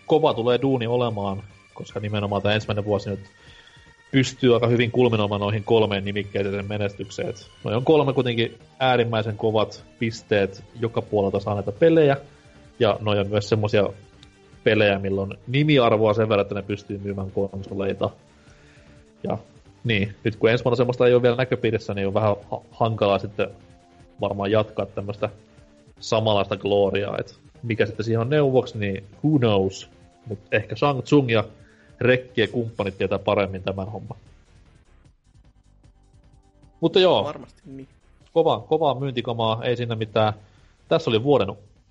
kova tulee duuni olemaan, koska nimenomaan tämä ensimmäinen vuosi nyt pystyy aika hyvin kulminoimaan noihin kolmeen nimikkeiden menestykseen. Noi on kolme kuitenkin äärimmäisen kovat pisteet joka puolelta saaneita pelejä, ja noi on myös semmoisia pelejä, milloin nimiarvoa sen verran, että ne pystyy myymään konsoleita. Ja niin, nyt kun ensi vuonna semmoista ei ole vielä näköpiirissä, niin on vähän ha- hankalaa sitten varmaan jatkaa tämmöistä samanlaista gloriaa. Et mikä sitten siihen on neuvoksi, niin who knows. Mutta ehkä Shang Tsung ja Rekki ja kumppanit tietää paremmin tämän homman. Mutta joo, varmasti niin. Kovaa, kovaa myyntikamaa, ei siinä mitään. Tässä oli vuoden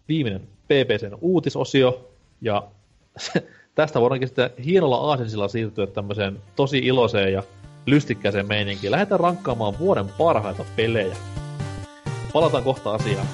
viimeinen P B C:n uutisosio. Ja tästä voidaankin sitten hienolla aasinsilla siirtyä tämmöiseen tosi iloiseen ja lystikkäiseen meininkiin. Lähdetään rankkaamaan vuoden parhaita pelejä. Palataan kohta asiaan.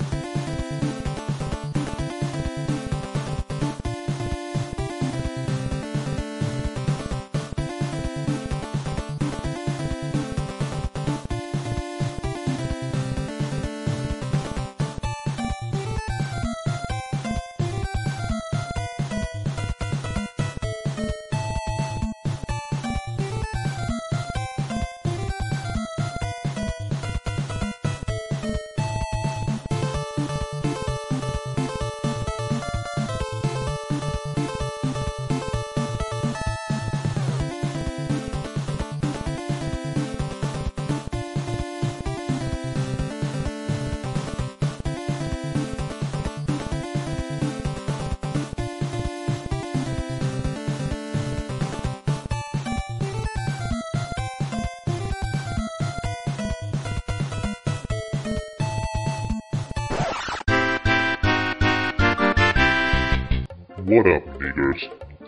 What up, niggers?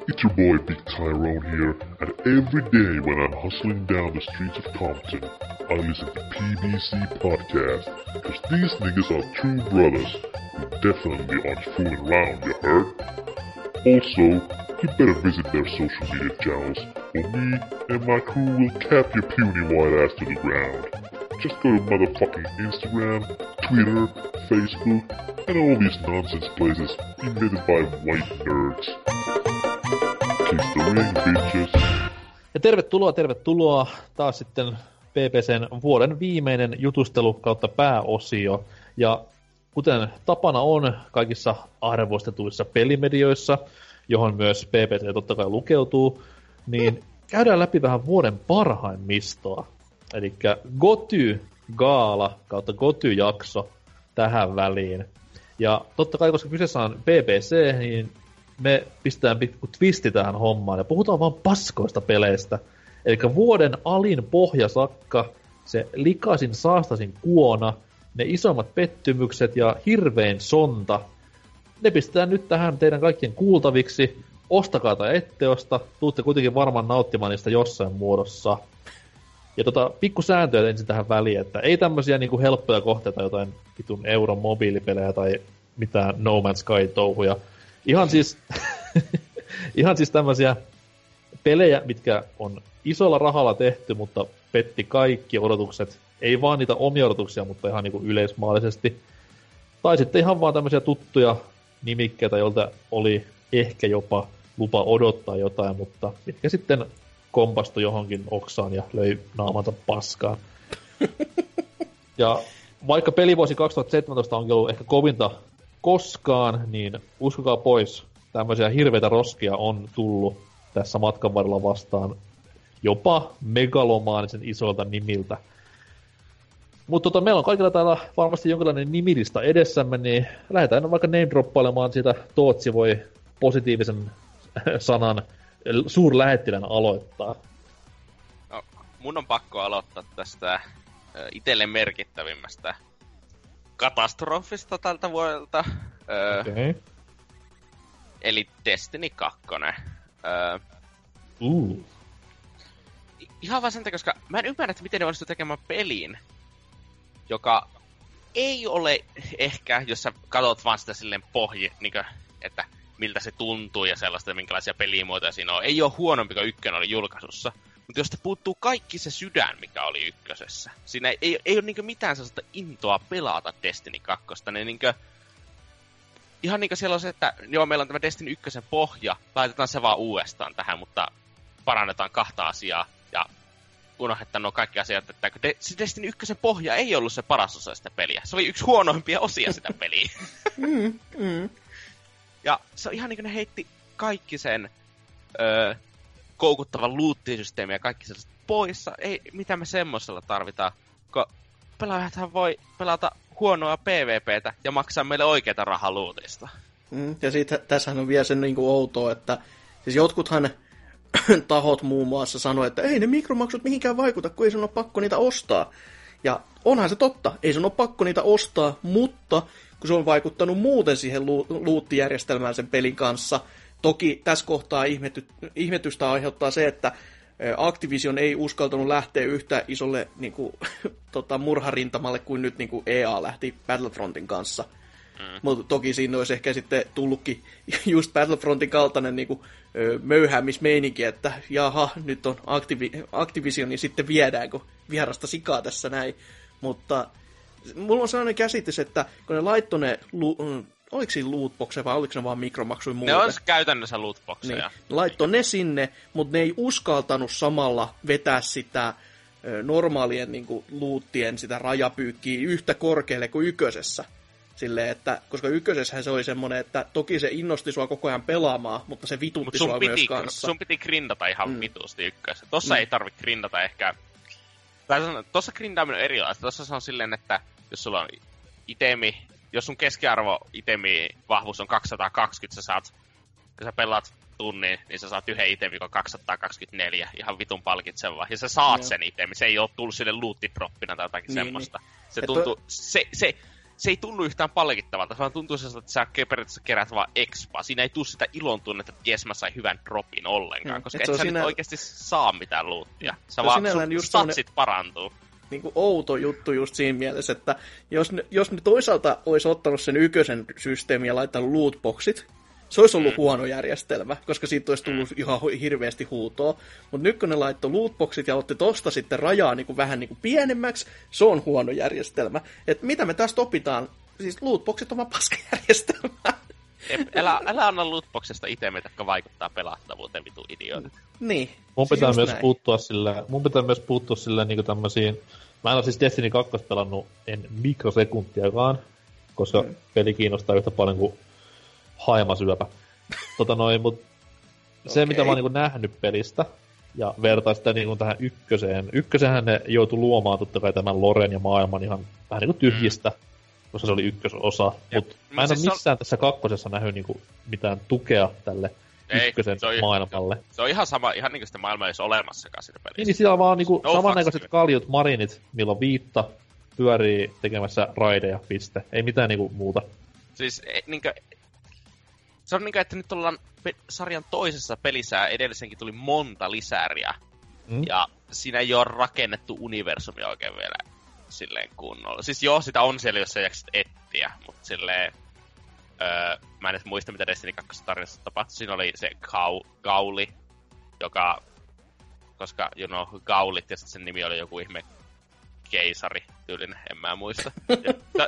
It's your boy Big Tyrone here, and every day when I'm hustling down the streets of Compton, I listen to P B C podcast, because these niggas are true brothers who definitely aren't fooling around, you heard? Also, you better visit their social media channels, or me and my crew will cap your puny white ass to the ground. Just go to motherfucking Instagram, Twitter, Facebook, and all these nonsense places invented by white nerds. Kiss the ring, bitches. Ja tervetuloa, tervetuloa taas sitten P B C:n vuoden viimeinen jutustelu kautta pääosio. Ja kuten tapana on kaikissa arvostetuissa pelimedioissa, johon myös P B C totta kai lukeutuu, niin käydään läpi vähän vuoden parhaimmistoa. Elikkä Goty-gaala kautta Goty-jakso tähän väliin. Ja totta kai, koska kyseessä on P B C, niin me pistetään pikku twisti tähän hommaan ja puhutaan vaan paskoista peleistä. Elikkä vuoden alin pohjasakka, se likaisin saastasin kuona, ne isommat pettymykset ja hirvein sonta, ne pistetään nyt tähän teidän kaikkien kuultaviksi. Ostakaa tai ette osta, tuutte kuitenkin varmaan nauttimaan niistä jossain muodossa. Ja tota, pikku sääntöjä ensin tähän väliin, että ei tämmösiä niinku helppoja kohteita, jotain vitun euron mobiilipelejä tai mitään No Man's Sky-touhuja. Ihan siis, ihan siis tämmösiä pelejä, mitkä on isolla rahalla tehty, mutta petti kaikki odotukset. Ei vaan niitä omia odotuksia, mutta ihan niinku yleismaallisesti. Tai sitten ihan vaan tämmösiä tuttuja nimikkeitä, joilta oli ehkä jopa lupa odottaa jotain, mutta mitkä sitten kompastui johonkin oksaan ja löi naamansa paskaan. Ja vaikka pelivuosi kaksituhattaseitsemäntoista onkin ollut ehkä kovinta koskaan, niin uskokaa pois, tämmöisiä hirveitä roskia on tullut tässä matkan varrella vastaan jopa megalomaanisen isolta nimiltä. Mutta tota, meillä on kaikilla täällä varmasti jonkinlainen nimilista edessämme, niin lähdetään vaikka name-droppailemaan sitä. Tootsi voi positiivisen sanan suurlähettilän aloittaa. No, mun on pakko aloittaa tästä itselle merkittävimmästä katastrofista tältä vuodelta. Okay. Eli Destiny kaksi. Uh. Ihan vaan sen takia, koska mä en ymmärrä, miten ne onnistu tekemään pelin, joka ei ole ehkä, jos sä katot vaan sitä silleen pohje, niin kuin, että miltä se tuntuu ja sellaista, minkälaisia pelimuotoja siinä on. Ei ole huonompi kuin ykkönen oli julkaisussa, mutta josta puuttuu kaikki se sydän, mikä oli ykkösessä. Siinä ei, ei, ei ole niin kuin mitään sellaista intoa pelata Destiny kaksi. Ne niin kuin, ihan niin kuin siellä on se, että joo, meillä on tämä Destiny ykkösen pohja, laitetaan se vaan uudestaan tähän, mutta parannetaan kahta asiaa ja unohdetaan nuo kaikki asiat, että se Destiny ykkösen pohja ei ollut se paras osa sitä peliä. Se oli yksi huonoimpia osia sitä peliä. mm, mm. Ja se on ihan niin kuin ne heitti kaikki sen öö, koukuttavan loot-systeemiä ja kaikki sellaiset poissa. Ei, mitä me semmoisella tarvitaan, kun pelaajathan voi pelata huonoa PvPtä ja maksaa meille oikeita rahaa lootista. Mm, ja siitä tässähän on vielä sen niin kuin outoa, että siis jotkuthan tahot muun muassa sanoi, että ei ne mikromaksut mihinkään vaikuta, kun ei sun ole pakko niitä ostaa. Ja onhan se totta, ei sun ole pakko niitä ostaa, mutta kun se on vaikuttanut muuten siihen luuttijärjestelmään sen pelin kanssa. Toki tässä kohtaa ihmety, ihmetystä aiheuttaa se, että Activision ei uskaltanut lähteä yhtä isolle niin kuin, tota, murharintamalle kuin nyt niin kuin E A lähti Battlefrontin kanssa. Mm. Mutta toki siinä olisi ehkä sitten tullutkin just Battlefrontin kaltainen niin kuin, möyhäämismeininki, että jaha, nyt on Activi- Activision, niin sitten viedäänkö vierasta sikaa tässä näin. Mutta mulla on sellainen käsitys, että kun ne laittoi ne, lu- oliko siinä lootboxeja vai oliko ne vaan mikromaksuja muuten? Ne olisi käytännössä lootboxeja. Niin. Laittoi ne sinne, mutta ne ei uskaltanut samalla vetää sitä normaalien niin kuin, loottien sitä rajapyykkiä yhtä korkealle kuin yköisessä. Silleen, että, koska ykkösessähän se oli semmoinen, että toki se innosti sua koko ajan pelaamaan, mutta se vitutti Mut sua piti, myös kanssa. Sun piti grindata ihan mm. vitusti ykkössä. Tossa mm. ei tarvitse grindata ehkä. Tossa grindaaminen on erilaista. Tossa se on silleen, että jos sulla on itemi, jos sun keskiarvo itemi vahvuus on kaksisataakaksikymmentä, sä saat, kun sä pelaat tunnin, niin sä saat yhden itemi, joka on kaksisataakaksikymmentäneljä. Ihan vitun palkitsevaa. Ja sä saat no. sen itemi. Se ei ole tullut sille loot-droppina tai jotakin niin, semmoista. Se et tuntuu... To... Se, se, Se ei tunnu yhtään palkittavalta, vaan tuntuu sellaiselta, että sä periaatteessa kerät vaan expaa. Siinä ei tule sitä ilon tunnetta, että jes mä sain hyvän dropin ollenkaan, hmm. koska et, et sä sinä... nyt oikeasti saa mitään lootia. Sä vaan sun statsit parantuu. Niin kuin outo juttu just siinä mielessä, että jos ne, jos ne toisaalta olisi ottanut sen yköisen systeemin ja laittanut lootboxit, se olisi ollut mm. huono järjestelmä, koska siitä olisi tullut mm. ihan hirveästi huutoa. Mutta nyt kun ne laittoi lootboxit ja otti tosta sitten rajaa niin kuin vähän niin kuin pienemmäksi, se on huono järjestelmä. Et mitä me tästä opitaan? Siis lootboxit on vaan paskajärjestelmä. Älä, älä anna lootboxista itemeitä, jotka vaikuttaa pelattavuuteen, vitu idiotit. Niin. Mun pitää, myös puuttua, sillä, mun pitää myös puuttua sillä niin kuin tämmöisiin... Mä en ole siis Destiny kaksi pelannut en mikrosekuntiakaan, koska mm. peli kiinnostaa yhtä paljon kuin... haimasyöpä. Tota noin, mut se okay. mitä mä oon niinku nähnyt pelistä, ja vertaan sitä niinku tähän ykköseen. Ykkösenhän ne joutui luomaan totta kai tämän loren ja maailman ihan vähän niinku tyhjistä, koska se oli ykkösosa. Ja, mut mä en siis oo missään on... tässä kakkosessa nähnyt niinku mitään tukea tälle ei, ykkösen se on, maailmalle. Se on ihan sama, ihan niinku sitä maailmaa ei olisi olemassakaan siinä pelissä. Niin, niin siellä on vaan niinku no samannäköiset kaljut marinit, milloin viitta pyörii tekemässä raideja, piste. Ei mitään niinku muuta. Siis niinkö... Se on niin kuin, että nyt ollaan pe- sarjan toisessa pelissä ja edellisenkin tuli monta lisäriä. Mm. Ja siinä ei ole rakennettu universumia oikein vielä silleen kunnolla. Siis joo, sitä on siellä, jos sä jakset etsiä, mutta silleen... Öö, mä en edes muista, mitä Destiny kaksi tarinassa tapahtui. Siinä oli se kau- Gauli, joka... Koska, you know, Gaulit ja sen nimi oli joku ihme keisari tyylinen, en mä muista.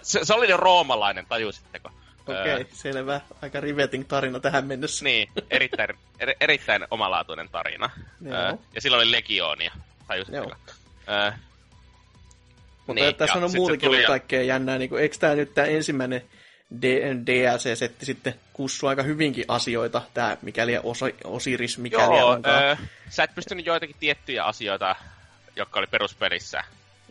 se, se oli jo roomalainen, tajusitteko? Okei, okay, selvä. Aika riveting tarina tähän mennessä. Niin, erittäin, er, erittäin omalaatuinen tarina. Öö, ja sillä oli legioonia. Tajusitteko? Öö, Mutta niin, tässä on muutenkin ollut kaikkea jännää. Niin kuin, eikö tämä nyt tämä ensimmäinen D L C-setti sitten kussu aika hyvinkin asioita? Tämä mikäli osa, Osiris, mikäli Joo, onkaan. Öö, sä et pystynyt joitakin tiettyjä asioita, jotka oli peruspelissä.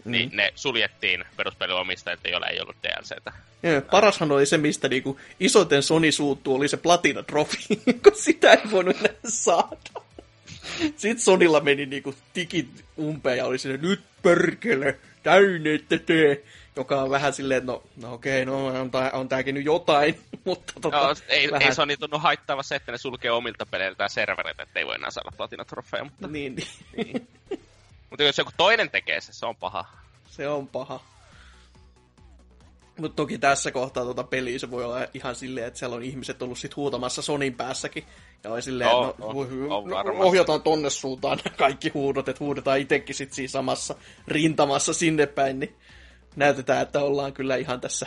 Mm. Niin ne suljettiin peruspelin omistajilta, joilla ei ollut D L C:tä. Ja, parashan oli se, mistä niinku isoten Sony suuttuu, oli se Platina-trofi, kun sitä ei voinut enää saada. Sitten Sonilla meni niinku tikit umpeen ja oli silleen, nyt perkele, täyne ette tee. Joka on vähän silleen, no, no okei, no on, tää, on tääkin nyt jotain, mutta tota... No, ei, vähän... ei Sony tunnu haittaava se, että ne sulkee omilta peleiltään servereitä, ettei voi enää saada Platina-trofeja, mutta... Niin, niin. Mutta jos joku toinen tekee se, se on paha. Se on paha. Mutta toki tässä kohtaa tuota peliä se voi olla ihan silleen, että siellä on ihmiset ollut sit huutamassa Sonin päässäkin. Ja oli silleen, no, no, no, no, ohjataan tonne suuntaan kaikki huudot, että huudetaan itsekin sit siinä samassa rintamassa sinne päin. Niin näytetään, että ollaan kyllä ihan tässä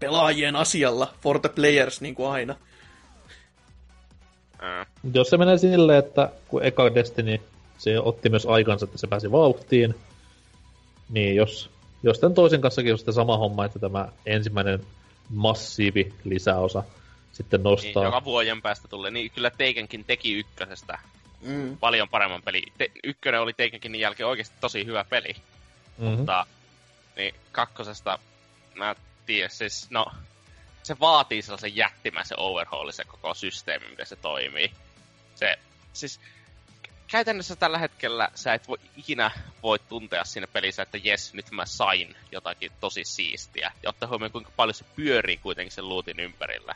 pelaajien asialla, for the players, niin kuin aina. Mm. Jos se menee silleen, että kun eka Destiny, se otti myös aikansa, että se pääsi vauhtiin, niin jos... Jos tämän toisen kanssakin on sitten sama homma, että tämä ensimmäinen massiivi lisäosa sitten nostaa... Niin, joka vuoden päästä tulee, niin kyllä Takenkin teki ykkösestä mm. paljon paremman peli. Te- ykkönen oli Takenkin jälkeen oikeasti tosi hyvä peli, mm-hmm. mutta niin, kakkosesta, mä tiedän, siis no, se vaatii sellaisen jättimäisen overhaulin se koko systeemi, miten se toimii. Se, siis... Käytännössä tällä hetkellä sä et voi ikinä voi tuntea siinä pelissä, että jes, nyt mä sain jotakin tosi siistiä. Ja ottaa huomioon, kuinka paljon se pyörii kuitenkin sen lootin ympärillä.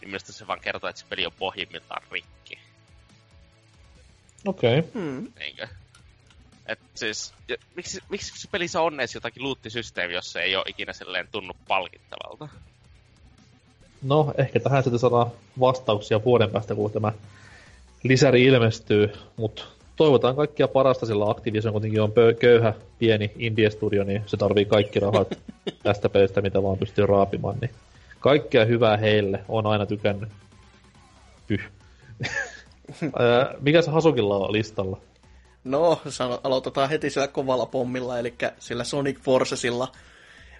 Niin minusta se vaan kertoo, että se peli on pohjimmiltaan rikki. Okei. Okay. Hmm. Eikö? Et siis, ja, miksi, miksi se pelissä on edes jotakin loottisysteemi, jos se ei ole ikinä silleen tunnu palkittavalta? No, ehkä tähän sitten saadaan vastauksia vuoden päästä, kun tämä... lisäri ilmestyy, mutta toivotaan kaikkia parasta, sillä Activision kuitenkin on pö- köyhä, pieni indie-studio, niin se tarvii kaikki rahat tästä pelistä, mitä vaan pystyy raapimaan, niin kaikkea hyvää heille, on aina tykännyt. Pyh. Mikä se Hasukilla on listalla? No, aloitetaan heti sillä kovalla pommilla, eli sillä Sonic Forcesilla,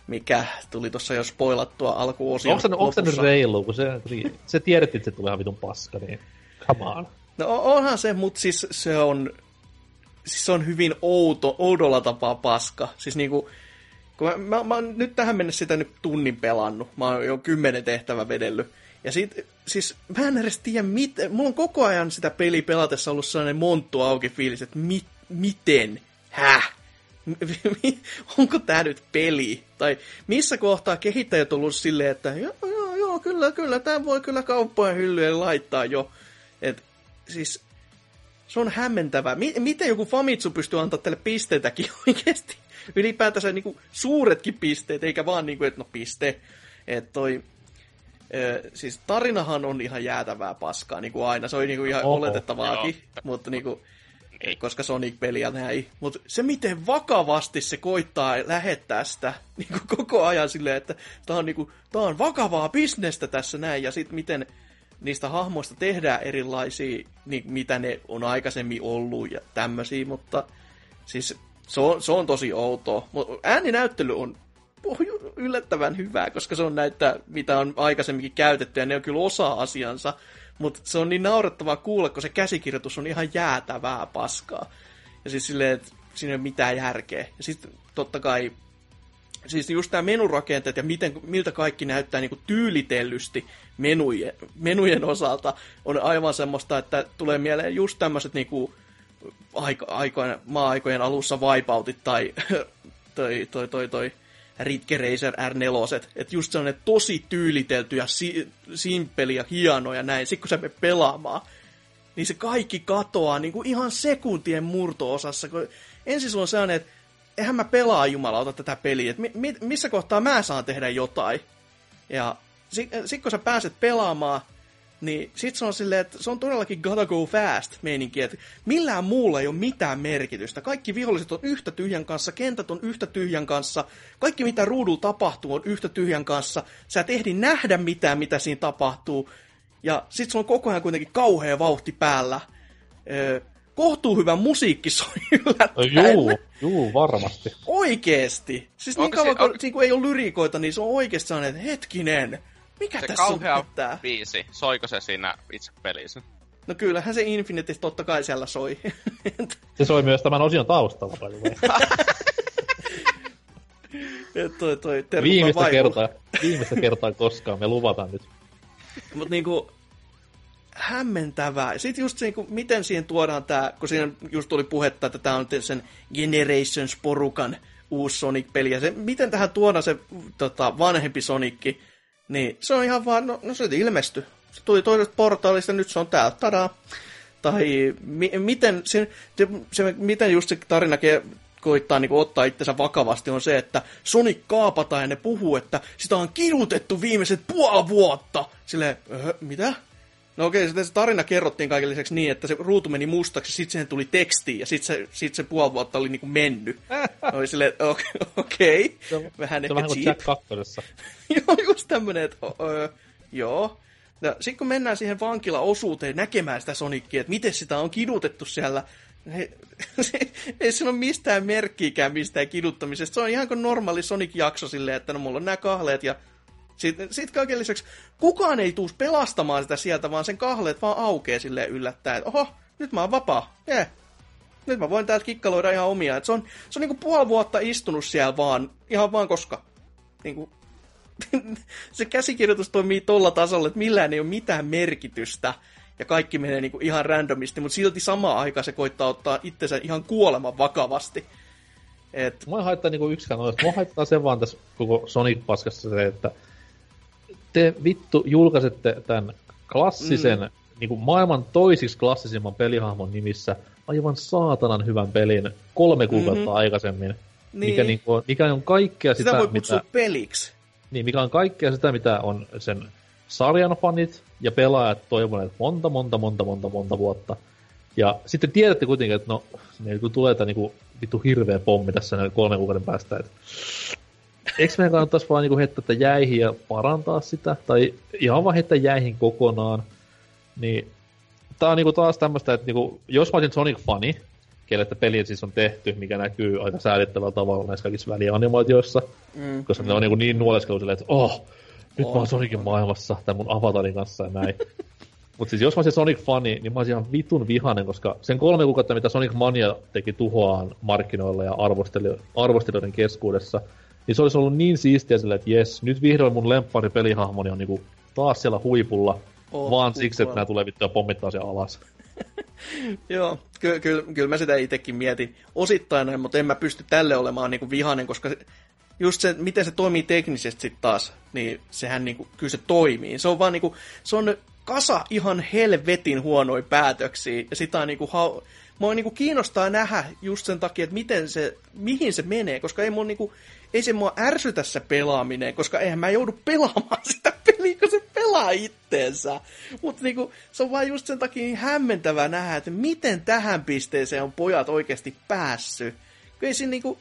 mikä tuli tuossa jo spoilattua alkuosia. Onko se nyt reilu, kun se, se tiedettiin, että se tulee ihan vitun paska, niin come on. No onhan se, mutta siis se on, siis se on hyvin outo, oudolla tapaa paska. Siis niinku, kun mä, mä, mä oon nyt tähän mennessä sitä nyt tunnin pelannut. Mä oon jo kymmenen tehtävä vedellyt. Ja sit, siis mä en edes tiedä, miten, mulla on koko ajan sitä peliä pelatessa ollut sellainen monttu auki fiilis, että mi, miten, häh? Onko tää nyt peli? Tai missä kohtaa kehittäjät on ollut silleen, että joo, joo, joo, kyllä, kyllä, tää voi kyllä kauppojen hyllyille laittaa jo. Et, siis, se on hämmentävää. M- miten joku Famitsu pystyy antaa tälle pisteitäkin oikeasti? Ylipäätänsä niinku suuretkin pisteet, eikä vaan niinku, että no piste. Et toi, ö, siis tarinahan on ihan jäätävää paskaa, niinku aina. Se on niinku ihan Oho, oletettavaakin, joo. mutta niinku, koska Sonic-peliä näin. Mutta se, miten vakavasti se koittaa lähettää sitä niinku koko ajan silleen, että tää on, niinku, tää on vakavaa bisnestä tässä näin, ja sit miten... Niistä hahmoista tehdään erilaisia, niin mitä ne on aikaisemmin ollut ja tämmöisiä, mutta siis se on, se on tosi outoa. Mutta ääninäyttely on yllättävän hyvää, koska se on näitä, mitä on aikaisemminkin käytetty, ja ne on kyllä osa asiansa, mutta se on niin naurettavaa kuulla, kun se käsikirjoitus on ihan jäätävää paskaa. Ja siis silleen, että siinä ei ole mitään järkeä. Ja sitten totta kai... Siis just nämä menurakenteet ja miten, miltä kaikki näyttää niin kuin tyylitellysti menujen, menujen osalta on aivan semmoista, että tulee mieleen just tämmöiset niin kuin aiko, aikoina, maa-aikojen alussa vaipautit tai toi, toi, toi, toi Ritke Racer är neljä. Että just sellainen tosi tyylitelty ja si, simppeli ja hieno ja näin. Sitten kun sä menet pelaamaan, niin se kaikki katoaa niin kuin ihan sekuntien murto-osassa. Ensin sulla on sellainen, että eihän mä pelaa jumalauta tätä peliä, että mi- missä kohtaa mä saan tehdä jotain. Ja sit, sit kun sä pääset pelaamaan, niin sit se on silleen, että se on todellakin gotta go fast meininki, että millään muulla ei ole mitään merkitystä. Kaikki viholliset on yhtä tyhjän kanssa, kentät on yhtä tyhjän kanssa, kaikki mitä ruudulla tapahtuu on yhtä tyhjän kanssa. Sä et ehdi nähdä mitään, mitä siinä tapahtuu. Ja sit se on koko ajan kuitenkin kauhea vauhti päällä. Öö, kohtuu hyvä musiikki soi yllättäen. Juu, juu, varmasti. Oikeesti. Siis onko niin kauan, se, on... kun, kun ei ole lyriikoita, niin se on oikeesti sellainen, että hetkinen, mikä se tässä on? Se kauhea biisi, soiko se siinä itse pelissä? No kyllähän se Infinite totta kai siellä soi. Se soi myös tämän osion taustalla. toi, toi, viimeistä, kertaa, viimeistä kertaa koskaan, me luvataan nyt. Mut niinku... hämmentävää. Sitten just se, miten siihen tuodaan tämä, kun siinä just tuli puhetta, että tämä on sen Generations-porukan uusi Sonic-peli, ja se, miten tähän tuodaan se tota, vanhempi Sonicki, niin se on ihan vaan, no, no se ilmestyi. Se tuli toisesta portaalista, nyt se on täällä, tadaa. Tai mi- miten, se, se, miten just se tarina koittaa niin kuin, ottaa itsensä vakavasti, on se, että Sonic kaapataan ja ne puhuu, että sitä on kidutettu viimeiset puoli vuotta. Silleen, öö, mitä? No okei, sitten se tarina kerrottiin kaiken lisäksi niin, että se ruutu meni mustaksi, sitten siihen tuli teksti ja sitten se, sit se puoli vuotta oli niinku mennyt. Oli silleen, okei, okay, okay. Vähän ehkä cheap. Se on vähän kuin Jack Factorissa. Joo, just tämmönen, että öö, joo. Ja sitten kun mennään siihen vankilaosuuteen näkemään sitä Sonicia, että miten sitä on kidutettu siellä, he, se, ei siinä ole mistään merkkiikään mistään kiduttamisesta. Se on ihan kuin normaali Sonic-jakso silleen, että no mulla on nämä kahleet ja sitten sit kaiken lisäksi kukaan ei tuu pelastamaan sitä sieltä, vaan sen kahleet vaan aukee silleen yllättäen, että oho, nyt mä oon vapaa, yeah. Nyt mä voin täältä kikkaloida ihan omia. Et se on, se on niinku puoli vuotta istunut siellä vaan, ihan vaan koska. Niinku, se käsikirjoitus toimii tolla tasolla, että millään ei ole mitään merkitystä ja kaikki menee niinku ihan randomisti, mutta silti samaan aikaan se koittaa ottaa itsensä ihan kuoleman vakavasti. Et... Mua ei haittaa niinku yksikään noista. Mua haittaa sen vaan tässä koko Sonic-paskassa se, että te vittu julkaisette tämän klassisen, mm. niin kuin maailman toisiksi klassisimman pelihahmon nimissä aivan saatanan hyvän pelin kolme kuukautta mm-hmm. aikaisemmin, niin. mikä, niin kuin, mikä on kaikkea sitä, sitä voi kutsua mitä, peliksi. Niin, mikä on kaikkea sitä, mitä on sen sarjan fanit ja pelaajat toivoneet monta, monta, monta, monta, monta vuotta. Ja sitten tiedätte kuitenkin, että no, meillä tulee tämä niin kuin, vittu hirveä pommi tässä kolmen kuukauden päästä, että... Eikö meidän kannattaisi vaan niinku heittää tätä jäihin ja parantaa sitä? Tai ihan vaan heittää jäihin kokonaan? Niin, tää on niinku taas tämmöstä, että niinku, jos mä olisin Sonic-fani, kelle että peliä siis on tehty, mikä näkyy aika säädettävällä tavalla näissä kaikissa välianimaatioissa, mm. koska mm. ne on niinku niin nuoleskelu, että oh, nyt oh. mä oon Sonicin maailmassa tämän mun avatarin kanssa ja näin. Mut siis jos mä olisin Sonic-fani, niin mä olisin ihan vitun vihanen, koska sen kolme kuukautta, mitä Sonic Mania teki tuhoaan markkinoilla ja arvostelijoiden keskuudessa, niin se olisi ollut niin siistiä sillä, että jes, nyt vihdoin mun lempparipelihahmoni on niinku taas siellä huipulla, oh, vaan huipulla. Siksi, että nää tulee vittua pommittaa siellä alas. Joo, kyllä ky- ky- mä sitä itsekin mietin osittain näin, mutta en mä pysty tälle olemaan niinku vihainen, koska se, just se, miten se toimii teknisesti sit taas, niin sehän niinku, kyllä se toimii. Se on vaan niinku, se on kasa ihan helvetin huonoja päätöksiä, ja sitä on niinku hau... Mua niinku kiinnostaa nähdä just sen takia, että miten se, mihin se menee, koska ei mun niinku... Ei se mua ärsytä se pelaaminen, koska eihän mä joudu pelaamaan sitä peliä, kun se pelaa itteensä. Mutta niinku, se on vaan just sen takia niin hämmentävää nähdä, että miten tähän pisteeseen on pojat oikeasti päässyt. Kyllä siinä niinku,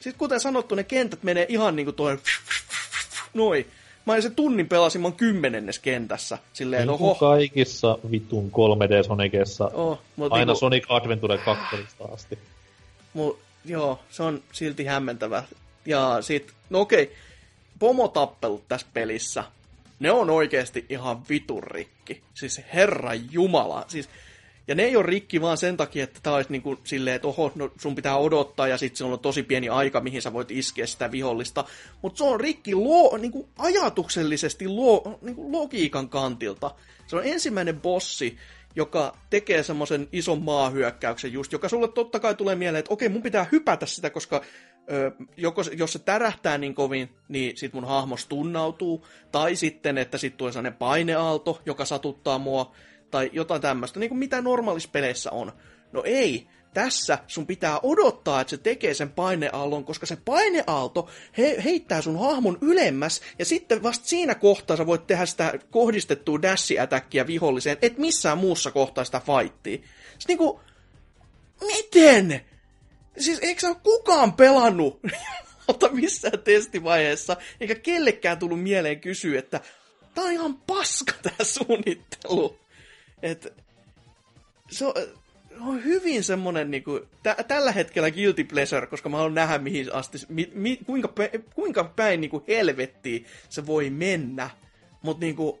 sit kuten sanottu, ne kentät menee ihan niinku toi noin. Mä sen tunnin pelasin, mä oon kymmenennes kentässä. Silleen, niin oho. Kaikissa vitun kolme D-Sonicissa, oh, aina niinku... Sonic Adventure kaksi asti. Mut, joo, se on silti hämmentävää. Ja sit, no okei, pomotappelut tässä pelissä, ne on oikeesti ihan vitun rikki. Siis herran jumala. Siis, ja ne ei ole rikki vaan sen takia, että tää olisi niin kuin silleen, että oho, no, sun pitää odottaa ja sit sulla on tosi pieni aika, mihin sä voit iskeä sitä vihollista. Mutta se on rikki lo, niin kuin ajatuksellisesti lo, niin kuin logiikan kantilta. Se on ensimmäinen bossi, joka tekee semmoisen ison maahyökkäyksen just, joka sulle totta kai tulee mieleen, että okei, mun pitää hypätä sitä, koska... Öö, joko, jos se tärähtää niin kovin, niin sit mun hahmos tunnautuu, tai sitten, että sit tulee sellainen paineaalto, joka satuttaa mua, tai jotain tämmöistä, niin kuin mitä normaalissa peleissä on. No ei, tässä sun pitää odottaa, että se tekee sen paineaallon, koska se paineaalto he, heittää sun hahmon ylemmäs, ja sitten vasta siinä kohtaa sä voit tehdä sitä kohdistettua dash-atäkkiä viholliseen, et missään muussa kohtaa sitä fightia. Siis niinku, miten? Siis eikö sä ole kukaan pelannut missään testivaiheessa, eikä kellekään tullut mieleen kysyä, että tää on ihan paska tää suunnittelu. Et, se, on, se on hyvin semmonen niinku, t- tällä hetkellä guilty pleasure, koska mä haluan nähdä mihin asti, mi, mi, kuinka, pe- kuinka päin niinku helvettiin se voi mennä. Mut niinku,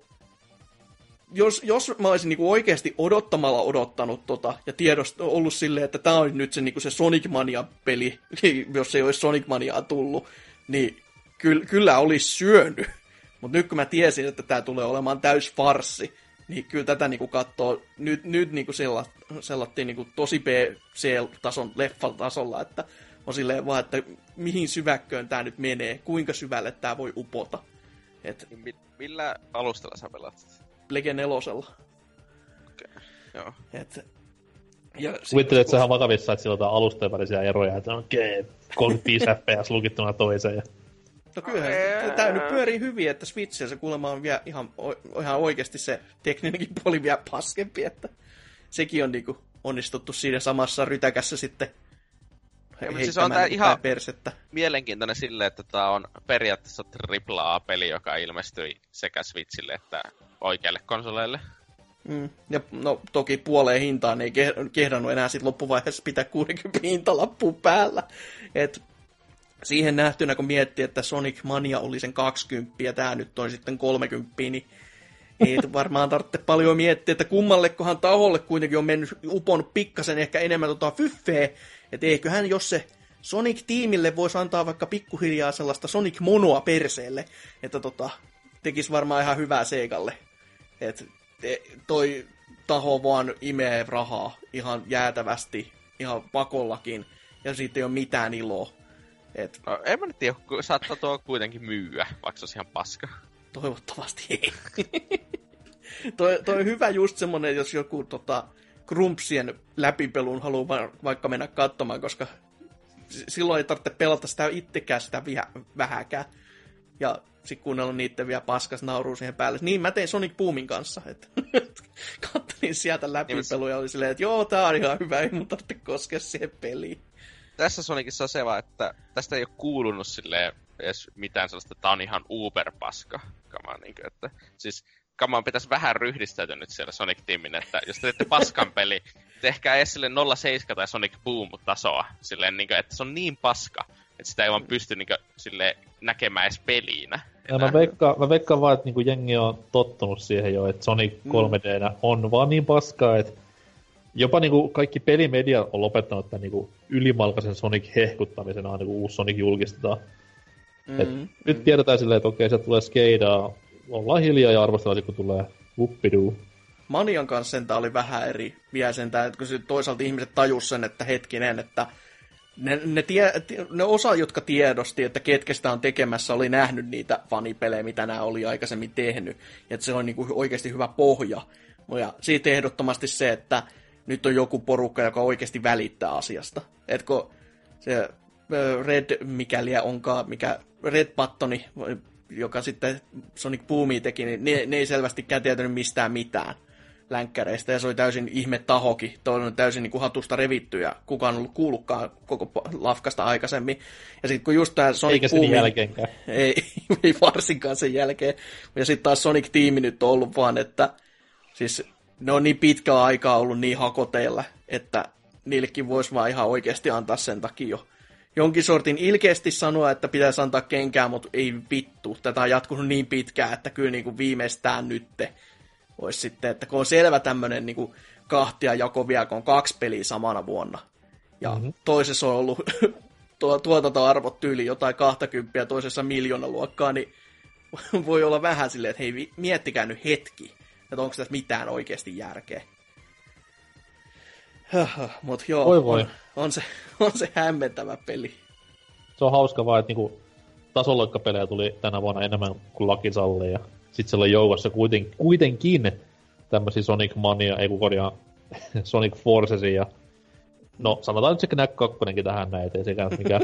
Jos, jos mä olisin niinku oikeasti odottamalla odottanut tota, ja tiedost, ollut silleen, että tää on nyt se, niinku se Sonic Mania-peli, jos ei olisi Sonic Maniaa tullut, niin ky- kyllä olisi syönyt. Mutta nyt kun mä tiesin, että tää tulee olemaan täys farssi, niin kyllä tätä niinku katsoo nyt, nyt niinku sella, sellattiin niinku tosi P C-tason leffatasolla, että on silleen vaan, että mihin syväkköön tää nyt menee, kuinka syvälle tää voi upota. Et... Millä alustalla sä pelaat? Plege nelosella. Okei, okay, joo. Et, Kuvittelin, että se on ihan vakavissa, että sillä on alustojen välisiä eroja, että okei, okay, kolmekymmentäviisi F P S lukittuna toiseen. Ja... No kyllähän, tää nyt pyörii hyvin, että Switchissä se kuulemma on vielä ihan, ihan oikeasti se tekninenkin puoli vielä paskempi, että sekin on niinku onnistuttu siinä samassa rytäkässä sitten heittämään siis on tää ihan persettä. Mielenkiintoinen silleen, että tää on periaatteessa triple A-peli, joka ilmestyi sekä Switchille että oikealle konsoleille. Mm. Ja no toki puoleen hintaan ei kehdannut enää sit loppuvaiheessa pitää kuusikymmentä hintalappu päällä. Et siihen nähtynä kun miettii, että Sonic Mania oli sen kaksikymmentä ja tää nyt on sitten kolmekymmentä, niin ei varmaan tarvitse paljon miettiä, että kummallekohan taholle kuitenkin on mennyt uponut pikkasen ehkä enemmän tota fyffeä. Että eiköhän jos se Sonic-tiimille voisi antaa vaikka pikkuhiljaa sellaista Sonic-monoa perseelle, että tota, tekisi varmaan ihan hyvää Segalle. Että toi taho vaan imee rahaa ihan jäätävästi, ihan pakollakin, ja siitä ei ole mitään iloa. Et... No, en mä nyt tiedä, saattaa tuo kuitenkin myyä, vaikka se olisi ihan paska. Toivottavasti ei. toi, toi on hyvä just semmonen, jos joku tota, krumpsien läpipelun haluaa vaikka mennä katsomaan, koska silloin ei tarvitse pelata sitä itsekään sitä vähäkään. Ja... Sitten kuunnella niitten vielä paskas nauruu siihen päälle. Niin, mä tein Sonic Boomin kanssa. Et, kattelin sieltä läpipeluja ja oli silleen, että joo, tää on ihan hyvä, ei mun tarvitse koskea siihen peliin. Tässä Sonicissa on se vaan, että tästä ei ole kuulunut silleen edes mitään sellaista, että tää on ihan uberpaska kamaa. Niin kuin, että, siis kamaan pitäisi vähän ryhdistäytyä nyt siellä Sonic-tiimin, että jos te teette paskan peli, tehkää edes silleen nolla seitsemän tai Sonic Boom-tasoa. Silleen, niin kuin, että se on niin paska, että sitä ei vaan pysty niin kuin, silleen, näkemään edes pelinä. Ja mä veikkaan, mä veikkaan vaan, että niinku jengi on tottunut siihen jo, että Sonic kolme D on vaan niin paskaa, että jopa niinku kaikki pelimedia on lopettanut tämän niinku ylimalkaisen Sonic-hehkuttamisen aina, kun uusi Sonic julkistetaan. Mm-hmm. Et mm-hmm. Nyt tiedetään silleen, että okei, sieltä tulee skeidaa, ollaan hiljaa ja arvostellaan, kun tulee wuppiduu. Manian kanssa sentään oli vähän eri vielä sentään, että kun toisaalta ihmiset tajus sen, että hetkinen, että Ne, ne, tie, ne osa, jotka tiedosti, että ketkä sitä on tekemässä, oli nähnyt niitä fanipelejä, mitä nämä oli aikaisemmin tehnyt. Ja että se on niin kuin oikeasti hyvä pohja. Ja siitä ehdottomasti se, että nyt on joku porukka, joka oikeasti välittää asiasta. Etkö se Red, mikäliä onkaan, mikä Red Buttoni, joka sitten Sonic Boomia teki, niin ne, ne ei selvästikään tietänyt mistään mitään länkkäreistä, ja se oli täysin ihme tahokin. Tuo on täysin niin kuin hatusta revitty, ja kukaan on ollut kuullutkaan koko lafkasta aikaisemmin. Ja sitten kun just tämä Sonic... Eikä sen Boomin... jälkeenkään. Ei, ei varsinkaan sen jälkeen. Ja sitten taas Sonic-tiimi nyt on ollut vaan, että siis ne on niin pitkää aikaa ollut niin hakoteilla, että niillekin voisi vaan ihan oikeasti antaa sen takia jo. Jonkin sortin ilkeästi sanoa, että pitäisi antaa kenkään, mutta ei vittu. Tätä on jatkunut niin pitkään, että kyllä niin kuin viimeistään nytte. Olisi sitten, että kun on selvä tämmöinen niin kuin kahtia jako vielä, kun on kaksi peliä samana vuonna. Ja mm-hmm. toisessa on ollut tuotantoarvot tyyli jotain kaksikymmentä ja toisessa miljoona luokkaa, niin voi olla vähän silleen, että hei, miettikää nyt hetki, että onko tässä mitään oikeasti järkeä. Mutta joo, voi voi. On, on, se, on se hämmentävä peli. Se on hauska vaan, että niinku, tasoloikkapelejä tuli tänä vuonna enemmän kuin laki sallii. Sitten siellä on joukossa kuiten, kuitenkin tämmöisiä Sonic Mania, ei kukaan Sonic Forcesia ja... No, sanotaan nyt se Knack kakkonenkin tähän näin, ettei sekään mikään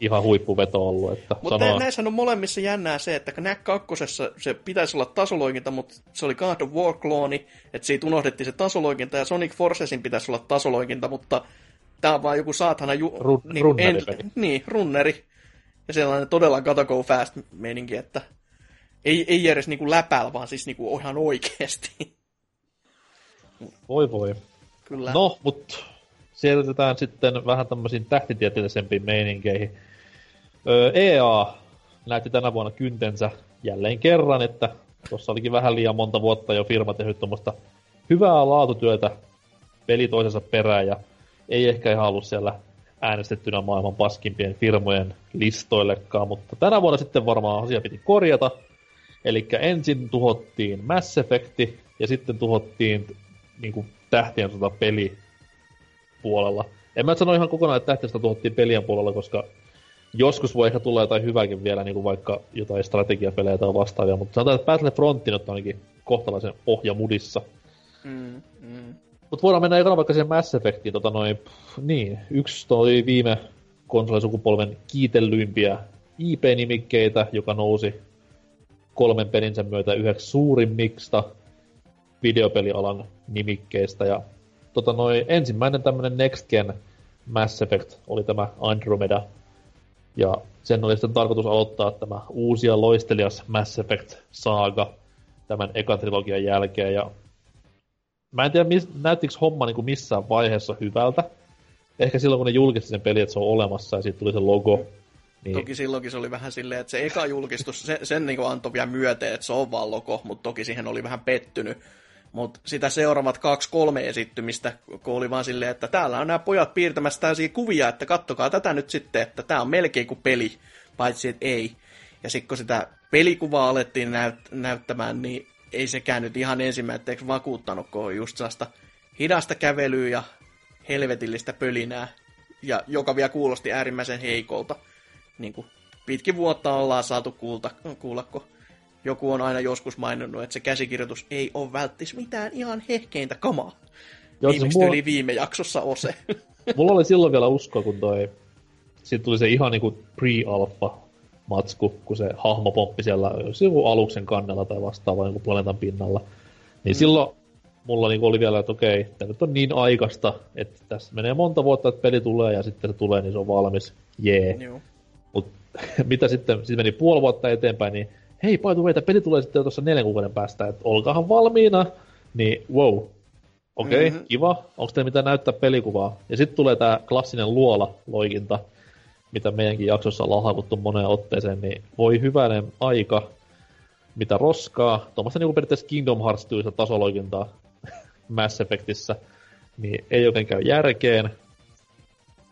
ihan huippuveto ollut, että mutta sanoa... näissähän on molemmissa jännää se, että Knack kakkosessa se pitäisi olla tasoloikinta, mutta se oli God of War-klooni, että siitä unohdettiin se tasoloikinta, ja Sonic Forcesin pitäisi olla tasoloikinta, mutta tää on vaan joku saatana... Ju... Run, niin, runneri. En... Niin, runneri. Ja sellainen todella gotta go fast meininki, että... Ei, ei edes niinku läpäällä, vaan siis niinku ihan oikeesti. Voi voi. Kyllä. No, mut siirrytään sitten vähän tämmöisiin tähtitieteellisempiin meininkeihin. Öö, E A näytti tänä vuonna kyntensä jälleen kerran, että tuossa olikin vähän liian monta vuotta jo firma tehnyt tuommoista hyvää laatutyötä peli toisensa perään, ja ei ehkä ihan ollut siellä äänestettynä maailman paskimpien firmojen listoillekaan, mutta tänä vuonna sitten varmaan asia piti korjata. Elikkä ensin tuhottiin Mass Effecti, ja sitten tuhottiin niinku tähtien sota peli puolella. En mä sano ihan kokonaan, että tähtien sota tuhottiin pelien puolella, koska joskus voi ehkä tulla jotain hyvääkin vielä, niinku vaikka jotain strategiapelejä tai vastaavia, mutta sanotaan, että Battlefrontin on ainakin kohtalaisen pohjamudissa. Mm, mm. Mut voidaan mennä ekana vaikka siihen Mass Effectiin. Tota noin, pff, niin, yksi toi viime konsolisukupolven kiitellyimpiä I P-nimikkeitä, joka nousi kolmen pelinsä myötä yhdeksi suurimmista videopelialan nimikkeistä. Ja tota noin, ensimmäinen tämmönen Next Gen Mass Effect oli tämä Andromeda. Ja sen oli sitten tarkoitus aloittaa tämä uusi ja loistelias Mass Effect-saaga tämän ekan trilogian jälkeen. Ja mä en tiedä, mis, näyttikö homma niin kuin missään vaiheessa hyvältä. Ehkä silloin, kun ne julkisti sen peli, että se on olemassa, ja siitä tuli se logo. Niin... Toki silloinkin se oli vähän silleen, että se eka julkistus, sen, sen niin kuin antoi vielä myöten, että se on vaan logo, mutta toki siihen oli vähän pettynyt. Mutta sitä seuraavat kaksi kolme esittymistä, kun oli vaan silleen, että täällä on nämä pojat piirtämässä tällaisia kuvia, että kattokaa tätä nyt sitten, että tää on melkein kuin peli, paitsi että ei. Ja sitten kun sitä pelikuvaa alettiin näyt- näyttämään, niin ei sekään nyt ihan ensimmäiseksi vakuuttanut, kun on just sellaista hidasta kävelyä ja helvetillistä pölinää, ja joka vielä kuulosti äärimmäisen heikolta. Niin kuin pitkin vuotta ollaan saatu kuulta, kuulla, kun joku on aina joskus maininnut, että se käsikirjoitus ei ole välttis mitään ihan hehkeintä kamaa. Viimeksi mua... yli viime jaksossa Ose. Mulla oli silloin vielä uskoa, kun toi... Sitten tuli se ihan niinku pre-alpha-matsku, kun se hahmo pomppi siellä aluksen kannella tai vastaava niinku planeetan pinnalla. Niin mm. silloin mulla niinku oli vielä, että okei, tämä nyt on niin aikaista, että tässä menee monta vuotta, että peli tulee ja sitten se tulee, niin se on valmis. Jee. Yeah. Mutta mitä sitten, sitten meni puoli vuotta eteenpäin, niin hei, by the way, tämä peli tulee sitten jo tuossa neljän kuukauden päästä, että olkaahan valmiina, niin wow, okei, okay, mm-hmm. kiva, onko teillä mitään näyttää pelikuvaa? Ja sitten tulee tämä klassinen luola-loikinta, mitä meidänkin jaksossa ollaan haikuttu moneen otteeseen, niin voi hyvänen aika, mitä roskaa, tuommoista niinku periaatteessa Kingdom Hearts-tyylistä tasoloikintaa Mass Effectissä, niin ei oikein käy järkeen.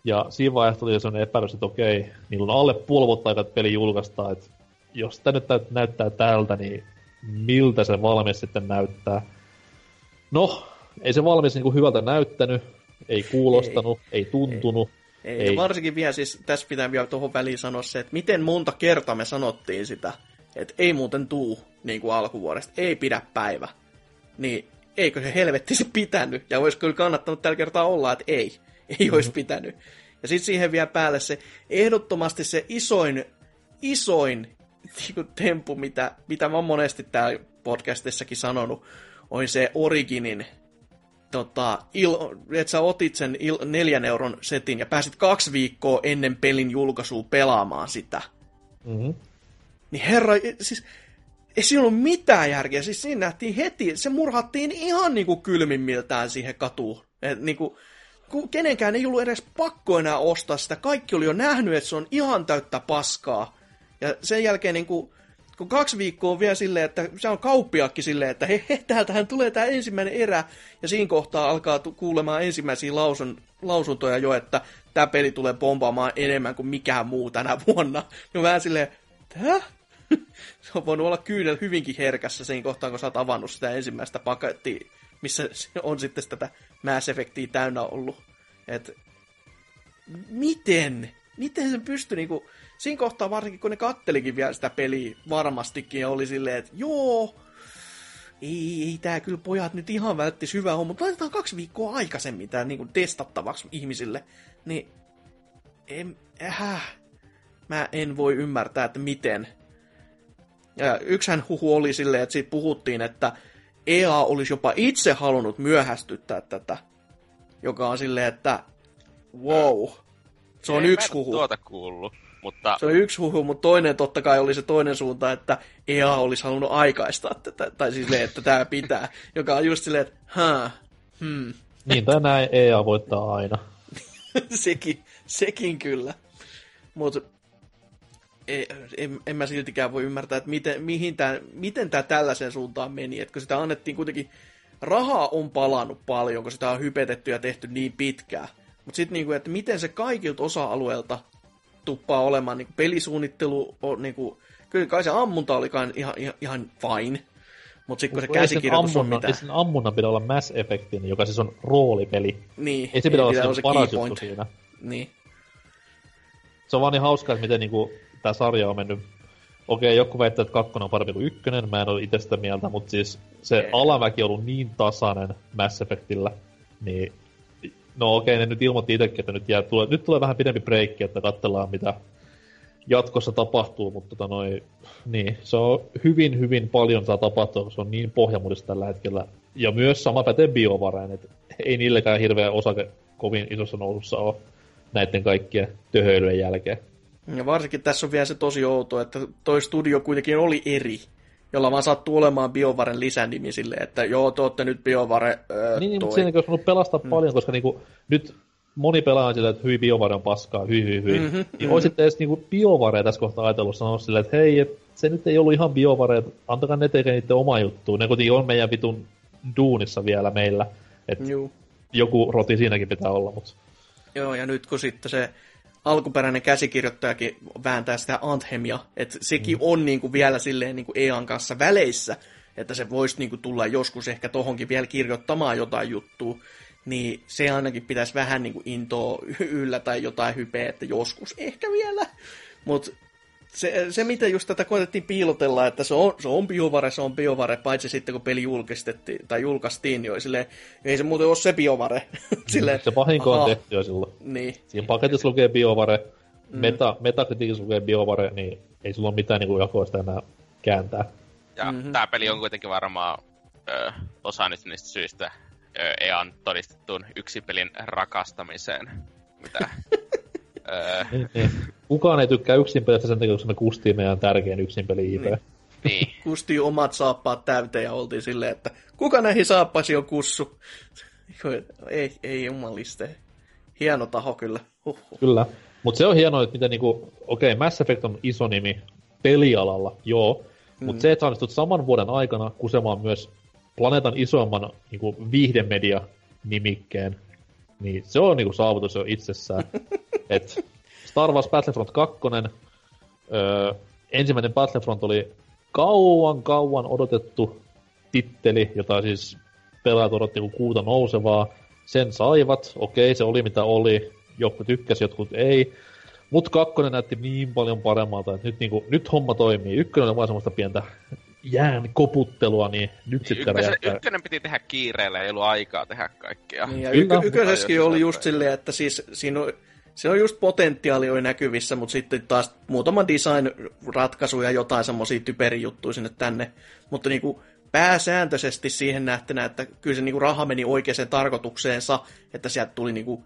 Ja siinä vaiheessa tuli sellainen epärös, että okei, okay, niillä on alle puoli vuotta aikaa, että peli julkaistaan, että jos tämä nyt näyttää tältä, niin miltä se valmis sitten näyttää? No, ei se valmis niin kuin hyvältä näyttänyt, ei kuulostanut, ei, ei tuntunut. Ei, ei. ei. Varsinkin vielä, siis tässä pitää vielä tuohon väliin sanoa se, että miten monta kertaa me sanottiin sitä, että ei muuten tuu niin kuin alkuvuodesta, ei pidä päivä. Niin eikö se helvetti se pitänyt? Ja olisi kyllä kannattanut tällä kertaa olla, että ei, ei olisi pitänyt. Ja sitten siihen vielä päälle se ehdottomasti se isoin, isoin, tempu, mitä, mitä mä oon monesti täällä podcastissakin sanonut, on se Originin, tota, että sä otit sen il, neljän euron setin ja pääsit kaksi viikkoa ennen pelin julkaisua pelaamaan sitä. Mm-hmm. Niin herra, siis ei siinä ollut mitään järkeä. Siis siinä nähtiin heti, se murhattiin ihan niinku kylmimmiltään siihen katuun. Et niinku, kenenkään ei ollut edes pakko enää ostaa sitä. Kaikki oli jo nähnyt, että se on ihan täyttä paskaa. Ja sen jälkeen, niin kun, kun kaksi viikkoa on vielä silleen, että se on kauppiaakki silleen, että he, he, täältähän tulee tämä ensimmäinen erä, ja siinä kohtaa alkaa tu- kuulemaan ensimmäisiä lausun, lausuntoja jo, että tämä peli tulee bombaamaan enemmän kuin mikään muu tänä vuonna. Ja vähän silleen, että se on voinut olla kyynel hyvinkin herkässä siinä kohtaa, kun sä oot avannut sitä ensimmäistä pakettia, missä on sitten tätä Mass Effectia täynnä ollut. Että miten? Miten sen pystyi niinku... Siinä kohtaa varsinkin, kun ne kattelikin vielä sitä peliä varmastikin, ja oli silleen, että joo, ei, ei tää kyllä pojat nyt ihan välttis hyvä on, mutta laitetaan kaksi viikkoa aikaisemmin tää niinku testattavaksi ihmisille. Niin, en, äh, mä en voi ymmärtää, että miten. Ja yksihän huhu oli silleen, että siitä puhuttiin, että E A olisi jopa itse halunnut myöhästyttää tätä, joka on silleen, että wow, se on ei, yksi huhu. Tuota kuullut. Mutta... Se oli yksi huhu, mutta toinen totta kai oli se toinen suunta, että E A olisi halunnut aikaistaa tätä, tai siis ne, että tämä pitää, joka on just silleen, että haa, hmm. Niin tai näin, E A voittaa aina. sekin, sekin kyllä. Mutta en, en mä siltikään voi ymmärtää, että miten, mihin tää, miten tämä tällaiseen suuntaan meni, että kun sitä annettiin kuitenkin, rahaa on palannut paljon, kun sitä on hypetetty ja tehty niin pitkään. Mutta sitten niinku, että miten se kaikilta osa-alueelta tuppaa olemaan, niin pelisuunnittelu on niin kuin, kyllä kai se ammunta oli kai ihan, ihan, ihan fine, mutta sitten kun se käsikirjoitus ammunna, on mitään. Ei sen ammunnan pidä olla Mass Effectin, joka siis on roolipeli. Niin, ei se pidä olla se paras juttu siinä. Niin. Se on vaan niin hauskaa, miten niin tämä sarja on mennyt. Okei, joku väittää, että kakkonen on parempi kuin ykkönen, mä en ole itse sitä mieltä, mutta siis se ei. Alamäki on ollut niin tasainen Mass Effectillä, Niin, no okei, ne nyt ilmoitti itsekin, että nyt, jää, tulee, nyt tulee vähän pidempi breikki, että katsellaan mitä jatkossa tapahtuu, mutta tota noi, niin, se on hyvin, hyvin paljon tämä tapahtuu, koska se on niin pohjamudista tällä hetkellä. Ja myös sama pätee BioWareen, että ei niilläkään hirveä osake kovin isossa nousussa ole näiden kaikkien töhöilyjen jälkeen. Ja varsinkin tässä on vielä se tosi outo, että toi studio kuitenkin oli eri, jolla vaan sattuu olemaan BioWaren lisänimi silleen, että joo, te olette nyt BioWare öö, Niin, mutta siinäkin olisi voinut pelastaa mm. paljon, koska niinku, nyt moni pelaa silleen, että hyi BioWare on paskaa, hyi hyi hyi. Mm-hmm, niin mm-hmm. Olisitte edes niinku BioWarea tässä kohtaa ajatellut sanoa silleen, että hei, et, se nyt ei ollut ihan BioWare, että antakaa ne tekee niiden omaa juttuun. Ne kuitenkin on meidän vitun duunissa vielä meillä, että joku roti siinäkin pitää olla, mutta... Joo, ja nyt kun sitten se... alkuperäinen käsikirjoittajakin vääntää sitä Anthemia, että sekin mm. on niinku vielä silleen niinku E A:n kanssa väleissä, että se voisi niinku tulla joskus ehkä tohonkin vielä kirjoittamaan jotain juttua, niin se ainakin pitäisi vähän niinku intoa yllä tai jotain hypeä, että joskus ehkä vielä, mutta se, se mitä just tätä koetettiin piilotella, että se on, se on BioWare, se on BioWare, paitsi sitten kun peli julkistettiin, tai julkaistiin, niin silleen, ei se muuten ole se BioWare. Silleen, se pahinko on tehty jo silloin. Niin. Siinä paketissa lukee BioWare, mm. meta, metakritiikissa lukee BioWare, niin ei sulla ole mitään niin jakoa sitä enää kääntää. Ja mm-hmm. Tää peli on kuitenkin varmaan ö, osa nyt niistä syistä ö, E A:n todistettuun yksipelin rakastamiseen, mitä... Kukaan ei tykkää yksinpelistä sen takia, koska me kustiin meidän tärkein yksinpeli-I P. Niin. Niin. Kustiin omat saappaat täyteen ja oltiin silleen, että kuka näihin saappaisiin on kussu? Ei, ei jumaliste. Hieno taho kyllä. Huhhuh. Kyllä, mutta se on hienoa, että mitä niinku, okei, okay, Mass Effect on iso nimi pelialalla, joo, mutta mm. se, että onnistut saman vuoden aikana kusemaan myös planeetan isoimman niinku, viihdemedia-nimikkeen, niin se on niinku saavutus jo itsessään. Et Star Wars Battlefront kakkonen, öö, ensimmäinen Battlefront oli kauan, kauan odotettu titteli, jota siis pelaat odotti kuin kuuta nousevaa. Sen saivat, okei, se oli mitä oli, jotkut tykkäsi, jotkut ei. Mut kakkonen näytti niin paljon paremmalta, että nyt, niinku, nyt homma toimii. Ykkönen oli vaan semmoista pientä jään koputtelua, niin nyt sitten räjähtää. Ykkönen piti tehdä kiireellä, ei ollut aikaa tehdä kaikkea. Niin, y- ykkösessäkin oli just silleen, että siis siinä on... Se on just potentiaali oli näkyvissä, mutta sitten taas muutama design-ratkaisu ja jotain semmoisia typerijuttuja sinne tänne. Mutta niin kuin pääsääntöisesti siihen nähtenä, että kyllä se niin kuin raha meni oikeaan tarkoitukseensa, että sieltä tuli niin kuin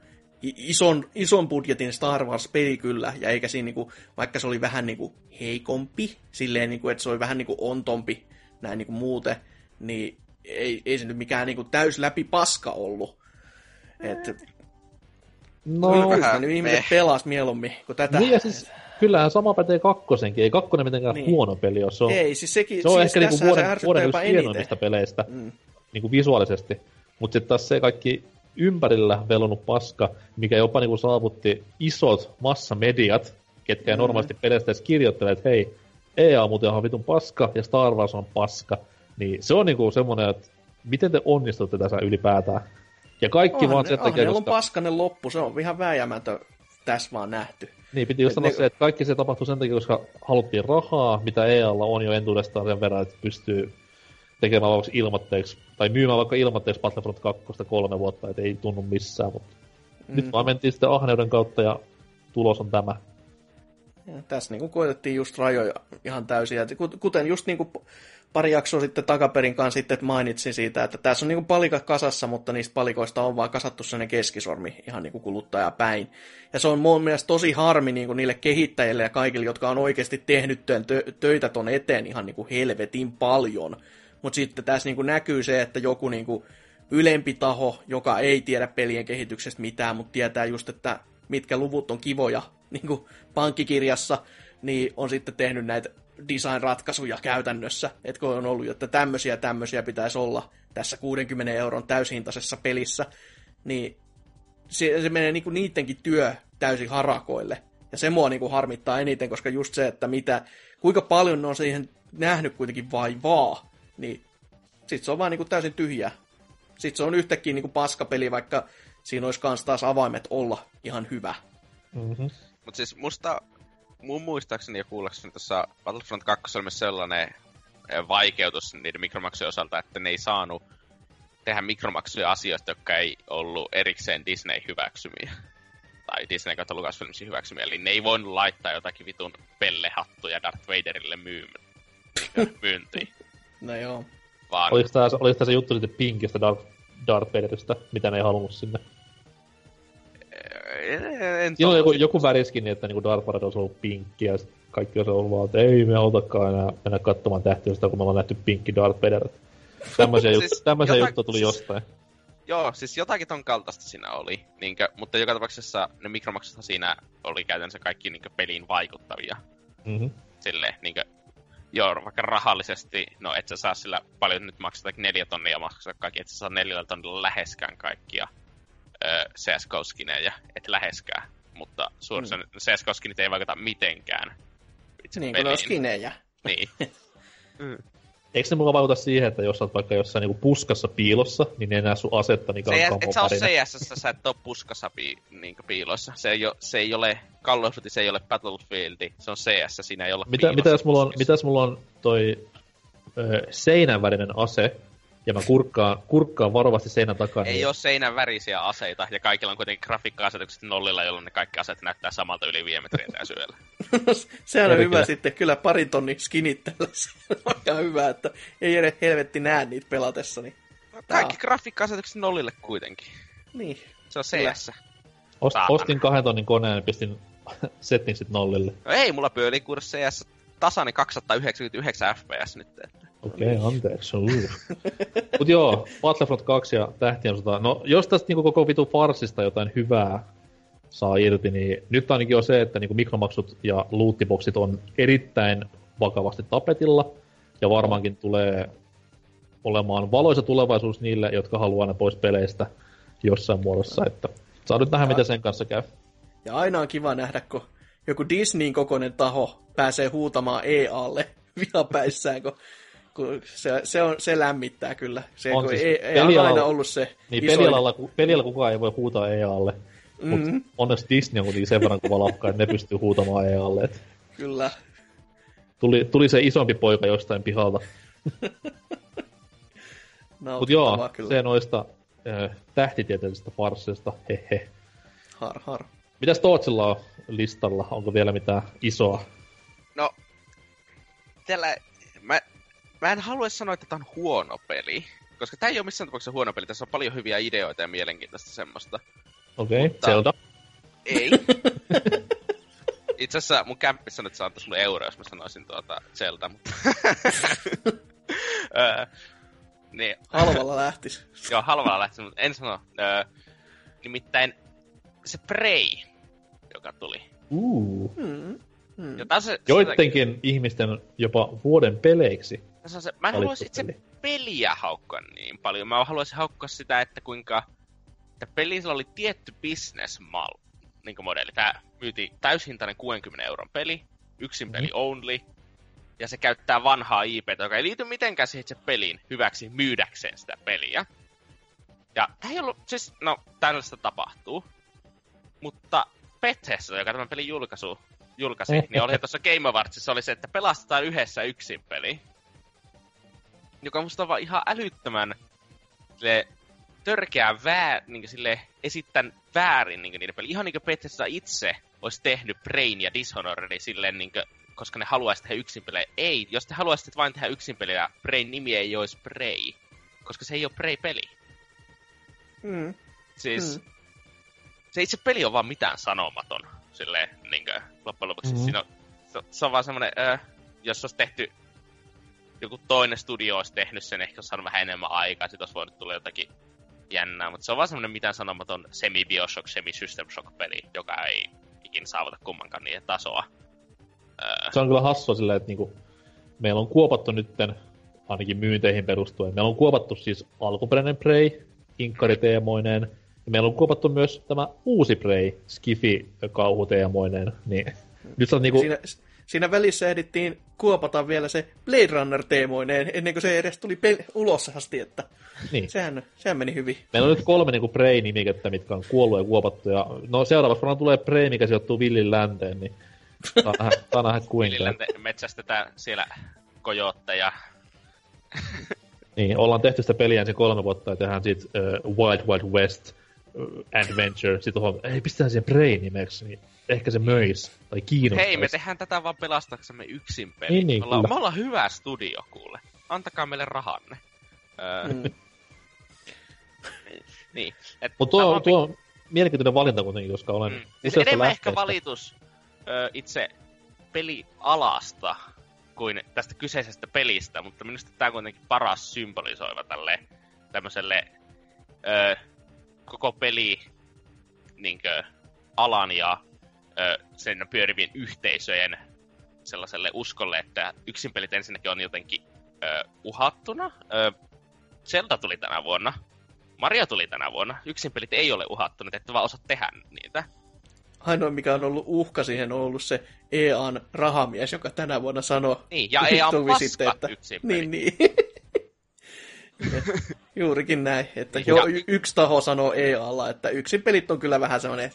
ison, ison budjetin Star Wars-peli kyllä, ja eikä siinä, niin kuin, vaikka se oli vähän niin kuin heikompi, silleen niin kuin, että se oli vähän niin kuin ontompi näin niin kuin muuten, niin ei, ei se nyt mikään niin kuin täys läpi paska ollut. Että... No, kyllähän nyt ihmiset pelas mieluummin kuin tätä. Niin ja siis, kyllähän sama pätee kakkosenkin. Ei kakkonen mitenkään niin. Huono peli ole. Se on, ei, siis sekin, se on siis ehkä niinku vuoden, se vuoden yksi hienoimmista peleistä mm. niinku visuaalisesti. Mutta sitten taas se kaikki ympärillä velonut paska, mikä jopa niinku saavutti isot massamediat, ketkä mm. normaalisti peleistä edes kirjoittelee, että hei, E A on muuten ihan vitun paska ja Star Wars on paska. Niin se on niinku semmoinen, että miten te onnistutte tässä ylipäätään. Ja kaikki oh, vaan sen takia, koska... on paskanen loppu, se on ihan vääjäämätön tässä vaan nähty. Niin, piti just sanoa ne... se, että kaikki se tapahtui sen takia, koska haluttiin rahaa, mitä E A:lla on jo entuudestaan sen verran, että pystyy tekemään vaikka ilmatteeksi, tai myymään vaikka ilmatteeksi Battlefront kaksi kolme vuotta, et ei tunnu missään, mutta mm. nyt vaan mentiin sitten ahneuden kautta ja tulos on tämä. Ja tässä niin koetettiin just rajoja ihan täysin, kuten just niin kuin... Pari jaksoa sitten takaperin kanssa sitten mainitsin siitä, että tässä on niinku palikat kasassa, mutta niistä palikoista on vaan kasattu sellainen keskisormi ihan niinku kuluttajaa päin. Ja se on mun mielestä tosi harmi niinku niille kehittäjille ja kaikille, jotka on oikeasti tehnyt tö- töitä ton eteen ihan niinku helvetin paljon. Mutta sitten tässä niinku näkyy se, että joku niinku ylempi taho, joka ei tiedä pelien kehityksestä mitään, mutta tietää just, että mitkä luvut on kivoja niinku pankkikirjassa, niin on sitten tehnyt näitä design-ratkaisuja käytännössä, että kun on ollut, että tämmöisiä tämmöisiä pitäisi olla tässä kuudenkymmenen euron täyshintaisessa pelissä, niin se, se menee niinku niidenkin työ täysin harakoille. Ja se mua niinku harmittaa eniten, koska just se, että mitä, kuinka paljon ne on siihen nähnyt kuitenkin vaivaa, niin sit se on vaan niinku täysin tyhjää. Sit se on yhtäkkiä niinku paskapeli, vaikka siinä olisi kans taas avaimet olla ihan hyvä. Mm-hmm. Mut siis musta... Mun muistaakseni ja kuullakseni tuossa Battlefront kaksi oli myös sellainen vaikeutus niiden mikromaksujen osalta, että ne ei saanut tehdä mikromaksuja asioista, jotka ei ollut erikseen Disney-hyväksymiä. Tai Disney kautta Lucasfilmsin hyväksymiä. Eli ne ei voinut laittaa jotakin vitun pellehattuja Darth Vaderille myyntiin. No joo. Vaan... Oliko tässä, oliko tässä juttu sitten Pinkistä Darth, Darth Vaderista, mitä ne ei halunnut sinne? En Siinä on joku, joku väriskin, että niinku Darth Vader olisi ollut pinkki ja kaikki olisi ollut vaan, että ei me otakaan enää mennä katsomaan tähtiöstä, kun me ollaan nähty pinkki Darth Vader. Tämmöisiä siis jut- juttuja tuli jostain. Joo, siis jotakin ton kaltaista siinä oli, niinkö, mutta joka tapauksessa ne mikromaksuthan siinä oli käytännössä kaikki niinkö peliin vaikuttavia. Mm-hmm. Silleen, niinkö, joo, vaikka rahallisesti, no et sä saa sillä paljon nyt maksaa neljä tonnia maksaa kaikki, et sä saa neljällä tonnilla läheskään kaikkia C S G O-skinejä, et läheskään, mutta suurissa mm. C S G O-skinit ei vaikuta mitenkään itse niin peliin. Niin kuin ne on skinejä. Niin. mm. Eikö ne mulla vaikuta siihen, että jos sä oot vaikka jossain niinku puskassa piilossa, niin ei nää sun asetta niinkaan kampoparina. Et sä oo C S:ssä, sä et oo puskassa pii, niinku piilossa. Se ei, ole, se ei ole Call of Duty, se ei ole Battlefield, se on C S, siinä ei ole mitä, piilossa. Mitä jos mulla on, mitä jos mulla on toi ö, seinän värinen ase, ja mä kurkkaan, kurkkaan varovasti seinän takaa. Ei niin... oo seinän värisiä aseita, ja kaikilla on kuitenkin grafiikka-asetukset nollilla, jolloin ne kaikki aseet näyttää samalta yli viime metriä syöllä. Sehän on hyvä kyllä. Sitten, kyllä parin tonnin skinit tällaisia. On hyvä, että ei edes helvetti näe niitä pelatessani. No, kaikki grafiikka-asetukset nollille kuitenkin. Niin. Se on C S. Ost, ostin kahden tonnin koneen ja pistin settingsit nollille. No ei, mulla pööli kuudes C S tasainen kaksisataayhdeksänkymmentäyhdeksän F P S nyt. Okei, okay, anteeksi. Mut joo, Battlefront kaksi ja Tähtien sota. No, jos tästä niinku koko vitu farsista jotain hyvää saa irti, niin nyt ainakin on se, että niinku mikromaksut ja lootiboksit on erittäin vakavasti tapetilla. Ja varmaankin tulee olemaan valoisa tulevaisuus niille, jotka haluaa ne pois peleistä jossain muodossa. Että saa nyt nähdä, ja mitä sen kanssa käy. Ja aina on kiva nähdä, kun joku Disneyn kokoinen taho pääsee huutamaan E A:lle vihapäissään, kun... Se, se, on, se lämmittää kyllä. Se on siis ei, pelialalla, ei aina ollut se niin isoin. Pelialalla, pelialalla kukaan ei voi huutaa E A:lle. Mm-hmm. Mutta onneksi Disney on kuitenkin sen verran kuva lahka, että ne pystyy huutamaan E A:lle. Et kyllä. Tuli, tuli se isompi poika jostain pihalta. Mutta joo, kyllä. Se noista äh, tähtitieteellisistä farsseista. Hehe. Har har. Mitäs Tootsilla on listalla? Onko vielä mitään isoa? No, tällä... Mä... Mä en halua sanoa, että tää on huono peli, koska tää ei oo missään tapauksessa huono peli. Tässä on paljon hyviä ideoita ja mielenkiintoista semmoista. Okei, okay, Zelda. Ei. Itse asiassa mun kämppissä nyt saattais mulle euroa, jos mä sanoisin tuota Zelda, mutta... öö, niin. Halvalla lähtis. Joo, halvalla lähtis, mutta en sano. Öö, nimittäin se Prey, joka tuli. Uh. Mm. Hmm. Se, joittenkin se, ihmisten jopa vuoden peleiksi. Se, mä en haluaisi itse peli. peliä haukkaa niin paljon. Mä haluaisin haukkaa sitä, että kuinka että pelissä oli tietty business-modeli. Niin tää myyti täyshintainen kuudenkymmenen euron peli, yksin mm. peli only, ja se käyttää vanhaa I P:tä, joka ei liity mitenkään siihen itse peliin hyväksi myydäkseen sitä peliä. Ja tää ei ollut, siis, no tällaista tapahtuu, mutta Bethesda, joka tämän pelin julkaisu, julkaisi, niin oli tuossa Game Awardsissa oli se, että pelastetaan yhdessä yksin peli. Joka musta on vaan ihan älyttömän sille, törkeä väär, niin sille, esittän väärin niin niiden peli. Ihan niin kuin Bethesda itse olisi tehnyt Brain ja Dishonoredin silleen, niin kuin, koska ne haluaisi tehdä yksin pelejä. Ei, jos te haluaisitte vain tehdä yksin pelejä, Brain nimi ei olisi Prey, koska se ei ole Prey-peli. Mm. Siis mm. se itse peli on vaan mitään sanomaton. Silleen, niinkö, loppujen lopuksi. Mm-hmm. Siinä on, se, se on vaan semmonen, äh, jos olisi tehty, joku toinen studio olisi tehnyt sen, ehkä olisi saanut vähän enemmän aikaa, sit olisi voinut tulla jotakin jännää, mutta se on vaan semmonen mitään sanomaton semi-Bioshock, semi-System Shock-peli, joka ei ikinä saavuta kummankaan niiden tasoa. Äh. Se on kyllä hassua silleen, että niinku, meillä on kuopattu nytten, ainakin myynteihin perustuen, meillä on kuopattu siis alkuperäinen Prey, inkkariteemoineen, meillä on kuopattu myös tämä uusi Prey, Skifi-kauhuteemoinen, niin nyt sä oot niinku... Siinä, siinä välissä ehdittiin kuopata vielä se Blade Runner-teemoinen, ennen kuin se edes tuli pel- ulos asti, että niin. sehän, sehän meni hyvin. Meillä on nyt kolme niinku Prey-nimikettä, mitkä on kuollut ja kuopattu, ja no seuraavaksi varmaan tulee Prey, mikä sijoittuu Villin länteen, niin tää on, on nähdä kuinka. Villin länteen metsästetään siellä kojootteja. Niin, ollaan tehty sitä peliä ensin kolme vuotta ja tehdään siitä uh, Wild Wild West uh, Adventure. Sitten on, ei pistetään siihen Prey-nimeksi, niin ehkä se möisi tai kiinnostaisi. Hei, me tehdään tätä vaan pelastaksemme yksin peli. Niin, niin, me, olla, me ollaan hyvä studio, kuule. Antakaa meille rahanne. Öö, mm. niin. Mutta tuo, on, tuo on mielenkiintoinen valinta kuitenkin, koska olen mm. siis enemmän lähteistä. Ehkä valitus ö, itse pelialasta kuin tästä kyseisestä pelistä, mutta minusta tämä on kuitenkin paras symbolisoiva tälle tämmöiselle ö, koko peli niinkö alan ja ö, sen pyörivien yhteisöjen sellaiselle uskolle, että yksin pelit ensinnäkin on jotenkin ö, uhattuna. Ö, Zelda tuli tänä vuonna. Mario tuli tänä vuonna. Yksin pelit ei ole uhattunut, että vaan osaa tehdä niitä. Ainoa, mikä on ollut uhka siihen, on ollut se E A:n rahamies, joka tänä vuonna sanoo... Niin, ja E A on paska että... yksin peli. Niin, niin. Juurikin näin, että jo ja... yksi taho sanoo E A:lla, että yksin pelit on kyllä vähän semmoinen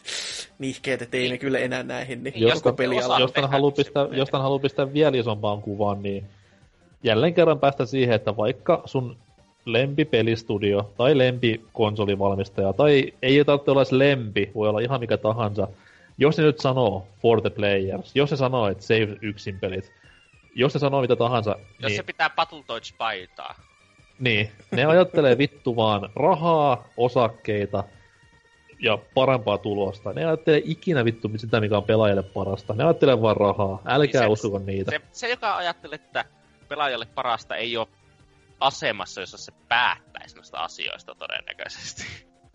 nihkeet, ettei niin. Ne kyllä enää näihin, niin jostain, koko peliala... Jostain haluaa pistää, halu pistää vielä isompaan kuvaan, niin jälleen kerran päästä siihen, että vaikka sun... lempipelistudio tai lempikonsolivalmistaja, tai ei tarvitse olla edes lempi, voi olla ihan mikä tahansa. Jos ne nyt sanoo for the players, jos se sanoo, että save yksin pelit, jos se sanoo mitä tahansa... Jos niin, se pitää Battletoads-paitaa. Niin, ne ajattelee vittu vaan rahaa, osakkeita ja parempaa tulosta. Ne ajattelee ikinä vittu sitä, mikä on pelaajille parasta. Ne ajattelee vaan rahaa, älkää se, uskoko niitä. Se, se, joka ajattelee, että pelaajalle parasta ei ole asemassa, jossa se päättäisi noista asioista todennäköisesti.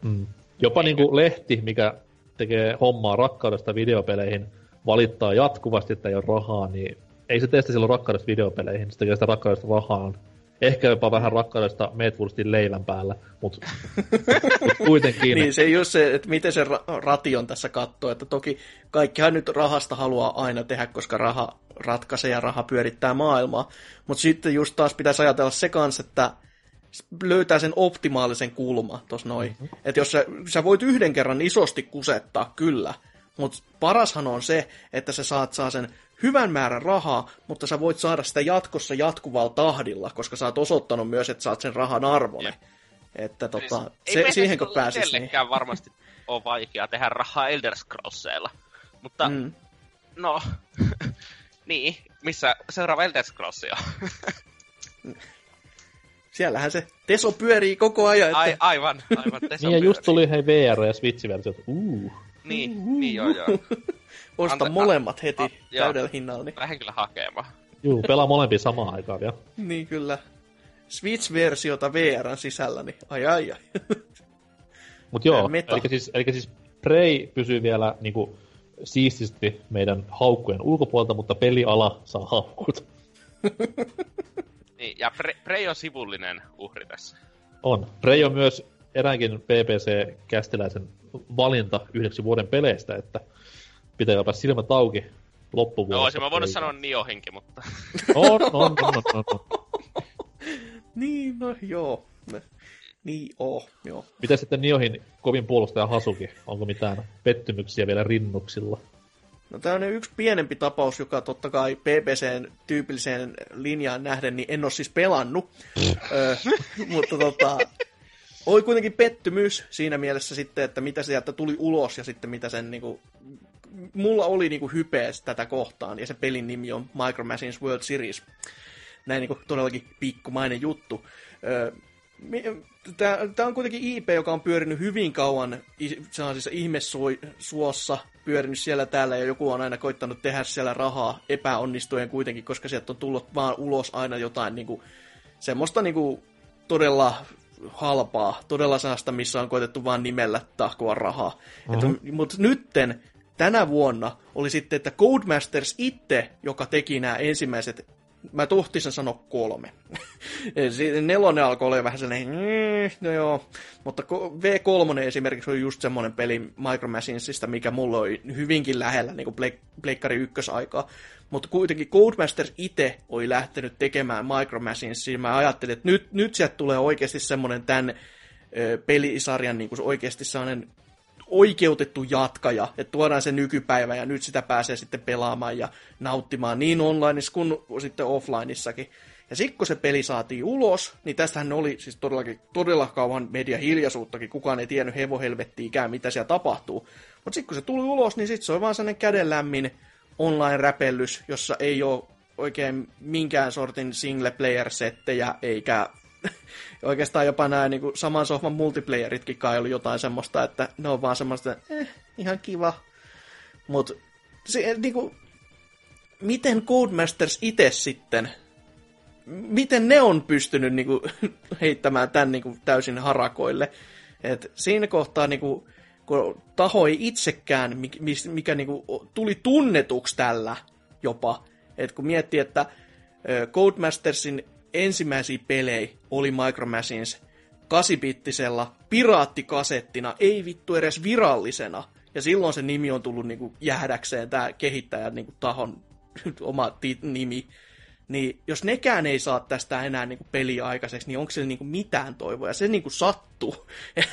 Mm. Jopa niin kuin lehti, mikä tekee hommaa rakkaudesta videopeleihin, valittaa jatkuvasti, että ei ole rahaa, niin ei se tee sitä silloin rakkaudesta videopeleihin, se tekee sitä rakkaudesta rahaan. Ehkä jopa vähän rakkaudesta Meatwurstin leivän päällä, mutta mut kuitenkin. Niin, se ei ole se, että miten se ra- ration tässä katsoo, että toki kaikkihan nyt rahasta haluaa aina tehdä, koska raha ratkaisee ja raha pyörittää maailmaa, mutta sitten just taas pitäisi ajatella se kanssa, että löytää sen optimaalisen kulma tuossa noin. Mm-hmm. Että jos sä, sä voit yhden kerran isosti kusettaa, kyllä, mutta parashan on se, että sä saat saa sen hyvän määrän rahaa, mutta sä voit saada sitä jatkossa jatkuvalla tahdilla, koska sä oot osoittanut myös, että sä oot sen rahan arvoinen. Että tota, se, siihen kun pääsis. Ei itsellekään niin. Varmasti ole vaikeaa tehdä rahaa Elder Scrollsilla, mutta mm. no, niin, missä seuraava Elder Scrolls on? Siellähän se Teso pyörii koko ajan. Että... Ai, aivan, aivan Teso niin, ja just tuli hei V R ja Switch-versiot, uuu. Niin, uhuhu. Niin joo joo. Osta Ante, molemmat heti a, täydellä hinnalla. Niin. Lähden kyllä hakemaan. Juu, pelaa molempia samaan aikaan vielä. Niin kyllä. Switch-versiota V R:n sisällä, niin ai ai ai. Mut joo, eli siis, siis Prey pysyy vielä niinku siististi meidän haukkujen ulkopuolelta, mutta peliala saa haukkut. Niin, ja Pre- Prey on sivullinen uhri tässä. On. Prey on myös eräänkin P B C-kästiläisen valinta yhdeksi vuoden peleistä, että pitää jopa silmät auki loppuvuodesta. No olisin mä voinut sanoa Niohenki, mutta... On, on, on, on, on, on. Niin, no joo. Niin, oh, joo. Miten sitten Niohin kovin puolustaja Hatsuki? Onko mitään pettymyksiä vielä rinnuksilla? No tää on yksi pienempi tapaus, joka totta kai P B C:n tyypilliseen linjaan nähden, niin en oo siis pelannut. Ö, mutta tota... Oli kuitenkin pettymys siinä mielessä sitten, että mitä sieltä tuli ulos ja sitten mitä sen niinku... Mulla oli niinku hypeä tätä kohtaan ja se pelin nimi on Micro Machines World Series. Näin niinku todellakin pikkumainen juttu. Öö, Tämä on kuitenkin I P, joka on pyörinyt hyvin kauan sellaisissa ihmesuossa, pyörinyt siellä täällä ja joku on aina koittanut tehdä siellä rahaa epäonnistuen kuitenkin, koska sieltä on tullut vaan ulos aina jotain niinku, semmoista niinku, todella... halpaa, todella sanasta, missä on koetettu vaan nimellä tahkoa rahaa. Uh-huh. Mutta nytten, tänä vuonna, oli sitten, että Codemasters itse, joka teki nämä ensimmäiset, mä tohtisin sanoa kolme. Nelonen alkoi olla vähän sellainen, no joo, mutta V kolme esimerkiksi oli just semmoinen peli Micro Machinesista, mikä mulla oli hyvinkin lähellä, niin kuin Pleikkari ykkösaikaa. Mutta kuitenkin Codemasters itse oli lähtenyt tekemään Micro Machinesia. Mä ajattelin, että nyt, nyt sieltä tulee oikeasti semmoinen tämän ö, pelisarjan niin kuin oikeasti sellainen oikeutettu jatkaja, että tuodaan se nykypäivä ja nyt sitä pääsee sitten pelaamaan ja nauttimaan niin onlineissa kuin sitten offlineissakin. Ja sitten kun se peli saatiin ulos, niin tästähän oli siis todellakin, todella kauan mediahiljaisuuttakin, kukaan ei tiennyt hevohelvettiikään, mitä siellä tapahtuu. Mutta sitten kun se tuli ulos, niin sitten se oli vaan sellainen kädenlämmin online-räpellys, jossa ei ole oikein minkään sortin single-player-settejä, eikä oikeastaan jopa nämä niin kuin saman sohvan multiplayeritkin kai oli jotain semmoista, että ne on vaan semmoista, eh, ihan kiva. Mutta niin miten Codemasters itse sitten, miten ne on pystynyt niin kuin heittämään tämän niin kuin täysin harakoille? Et siinä kohtaa, niin kuin, kun taho ei itsekään, mikä niin kuin tuli tunnetuksi tällä jopa, et kun miettii, että Codemastersin ensimmäisiä pelejä oli Micro Machines kahdeksanbittisellä piraattikasettina, ei vittu edes virallisena. Ja silloin se nimi on tullut niinku jäädäkseen, tämä kehittäjän niinku tahon oma tit- nimi. Niin jos nekään ei saa tästä enää niinku peliä aikaiseksi, niin onko sillä niinku mitään toivoa? Ja se niinku sattuu,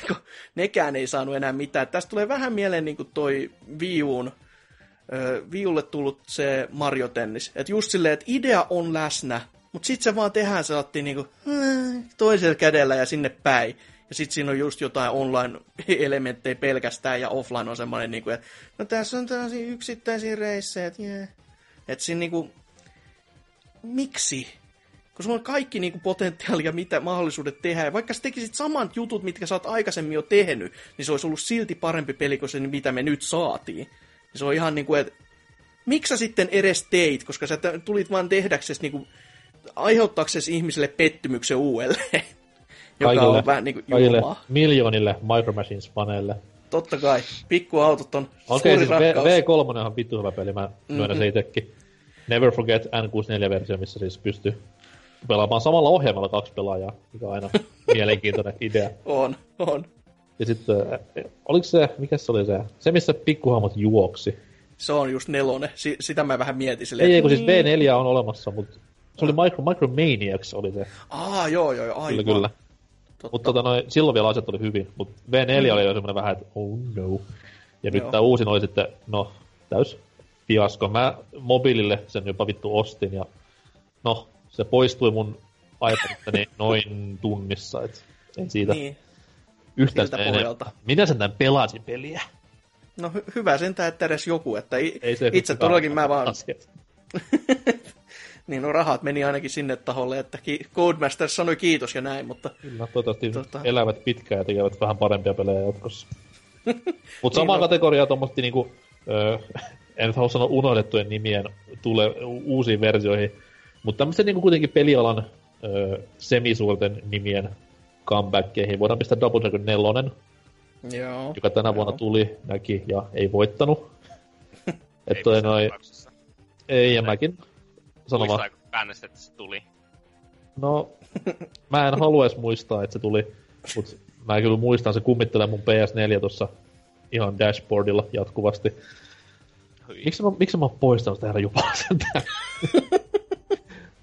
kun nekään ei saanut enää mitään. Tästä tulee vähän mieleen niinku toi Viuun. Viulle tullut se Mario Tennis. Että just silleen, että idea on läsnä, mutta sitten se vaan tehdään, se otti niinku toisella kädellä ja sinne päin. Ja sitten siinä on just jotain online-elementtejä pelkästään, ja offline on semmoinen, niinku, että no tässä on tällaisia yksittäisiä reissejä, että yeah. Et siinä niinku, miksi? Kun sulla on kaikki niinku potentiaali ja mitä mahdollisuudet tehdä, ja vaikka sä tekisit samat jutut, mitkä sä oot aikaisemmin jo tehnyt, niin se olisi ollut silti parempi peli kuin se, mitä me nyt saatiin. Se on ihan niin kuin, että miksi sä sitten edes teit, koska sä tulit vaan tehdäksesi, niin kuin, aiheuttaaksesi ihmiselle pettymyksen uudelleen, joka kaikille, on vähän niin kuin juomaa. Miljoonille Micro Machines-faneille. Totta kai, pikkuautot on okay, suuri siis rakkaus. V kolme on vittu hyvä peli, mä myönnän mm-hmm. se itsekin. Never Forget N kuusikymmentäneljä-versio, missä siis pystyy pelaamaan samalla ohjelmalla kaksi pelaajaa, mikä on aina mielenkiintoinen idea. On, on. Ja sitten, oliko se, mikä se oli se, se missä pikkuhahmot juoksi? Se on just nelonen, si- sitä mä vähän mietin silleen. Ei, ei kun siis V neljä on olemassa, mutta se oli Micro, Micro Maniacs oli se. Aa, joo, joo, aivan. Kyllä, kyllä. Mutta tota, noi, silloin vielä asiat oli hyvin, mutta V neljä mm. oli jo semmoinen vähän, että oh no. Ja nyt joo. Tää uusin oli sitten, no, täys fiasko. Mä mobiilille sen jopa vittu ostin ja no, se poistui mun iPadistani noin tunnissa, et ei siitä. Niin. Yhtään pohjalta. Minä sentään pelasin peliä. No hy- hyvä sentään, että edes joku. Että i- itse todellakin mä vaan... niin, no rahat meni ainakin sinne taholle, että ki- Codemasters sanoi kiitos ja näin, mutta... Kyllä, toivottavasti tota... elävät pitkään ja tekevät vähän parempia pelejä jatkossa. Mutta samaa niin, no... kategoriaa tuommoisesti niinku... Öö, en halua sanoa unohdettujen nimien tulee uusiin versioihin, mutta tämmöisten niinku kuitenkin pelialan öö, semisuurten nimien... comebackkeihin. Voidaan pistää Double Dragon neljä, joo, joka tänä joo. vuonna tuli, näki ja ei voittanut. Ei missään noi... Ei, ja mäkin. Muistaako käännöstä, että se tuli? No, mä en halua edes muistaa, että se tuli, mutta mä kyllä muistan, se kummittelee mun P S neljä tuossa ihan dashboardilla jatkuvasti. Miksi mä, miksi mä oon poistanut tähän Jupasen täällä?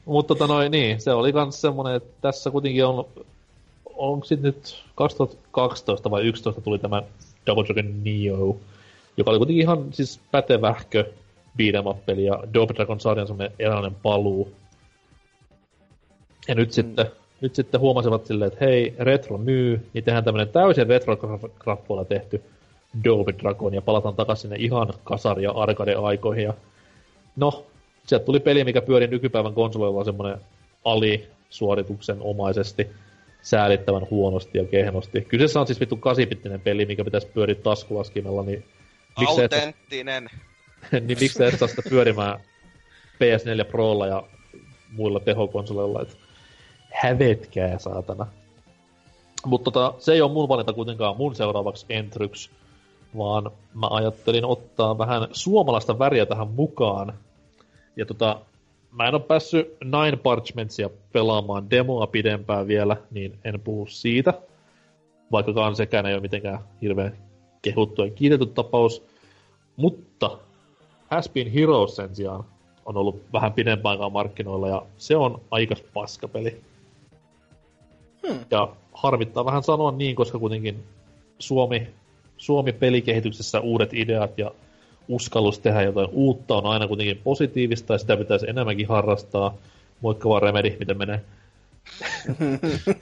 Mutta tota noin, niin, se oli kans semmonen, että tässä kuitenkin on... Onko sitten nyt kaksituhattakaksitoista vai yksitoista tuli tämä Double Dragon Neo, joka oli kuitenkin ihan siis pätevähkö beat'em up-peli ja Double Dragon sarjan semmoinen eräänlainen paluu. Ja nyt, mm. sitten, nyt sitten huomasivat silleen, että hei, retro myy, niin tehdään tämmöinen täysin retrograffoilla tehty Double Dragon ja palataan takaisin sinne ihan kasari- ja arcade-aikoihin. Ja no, sieltä tuli peli, mikä pyöri nykypäivän konsoleilla semmoinen alisuorituksen omaisesti. Säälittävän huonosti ja kehnosti. Kyseessä on siis vittu kahdeksanbittinen peli, mikä pitäisi pyöriä taskulaskimella, niin... Autenttinen! Niin miksi sä et saa sitä pyörimään P S neljä Prolla ja muilla tehokonsoleilla, et... Hävetkää, saatana. Mutta tota, se ei ole mun valinta kuitenkaan mun seuraavaksi entryks, vaan mä ajattelin ottaa vähän suomalaista väriä tähän mukaan. Ja tota... Mä en ole päässyt Nine Parchmentsia pelaamaan demoa pidempään vielä, niin en puhu siitä. Vaikkakaan sekään ei ole mitenkään hirveän kehuttu ja kiitetty tapaus. Mutta Has Been Heroes sen sijaan on ollut vähän pidempään aikaa markkinoilla ja se on aikas paskapeli. Hmm. Ja harmittaa vähän sanoa niin, koska kuitenkin Suomi, Suomi-pelikehityksessä uudet ideat ja uskallus tehdä jotain uutta on aina kuitenkin positiivista, ja sitä pitäisi enemmänkin harrastaa. Moikka vaan Remedy, miten menee?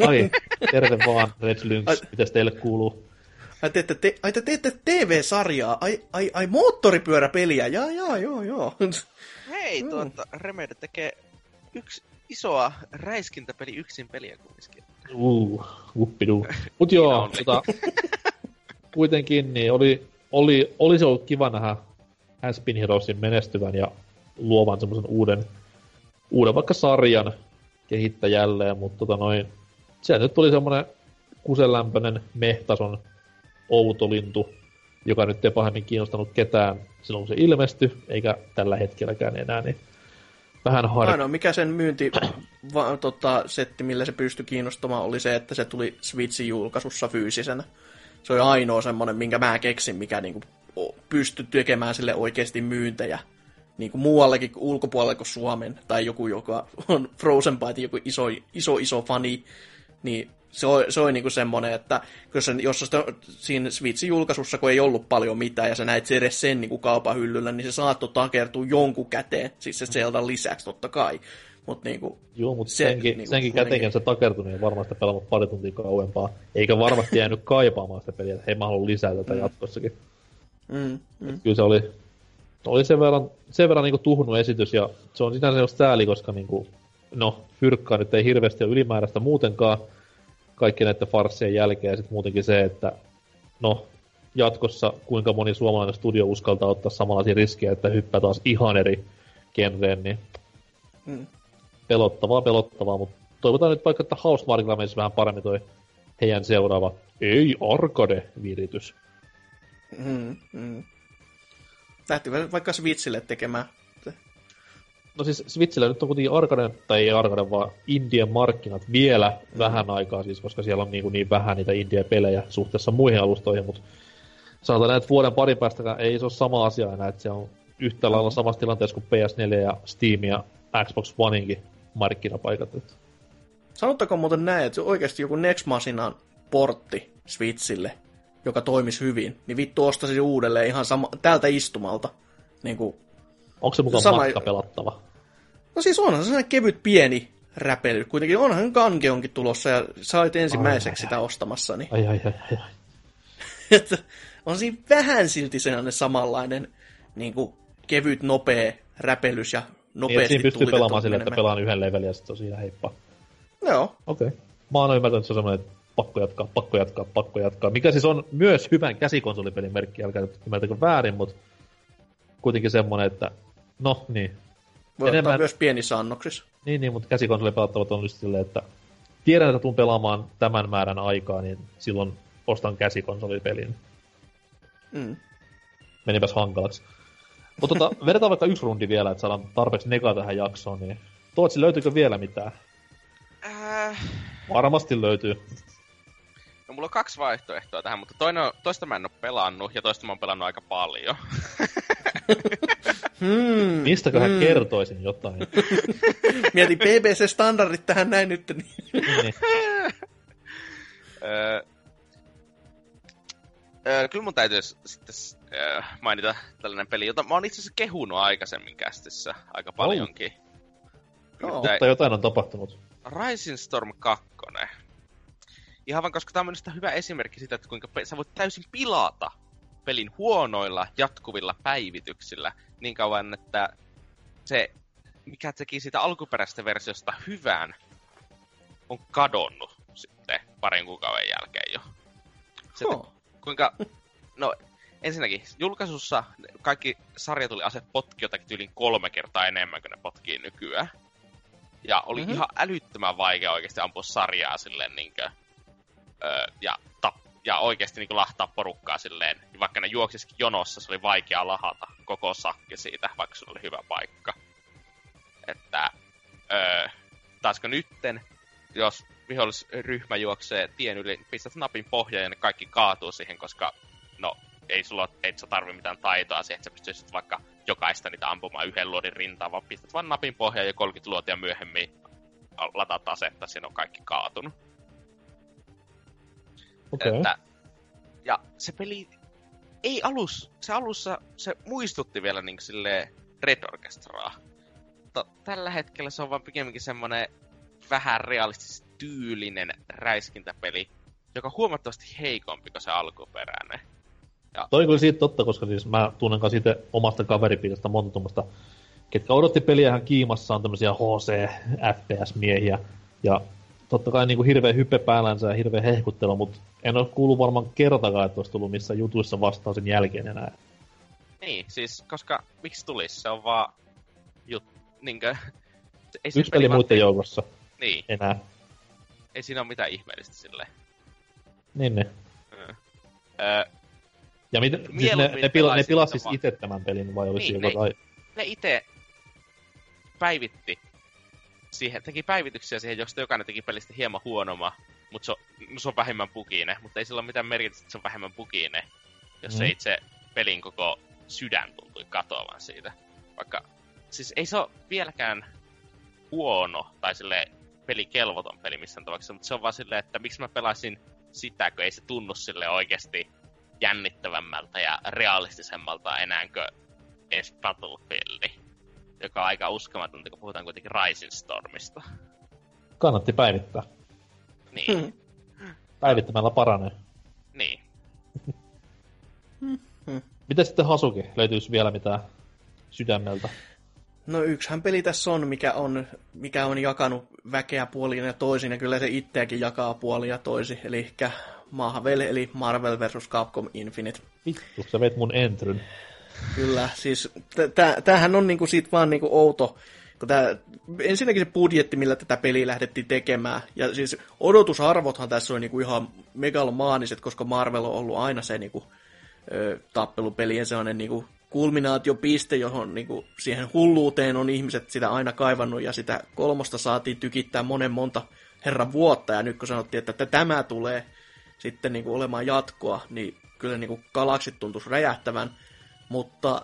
Ai, terve vaan, Red Lynx, mitäs teille kuuluu? Ai te ette te, te, T V-sarjaa, ai, ai, ai moottoripyöräpeliä, jaa, jaa, joo, joo. Hei, tuota, Remedy tekee yksi isoa räiskintäpeli yksin peliä kumminkin. Uu, uppiduu. Mut joo, tota, kuitenkin niin oli, oli, oli se ollut kiva nähdä Aspin Heroesin menestyvän ja luovan semmosen uuden, uuden vaikka sarjan kehittäjälleen, mutta tota noin, siellä nyt tuli semmonen kusenlämpönen mehtason outolintu, joka nyt ei pahemmin kiinnostanut ketään silloin, kun se ilmestyi, eikä tällä hetkelläkään enää, niin vähän harmi. Ainoa, mikä sen myynti va, tota, setti, millä se pystyi kiinnostamaan, oli se, että se tuli Switchin julkaisussa fyysisenä. Se oli ainoa semmoinen, minkä mä keksin, mikä niinku pystyi tekemään sille oikeasti myyntejä. Niinku muuallakin ulkopuolella kuin Suomen, tai joku, joka on Frozen Byte, joku iso, iso, iso fani, niin se oli, se oli niinku semmoinen, että jos, sen, jos sitä, siinä Switchin julkaisussa, kun ei ollut paljon mitään, ja sä näit se edes sen niinku kaupan hyllyllä, niin se saattoi takertua jonkun käteen, siis se Zeldan lisäksi totta kai. Mut niinku, joo, mutta se, senkin, niinku, senkin käteenkin se takertui, niin varmaan sitä pelannut pari tuntia kauempaa, eikä varmasti jäänyt kaipaamaan sitä peliä, että hei, mä haluan lisää tätä mm. jatkossakin. Mm, mm. Kyllä se oli, oli sen verran, sen verran niinku tuhunut esitys, ja se on sinänsä just sääli, koska niinku, no, fyrkkaa nyt ei hirveästi ole ylimääräistä muutenkaan, kaikki näiden farssien jälkeen, ja sitten muutenkin se, että no, jatkossa kuinka moni suomalainen studio uskaltaa ottaa samanlaisia riskejä, että hyppää taas ihan eri genreen, niin mm. pelottavaa, pelottavaa, mutta toivotaan nyt vaikka, että Housemarquella menisi vähän paremmin toi heidän seuraava ei arcade-viritys. Mm, mm. Lähti vaikka Switchille tekemään. No siis Switchillä nyt on kuitenkin arcade, tai ei arcade, vaan indien markkinat vielä mm. vähän aikaa siis, koska siellä on niin, niin vähän niitä indie-pelejä suhteessa muihin alustoihin, mutta sanotaan näin, että vuoden parin päästäkään ei se ole sama asia enää, että se on yhtä lailla samassa tilanteessa kuin P S neljä ja Steam ja Xbox Oneinkin markkinapaikat. Sanottakoon muuten näin, että oikeasti joku Next Machinan portti Switchille, joka toimisi hyvin, niin vittu ostaisin uudelleen ihan sama, tältä istumalta, niin kuin onko se mukaan sama matka pelattava? No siis onhan se kevyt pieni räpely. Kuitenkin onhan kanke onkin tulossa ja sä olit ensimmäiseksi ai, sitä ai, ostamassa. Niin. Ai ai ai ai. Että on siinä vähän silti sellainen samanlainen niin kuin kevyt, nopea räpelys ja nopeasti tulitettu. Niin, pystyy pelaamaan silleen, että pelaan yhden levelin ja sitten on siinä heippa. Joo. Okei. Okay. Mä oon ymmärtänyt, että se on semmoinen pakko jatkaa, pakko jatkaa, pakko jatkaa. Mikä siis on myös hyvän käsikonsolipelin merkki. Älkää ymmärtäkö väärin, mutta kuitenkin semmoinen, että no niin. Voi enemmän ottaa myös pienissä annoksissa. Niin, niin, mutta käsikonsolipelattavat on just silleen, että tiedän, että tuun pelaamaan tämän määrän aikaa, niin silloin ostan käsikonsolipelin. Mm. Menipäs hankalaksi. Mutta tota, vedetään vaikka yksi rundi vielä, että saadaan tarpeeksi negaa tähän jaksoon. Niin. Tootsi, löytyykö vielä mitään? Äh... Varmasti löytyy. No, mulla on kaksi vaihtoehtoa tähän, mutta toinen on, toista mä en oo pelannut, ja toista mä oon pelannut aika paljon. Hmm, mistäköhän hmm. kertoisin jotain? Mietin P B C-standardit tähän näin nyt. Niin. niin. öö, öö, kyllä mun täytyisi sitten öö, mainita tällainen peli, jota mä oon itse asiassa kehunut aikaisemmin kästissä aika paljonkin. No, mutta ei... jotain on tapahtunut. Rising Storm kaksi. Ihan vaan, koska tämä on hyvä esimerkki siitä, että kuinka pe- sä voit täysin pilata pelin huonoilla jatkuvilla päivityksillä niin kauan, että se, mikä teki siitä alkuperäisestä versiosta hyvän, on kadonnut sitten parin kuukauden jälkeen jo. Se, oh. Kuinka, no ensinnäkin, julkaisussa kaikki sarja tuli ase potki jotakin tyyliin kolme kertaa enemmän kuin ne potkii nykyään. Ja oli mm-hmm. ihan älyttömän vaikea oikeasti ampua sarjaa silleen niinkö, öö, ja tappaa. Ja oikeesti niinku lahtaa porukkaa silleen, vaikka ne juoksisikin jonossa, se oli vaikea lahata koko sakki siitä, vaikka se oli hyvä paikka. Että, öö, taasko nytten, jos vihollisryhmä juoksee tien yli, pistät napin pohjaan ja ne kaikki kaatuu siihen, koska no, ei sulla, et sä tarvi mitään taitoa siihen, että sä pystyisit vaikka jokaista niitä ampumaan yhden luodin rintaan, vaan pistät vaan napin pohjaan ja kolmekymmentä luotia myöhemmin lataat asetta, siinä on kaikki kaatunut. Okay. Että, ja se peli ei alus, se alussa se muistutti vielä niinku silleen Red Orchestraa. Mutta tällä hetkellä se on vaan pikemminkin semmonen vähän realistisesti tyylinen räiskintäpeli, joka on huomattavasti heikompi kuin se alkuperäinen. Ja... Toi kyllä siitä totta, koska siis mä tunnen siitä omasta kaveripiiristä monta tuommoista, ketkä odotti peliä ihan kiimassaan tämmöisiä H C F P S-miehiä. Ja totta kai niinku hirveä hype päällänsä ja hirveä hehkuttelu, mutta en ole kuullut varmaan kertakaan, että olisi tullut missään jutuissa vastaan sen jälkeen enää. Niin, siis koska miksi tulisi? Se on vaan jut... niinkö... Yksi peli muiden joukossa. Niin. Enää. Ei siinä ole mitään ihmeellistä silleen. Niin ne. Mm. Öö, ja mit, siis ne, ne pilasi pila siis itse tämän pelin vai olisi niin, joku... Ne, ne itse päivitti siihen, teki päivityksiä siihen, josta jokainen teki pelistä hieman huonoma, mutta se on, no se on vähemmän bugiinen, mutta ei sillä ole mitään merkitystä, että se on vähemmän bugiinen, jos mm. se itse pelin koko sydän tuntui katoavan siitä. Vaikka, siis ei se ole vieläkään huono tai silleen pelikelvoton peli missään tavaksi, mutta se on vaan silleen, että miksi mä pelasin sitä, kun ei se tunnu silleen oikeasti jännittävämmältä ja realistisemmalta enäänkö edes Battlefieldi, joka on aika uskomatonta, kun puhutaan kuitenkin Rising Stormista. Kannatti päivittää. Niin. Mm. Päivittämällä paranee. Niin. Mm-hmm. Miten sitten Hasuki? Löytyisi vielä mitään sydämeltä? No yksihän peli tässä on, mikä on, mikä on jakanut väkeä puolin ja toisin, ja kyllä se itseäkin jakaa puolin ja toisin, eli Marvel, eli Marvel versus Capcom Infinite. Vittu, sä veit mun entryn. Kyllä, siis t- tämähän on niinku siitä vaan niinku outo, kun tää, ensinnäkin se budjetti, millä tätä peliä lähdettiin tekemään, ja siis odotusarvothan tässä on niinku ihan megalomaaniset, koska Marvel on ollut aina se niinku, ö, tappelupelien sellainen niinku, kulminaatiopiste, johon niin kuin, siihen hulluuteen on ihmiset sitä aina kaivannut, ja sitä kolmosta saatiin tykittää monen monta herran vuotta, ja nyt kun sanottiin, että tämä tulee sitten niin kuin, olemaan jatkoa, niin kyllä niin kuin, galaksit tuntuisi räjähtävän, mutta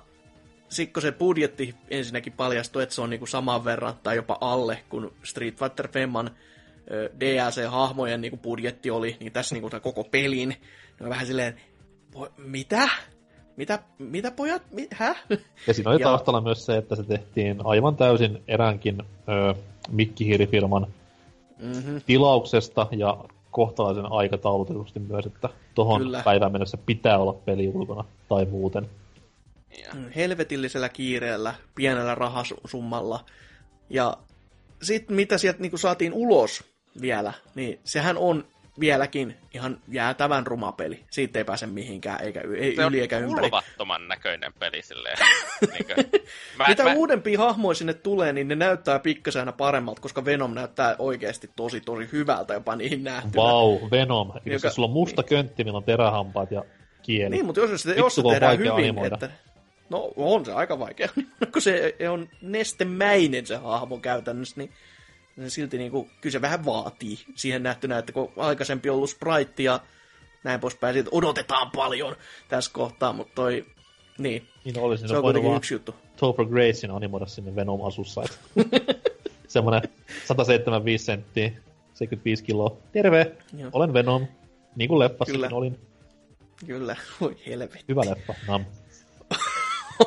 sitten kun se budjetti ensinnäkin paljastui, että se on niin kuin, saman verran tai jopa alle, kun Street Fighter Femman D L C-hahmojen niin kuin, budjetti oli, niin tässä niin kuin, koko pelin, niin vähän silleen, mitä? Mitä, mitä pojat? Mit, häh? Ja siinä oli ja... taustalla myös se, että se tehtiin aivan täysin eräänkin ö, mikkihiirifirman mm-hmm. tilauksesta ja kohtalaisen aikataulutetusti myös, että tohon kyllä päivään mennessä pitää olla peli ulkona tai muuten. Ja. Helvetillisellä kiireellä, pienellä rahasummalla. Ja sit mitä sieltä niin saatiin ulos vielä, niin sehän on vieläkin ihan jäätävän ruma peli. Siitä ei pääse mihinkään, eikä ei yli eikä ympäri. Se on hulvattoman näköinen peli silleen. niin mä, mitä mä... uudempia hahmoja sinne tulee, niin ne näyttää pikkasen aina paremmalta, koska Venom näyttää oikeasti tosi tosi hyvältä jopa niihin nähtynä. Vau, wow, Venom. Joka... Jos sulla on musta köntti, millä on terähampaat ja kieli. Niin, mutta jos se, jos se tehdään hyvin, animoida. Että... No on se aika vaikea, kun se on nestemäinen se hahmo käytännössä, niin... Silti niinku, kyllä se vähän vaatii siihen nähtynä, että kun aikaisempi on ollut Sprite ja näin poispäin, siitä odotetaan paljon tässä kohtaa, mutta toi, niin, niin olisi, se on kuitenkin yksi juttu. Topher Gracen animoida sinne Venom-asussa, semmoinen sata seitsemänkymmentäviisi senttiä, seitsemänkymmentäviisi kiloa, terve, joo, olen Venom, niin kuin leffassakin olin. Kyllä, voi helvetti. Hyvä leffa, nam.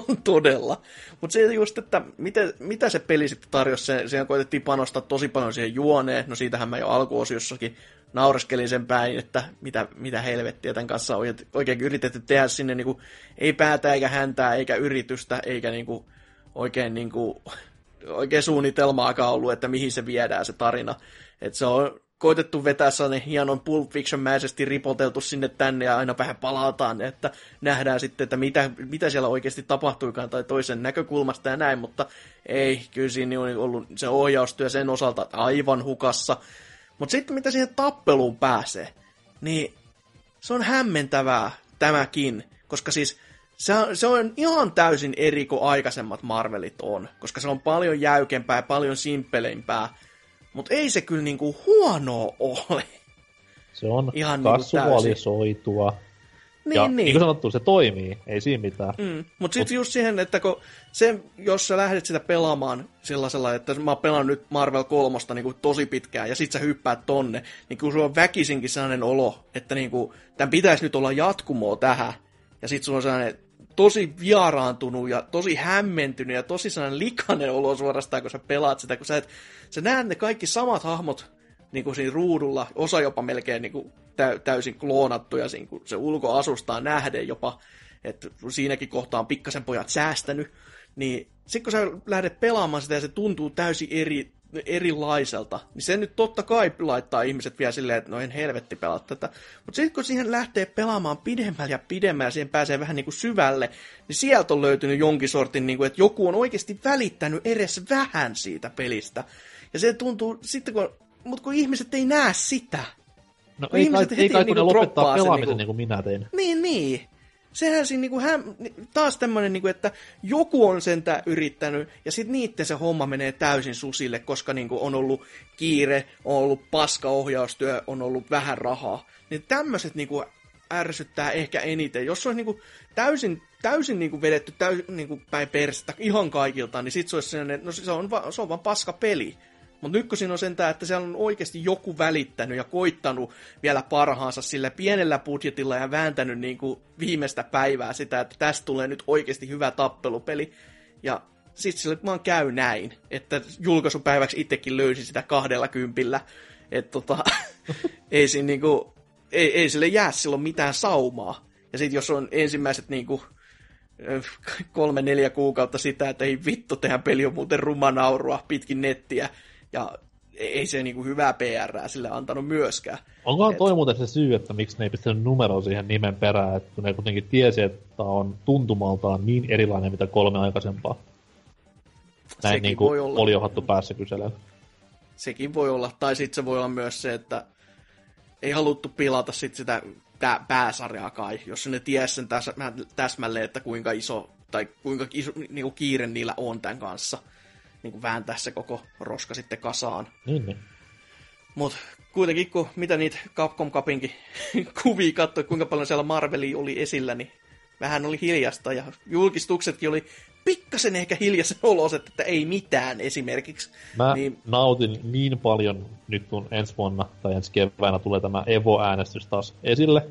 On todella. Mutta se just, että mitä, mitä se peli sitten tarjosi, se, siihen koitettiin panostaa tosi paljon siihen juoneen, no siitähän mä jo alkuosiossakin naureskelin sen päin, että mitä, mitä helvettiä tämän kanssa on oikein yritetty tehdä sinne, niin kuin, ei päätä eikä häntää, eikä yritystä, eikä niin kuin, oikein, niin kuin, oikein suunnitelmaakaan ollut, että mihin se viedään se tarina. Että se on koitettu vetää sellainen hienon Pulp Fiction-mäisesti ripoteltu sinne tänne ja aina vähän palataan, että nähdään sitten, että mitä, mitä siellä oikeasti tapahtuikaan tai toisen näkökulmasta ja näin, mutta ei, kyllä siinä on ollut se ohjaustyö sen osalta aivan hukassa. Mutta sitten mitä siihen tappeluun pääsee, niin se on hämmentävää tämäkin, koska siis se on, se on ihan täysin eri kuin aikaisemmat Marvelit on, koska se on paljon jäykempää ja paljon simpeleimpää. Mutta ei se kyllä niinku huonoa ole. Se on kassualisoitua. Niin, ja niin, niin kuin sanottu, se toimii, ei siinä mitään. Mm. Mutta sitten Mut... just siihen, että kun se, jos sä lähdet sitä pelaamaan sellaisella, että mä oon pelannut nyt Marvel kolmosta niinku tosi pitkään, ja sit sä hyppäät tonne, niin kun sulla on väkisinkin sellainen olo, että niinku, tämän pitäisi nyt olla jatkumoa tähän, ja sit sulla on sellainen tosi vieraantunut ja tosi hämmentynyt ja tosi sellainen likainen olo suorastaan, kun sä pelaat sitä, kun sä, et, sä näet ne kaikki samat hahmot niin kuin siinä ruudulla, osa jopa melkein niin kuin täysin kloonattuja, siinä, kun se ulkoasustaan nähden jopa, että siinäkin kohtaa on pikkasen pojat säästänyt, niin sitten kun sä lähdet pelaamaan sitä ja se tuntuu täysin eri, erilaiselta, niin se nyt totta kai laittaa ihmiset vielä silleen, että no en helvetti pelaa tätä. Mutta sitten kun siihen lähtee pelaamaan pidemmällä ja pidemmällä, siihen pääsee vähän niin kuin syvälle, niin sieltä on löytynyt jonkin sortin, niin kuin, että joku on oikeasti välittänyt edes vähän siitä pelistä. Ja se tuntuu, sitten kun, mutta kun ihmiset ei näe sitä. No ei kai kun, ei kai, kun niin ne lopettaa pelaamisen niin, niin kuin minä tein. Niin, niin. Sehän siinä niinku, taas tämmöinen, niinku, että joku on sentään yrittänyt, ja sitten niitten se homma menee täysin susille, koska niinku, on ollut kiire, on ollut paska ohjaustyö, on ollut vähän rahaa. Niin tämmöiset niinku, ärsyttää ehkä eniten. Jos se olisi niinku, täysin, täysin niinku, vedetty täys, niinku, päin persettä ihan kaikilta, niin sitten se olisi sellainen, että no, se on, va, se on vaan paska peli. Mutta nyt kun siinä on sentään, että siellä on oikeasti joku välittänyt ja koittanut vielä parhaansa sillä pienellä budjetilla ja vääntänyt niin kuin viimeistä päivää sitä, että tästä tulee nyt oikeasti hyvä tappelupeli. Ja sit sille vaan käy näin, että julkaisupäiväksi itsekin löysin sitä kahdella kympillä. Että tota, ei, niinku, ei, ei sille jää silloin mitään saumaa. Ja sit jos on ensimmäiset niinku kolme neljä kuukautta sitä, että ei vittu, tehdään peli on muuten rumanaurua pitkin nettiä. Ja ei se niinku hyvää P R:ää sille antanut myöskään. Onkohan toi muuten se syy, että miksi ne ei pistänyt numeroa siihen nimen perään, että kun ne kuitenkin tiesi, että on tuntumaltaan niin erilainen mitä kolme aikaisempaa. Näin niinku oli johattu päässä kyselemään. Sekin voi olla, tai sitten se voi olla myös se, että ei haluttu pilata sit sitä tää pääsarjaa kai, jos ne tiesi sen täs, täsmälleen, että kuinka iso tai kuinka iso, niinku kiire niillä on tämän kanssa. Niin kuin vääntää se koko roska sitten kasaan. Niin, niin. Mutta kuitenkin, kun mitä niitä Capcom Cupinkin kuvia katsoi, kuinka paljon siellä Marvelia oli esillä, niin vähän oli hiljasta. Ja julkistuksetkin oli pikkasen ehkä hiljaisen oloset, että ei mitään esimerkiksi. Mä niin... nautin niin paljon nyt, kun ensi vuonna tai ensi keväänä tulee tämä Evo-äänestys taas esille.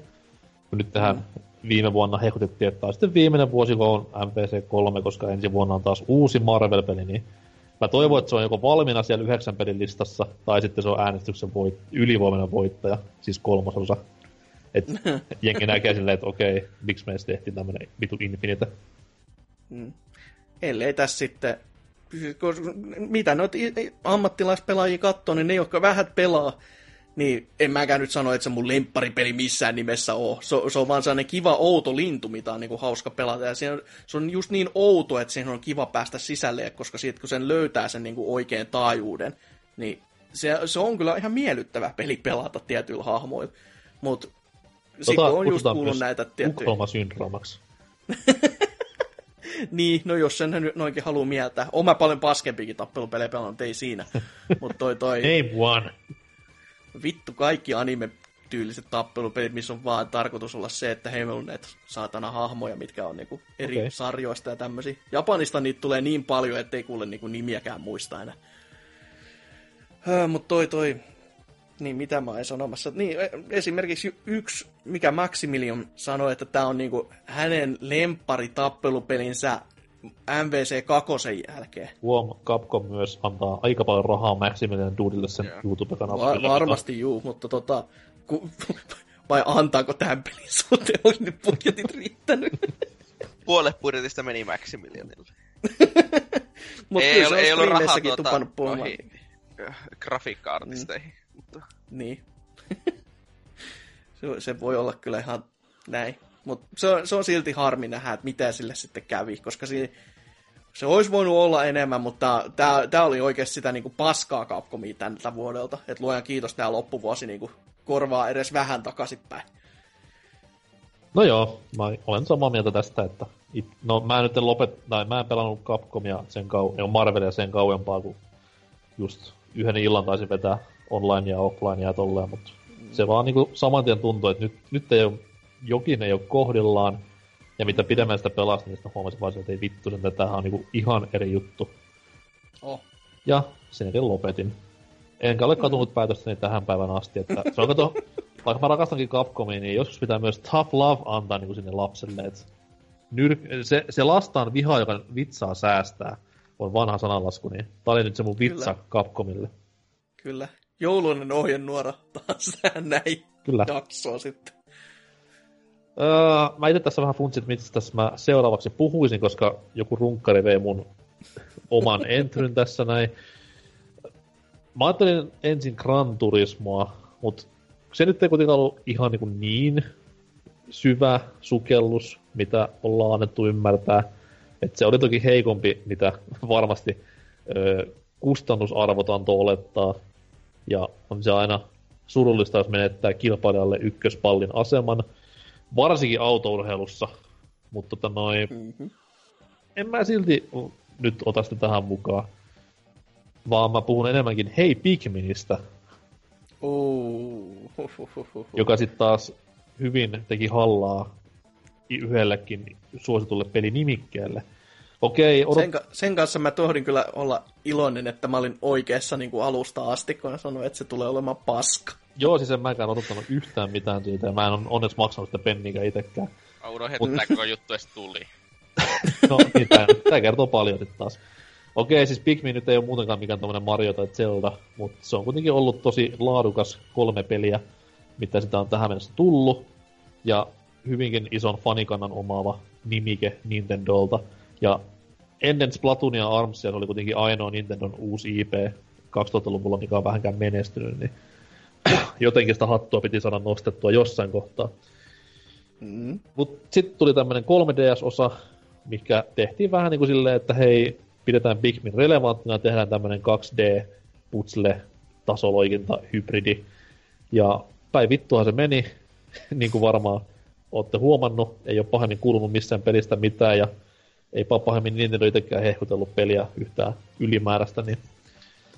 Nyt tähän mm. viime vuonna hehkutettiin, että taas sitten viimeinen vuosi, kun on M P C kolme, koska ensi vuonna on taas uusi Marvel-peli, niin mä toivon, että se on joko valmiina siellä yhdeksän pelin listassa, tai sitten se on äänestyksen voit, ylivoimainen voittaja, siis kolmasosa. Että jengi näkee silleen, että okei, miksi me edes tehtiin tämmönen vitu Infinite. Mm. Ellei tässä sitten, mitä noita ammattilaispelaajia katsoo, niin ne, jotka vähät pelaa, niin en mäkään nyt sano, että se mun lempparipeli missään nimessä oo. Se, se on vaan sellainen kiva outo lintu, mitä on niinku hauska pelata. Ja on, se on just niin outo, että siihen on kiva päästä sisälle, koska siitä kun sen löytää sen niinku oikean taajuuden, niin se, se on kyllä ihan miellyttävä peli pelata tietyillä hahmoilla. Mutta tota, sitten on just kuullut näitä tiettyjä... Ukholma-syndroomaksi. Niin, no jos sen noinkin haluaa mieltää. Oon mä paljon paskempikin tappelupelejä pelannut, ei siinä. Mut toi toi... Name one. Vittu, kaikki anime-tyyliset tappelupelit, missä on vaan tarkoitus olla se, että hei, meillä on näitä saatana hahmoja, mitkä on niinku eri okay. sarjoista ja tämmöisiä. Japanista niitä tulee niin paljon, ettei kuule niinku nimiäkään muista enää. Öö, mut toi toi, niin mitä mä en sanomassa. Niin, esimerkiksi yksi, mikä Maximilian sanoi, että tää on niinku hänen lempparitappelupelinsä M V C kakkosen jälkeen. Huom, Capcom myös antaa aika paljon rahaa Maximilian Duudille sen yeah. YouTube-kanavalle. Va- varmasti juu, mutta tota... Ku, vai antaako tähän pelin suhteen? Olisi ne budjetit riittänyt? Puolet budjetista meni Maximilianille. Mut ei ole, ei ole rahaa tuota ohi grafiikka-artisteihin. Mm. Mutta... Niin. se, se voi olla kyllä ihan näin. Mutta se, se on silti harmi nähdä, että mitä sille sitten kävi, koska si, se olisi voinut olla enemmän, mutta tämä oli oikeasti sitä niinku paskaa Capcomia tältä vuodelta. Että luojan kiitos, tämä loppuvuosi niinku korvaa edes vähän takaisinpäin. No joo, mä olen samaa mieltä tästä, että it, no, mä, nyt en lopet, tai mä en pelannut Capcomia sen kau, ja Marvelia sen kauempaa, kuin just yhden illan taisin vetää online ja offline ja tolleen, mutta se vaan niinku saman tien tuntuu, että nyt, nyt ei ole... Jokin ei ole kohdillaan, ja mitä pidemmän sitä pelasi, niin sitä huomasin vaan, että ei vittu, että tämähän on niinku ihan eri juttu. Oh. Ja sen edelleen lopetin. Enkä ole katunut päätöstäni tähän päivän asti, että se on kato vaikka mä rakastankin Capcomia, niin joskus pitää myös tough love antaa niin kuin sinne lapselle. Et nyr- se, se lastaan viha, joka vitsaa säästää, on vanha sananlasku, niin tää oli nyt se mun vitsa Kyllä. Capcomille. Kyllä. Joulunen ohjenuora taas näin Kyllä. jaksoa sitten. Öö, mä itse tässä vähän funtsin, että mistä tässä mä seuraavaksi puhuisin, koska joku runkkari vei mun oman entryn tässä näin. Mä ajattelin ensin Gran Turismoa, mutta se nyt ei kuitenkaan ollut ihan niin, niin syvä sukellus, mitä ollaan annettu ymmärtää. Että se oli toki heikompi, mitä varmasti öö, kustannusarvot antoi olettaa. Ja on se aina surullista, jos menettää kilpailijalle ykköspallin aseman, varsinkin autourheilussa. Mutta tota noin, mm-hmm. en mä silti nyt ota sitä tähän mukaan, vaan mä puhun enemmänkin Hei Pikministä. Oh. Joka sitten taas hyvin teki hallaa yhdellekin suositulle pelinimikkeelle. Okei, odot... sen, ka- sen kanssa mä tohdin kyllä olla iloinen, että mä olin oikeassa niin kuin alusta asti, kun sanoin, että se tulee olemaan paska. Joo, siis en mäkään odottanut yhtään mitään siitä, ja mä en onneksi maksanut sitä penniä itsekään. Auro hettää, kun juttu edes tuli. No niin, tää kertoo paljon sitten taas. Okei, siis Pikmin nyt ei ole muutenkaan mikään tommonen Mario tai Zelda, mutta se on kuitenkin ollut tosi laadukas kolme peliä, mitä sitä on tähän mennessä tullut, ja hyvinkin ison fanikannan omaava nimike Nintendolta. Ja ennen Splatoonia Armsia se oli kuitenkin ainoa Nintendon uusi I P kaksituhattaluvulla, mikä on vähänkään menestynyt, niin jotenkin sitä hattua piti saada nostettua jossain kohtaa. Mm. Mutta sitten tuli tämmönen kolme D S-osa, mikä tehtiin vähän niin kuin silleen, että hei, pidetään Pikmin relevanttina ja tehdään tämmönen kaksi D-putsle-tasoloikinta-hybridi. Ja päin vittuhan se meni, niin kuin varmaan ootte huomannut, ei ole pahemmin kuulunut missään pelistä mitään ja ei pahemmin Nintendo itsekään hehkutellut peliä yhtään ylimääräistä, niin...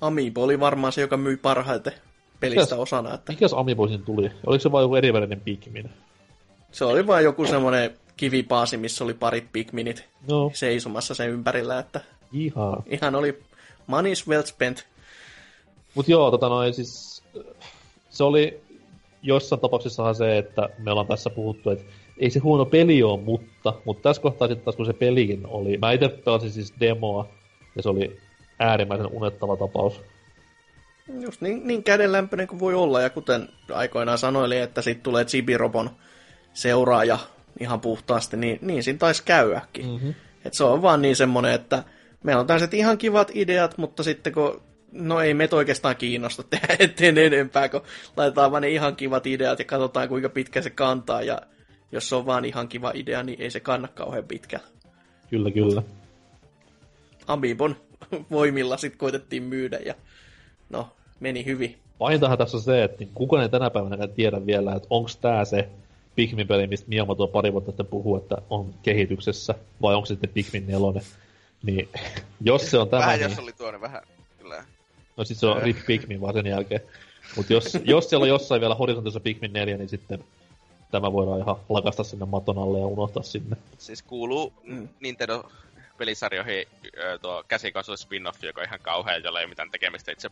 Amiibo oli varmaan se, joka myi parhaiten pelistä mikäs, osana, että... Mikäs Amiibo siinä tuli? Oliko se vain joku erivälinen Pikmin? Se oli vain joku semmoinen kivipaasi, missä oli parit Pikminit no. seisomassa sen ympärillä, että... Ihan. Ihan oli... Money's well spent. Mut joo, tota noin, siis... Se oli jossain tapauksessahan se, että me ollaan tässä puhuttu, että... Ei se huono peli ole, mutta, mutta tässä kohtaa sitten taas kun se pelikin oli. Mä itse pelasin siis demoa, ja se oli äärimmäisen unettava tapaus. Just niin, niin kädenlämpöinen kuin voi olla, ja kuten aikoinaan sanoili, että siitä tulee Chibi-robon seuraaja ihan puhtaasti, niin, niin siinä taisi käyäkin. Mm-hmm. Et se on vaan niin semmoinen, että meillä on tällaiset ihan kivat ideat, mutta sitten kun... No ei meitä oikeastaan kiinnosta tehdä eteen enempää, kun laitetaan vaan ne ihan kivat ideat, ja katsotaan kuinka pitkä se kantaa, ja... Jos se on vaan ihan kiva idea, niin ei se kanna kauhean pitkällä. Kyllä, kyllä. Amiibon voimilla sitten koitettiin myydä ja no, meni hyvin. Pahintahan tässä on se, että kukaan ei tänä päivänä tiedä vielä, että onko tämä se Pikmin-peli, mistä Miyamoto pari vuotta sitten puhuu, että on kehityksessä, vai onko sitten Pikmin nelonen. Niin, jos se on tämä... Vähän niin... jos oli tuonne, vähän kyllä. No sit se on rip Pikmin vaan sen jälkeen. Mutta jos, jos siellä on jossain vielä horisontissa Pikmin neljä, niin sitten... Tämä voidaan ihan lakasta sinne maton alle ja unohtaa sinne. Siis kuuluu mm. Nintendo-pelisarjoihin tuo käsikonsoli-spin-off, joka on ihan kauhea, jolla ei mitään tekemistä itse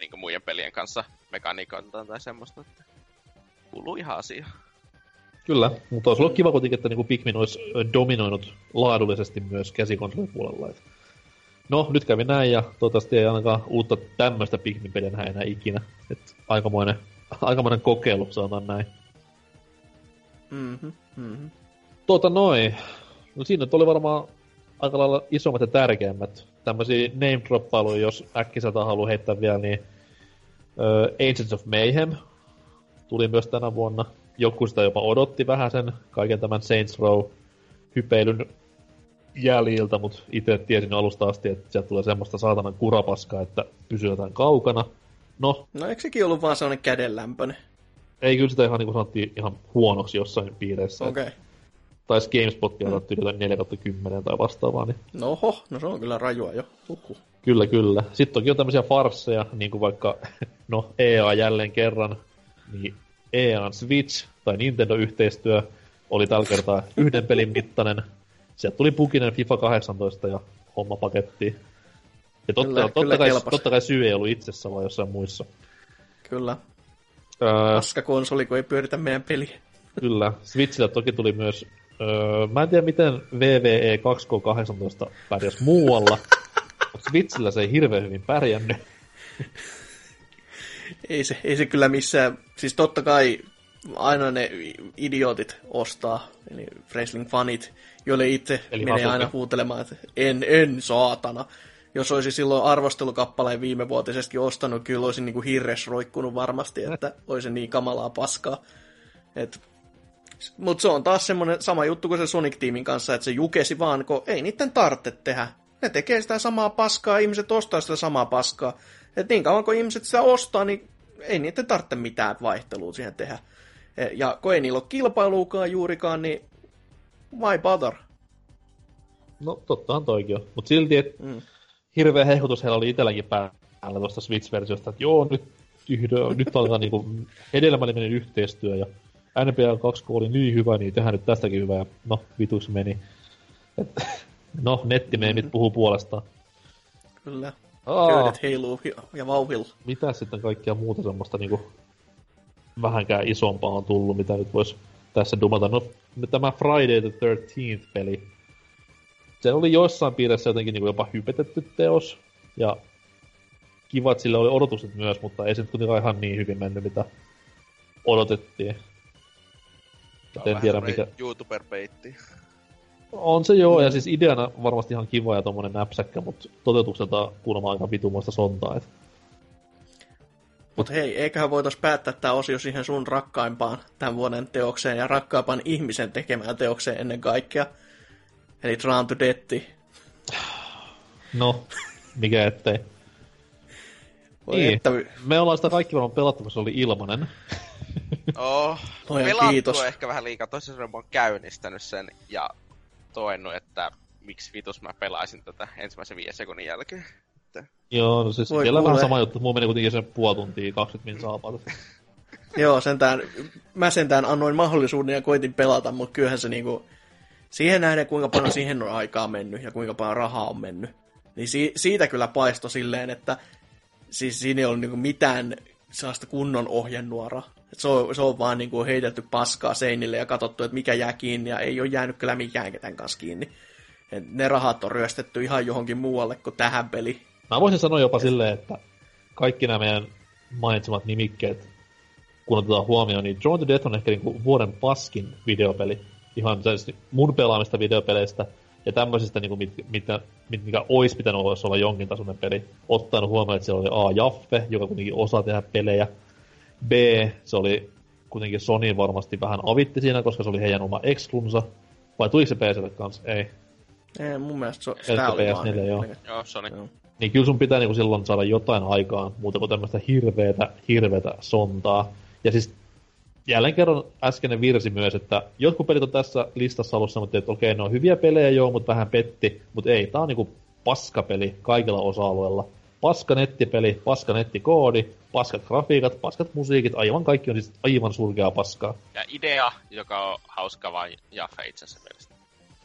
niin kuin muiden pelien kanssa mekaniikontaan tai semmoista. Kuuluu ihan asiaan. Kyllä, mutta olisi ollut kiva kuitenkin, että niin Pikmin olisi dominoinut laadullisesti myös käsikonsolin puolella. No, nyt kävi näin ja toivottavasti ei ainakaan uutta tämmöistä Pikmin-peliä enää ikinä. Et aikamoinen, aikamoinen kokeilu, sanotaan näin. Mm-hmm, mm-hmm. Tuota noin. No siinä oli varmaan aika lailla isommat ja tärkeimmät. Tämmösiä name-droppailuja, jos äkkiseltä haluaa heittää vielä, niin uh, Agents of Mayhem tuli myös tänä vuonna. Joku sitä jopa odotti vähän sen kaiken tämän Saints Row-hypeilyn jäljiltä, mutta itse tiesin alusta asti, että sieltä tulee semmoista saatanan kurapaskaa, että pysytään kaukana. No, no eikö sekin ollut vaan sellainen kädenlämpöinen? Ei kyllä sitä ihan niin kuin sanottiin ihan huonoksi jossain piireissä. Okei. Okay. Taisi GameSpotia ottaa yli neljä kymmenen tai vastaavaa. Niin... No ho, no se on kyllä rajua jo. Huhhuh. Kyllä, kyllä. Sitten toki on tämmöisiä farsseja, niin kuin vaikka, no E A jälleen kerran, niin E A:n Switch tai Nintendo-yhteistyö oli tällä kertaa yhden pelin mittainen. Sieltä tuli pukinen FIFA kahdeksantoista ja homma pakettiin. Ja totta, kyllä, totta, kyllä kai, totta kai syy ei ollut itsessä, vaan jossain muissa. Kyllä. Paska konsoli, kun ei pyöritä meidän peliä. Kyllä. Switchillä toki tuli myös... Öö, mä en tiedä, miten W W E kaksi K kahdeksantoista pärjäs muualla. Switchillä se ei hirveän hyvin pärjännyt. Ei se, ei se kyllä missään... Siis totta kai aina ne idiotit ostaa, eli wrestling-fanit, joille itse eli menee hasuki. Aina huutelemaan, että en, en, saatana. Jos olisi silloin arvostelukappaleen viimevuotisesti ostanut, kyllä olisin niin kuin hirres roikkunut varmasti, että olisi niin kamalaa paskaa. Mutta se on taas semmoinen sama juttu kuin se Sonic-tiimin kanssa, että se jukesi vaan, kun ei niiden tarvitse tehdä. Ne tekee sitä samaa paskaa, ihmiset ostaa sitä samaa paskaa. Et niin kauan kun ihmiset sitä ostaa, niin ei niiden tarvitse mitään vaihtelua siihen tehdä. Ja kun ei niillä ole kilpailuakaan juurikaan, niin why bother? No tottahan toikin on, mutta silti, että... Mm. Hirveä hehkutus heillä oli itselläkin päällä tuosta Switch-versiosta, että joo, nyt, nyt aletaan niinku hedelmällinen yhteistyö, ja N B A kaksi K oli niin hyvä, niin tehdään nyt tästäkin hyvä, ja no, vituksi meni. Et, no, netti meni mm-hmm. nyt puhuu puolestaan. Kyllä, köydet heiluu ja vauhilla. Mitä sitten kaikkea muuta semmoista niinku vähänkään isompaa on tullut, mitä nyt voisi tässä dumata? No, tämä Friday the thirteenth-peli. Se oli jossain piirissä jotenkin niin kuin jopa hypetetty teos, ja kivat sille oli odotukset myös, mutta ei se nyt kuitenkaan ihan niin hyvin mennyt, mitä odotettiin. Tämä on en tiedä, mikä... YouTuber-peitti. On se joo, ja siis ideana varmasti ihan kiva ja tommonen näpsäkkä, mutta toteutukselta kuulemma aika vitumoista sontaa. Et... Mutta hei, eiköhän voitais päättää tämä osio siihen sun rakkaimpaan tämän vuoden teokseen ja rakkaimpaan ihmisen tekemään teokseen ennen kaikkea. Eli Drawn to Death. No, mikä ettei. Niin, että... me ollaan sitä kaikki varmaan pelattu, kun se oli ilmanen. Oh, pelattu ehkä vähän liikaa. Toisaalta mä oon käynnistänyt sen ja toennut, että miksi vitus mä pelaisin tätä ensimmäisen viiden sekunnin jälkeen. Että... Joo, no siis vielä vähän sama juttu. Mulla meni kuitenkin sen puoli tuntia, kaksikymmentä min saapaa. Joo, sentään, mä sentään annoin mahdollisuuden ja koitin pelata, mutta kyllähän se niinku... Siihen nähden, kuinka paljon siihen on aikaa mennyt ja kuinka paljon rahaa on mennyt. Niin si- siitä kyllä paistoi silleen, että siis siinä ei ole niinku mitään sellaista kunnon ohjenuoraa. Se on, se on vaan niinku heitelty paskaa seinille ja katsottu, että mikä jää kiinni, ja ei ole jäänyt kyllä mikään ketään kanssa kiinni. Et ne rahat on ryöstetty ihan johonkin muualle kuin tähän peliin. Mä voisin sanoa jopa silleen, että kaikki nämä meidän mainitsemat nimikkeet, kun otetaan huomioon, niin Drawn to Death on ehkä niinku vuoden paskin videopeli. Ihan mun pelaamista videopeleistä ja tämmöisistä, niin mit, mitä, mitkä olisi pitänyt olla jonkin tasoinen peli. Ottanut huomioon, että siellä oli A. Jaffe, joka kuitenkin osaa tehdä pelejä. B. Se oli kuitenkin Sony varmasti vähän avitti siinä, koska se oli heidän oma exclunsa. Vai tuliko se P C:lle kanssa? Ei. Ei, mun mielestä se sitä oli vaan. Joo, joo Sony. Joo. Niin kyllä sun pitää niin kuin silloin saada jotain aikaan, muuta kuin tämmöistä hirveätä, hirveätä sontaa. Ja siis... Jälleen kerran äskeinen virsi myös, että jotkut pelit on tässä listassa ollut sanottu, että okei, ne on hyviä pelejä joo, mutta vähän petti, mutta ei, tää on niinku paskapeli kaikilla osa-alueilla. Paska nettipeli, paska nettikoodi, paskat grafiikat, paskat musiikit, aivan kaikki on siis aivan surkeaa paskaa. Ja idea, joka on hauska vaan Jaffe itse asiassa mielestä.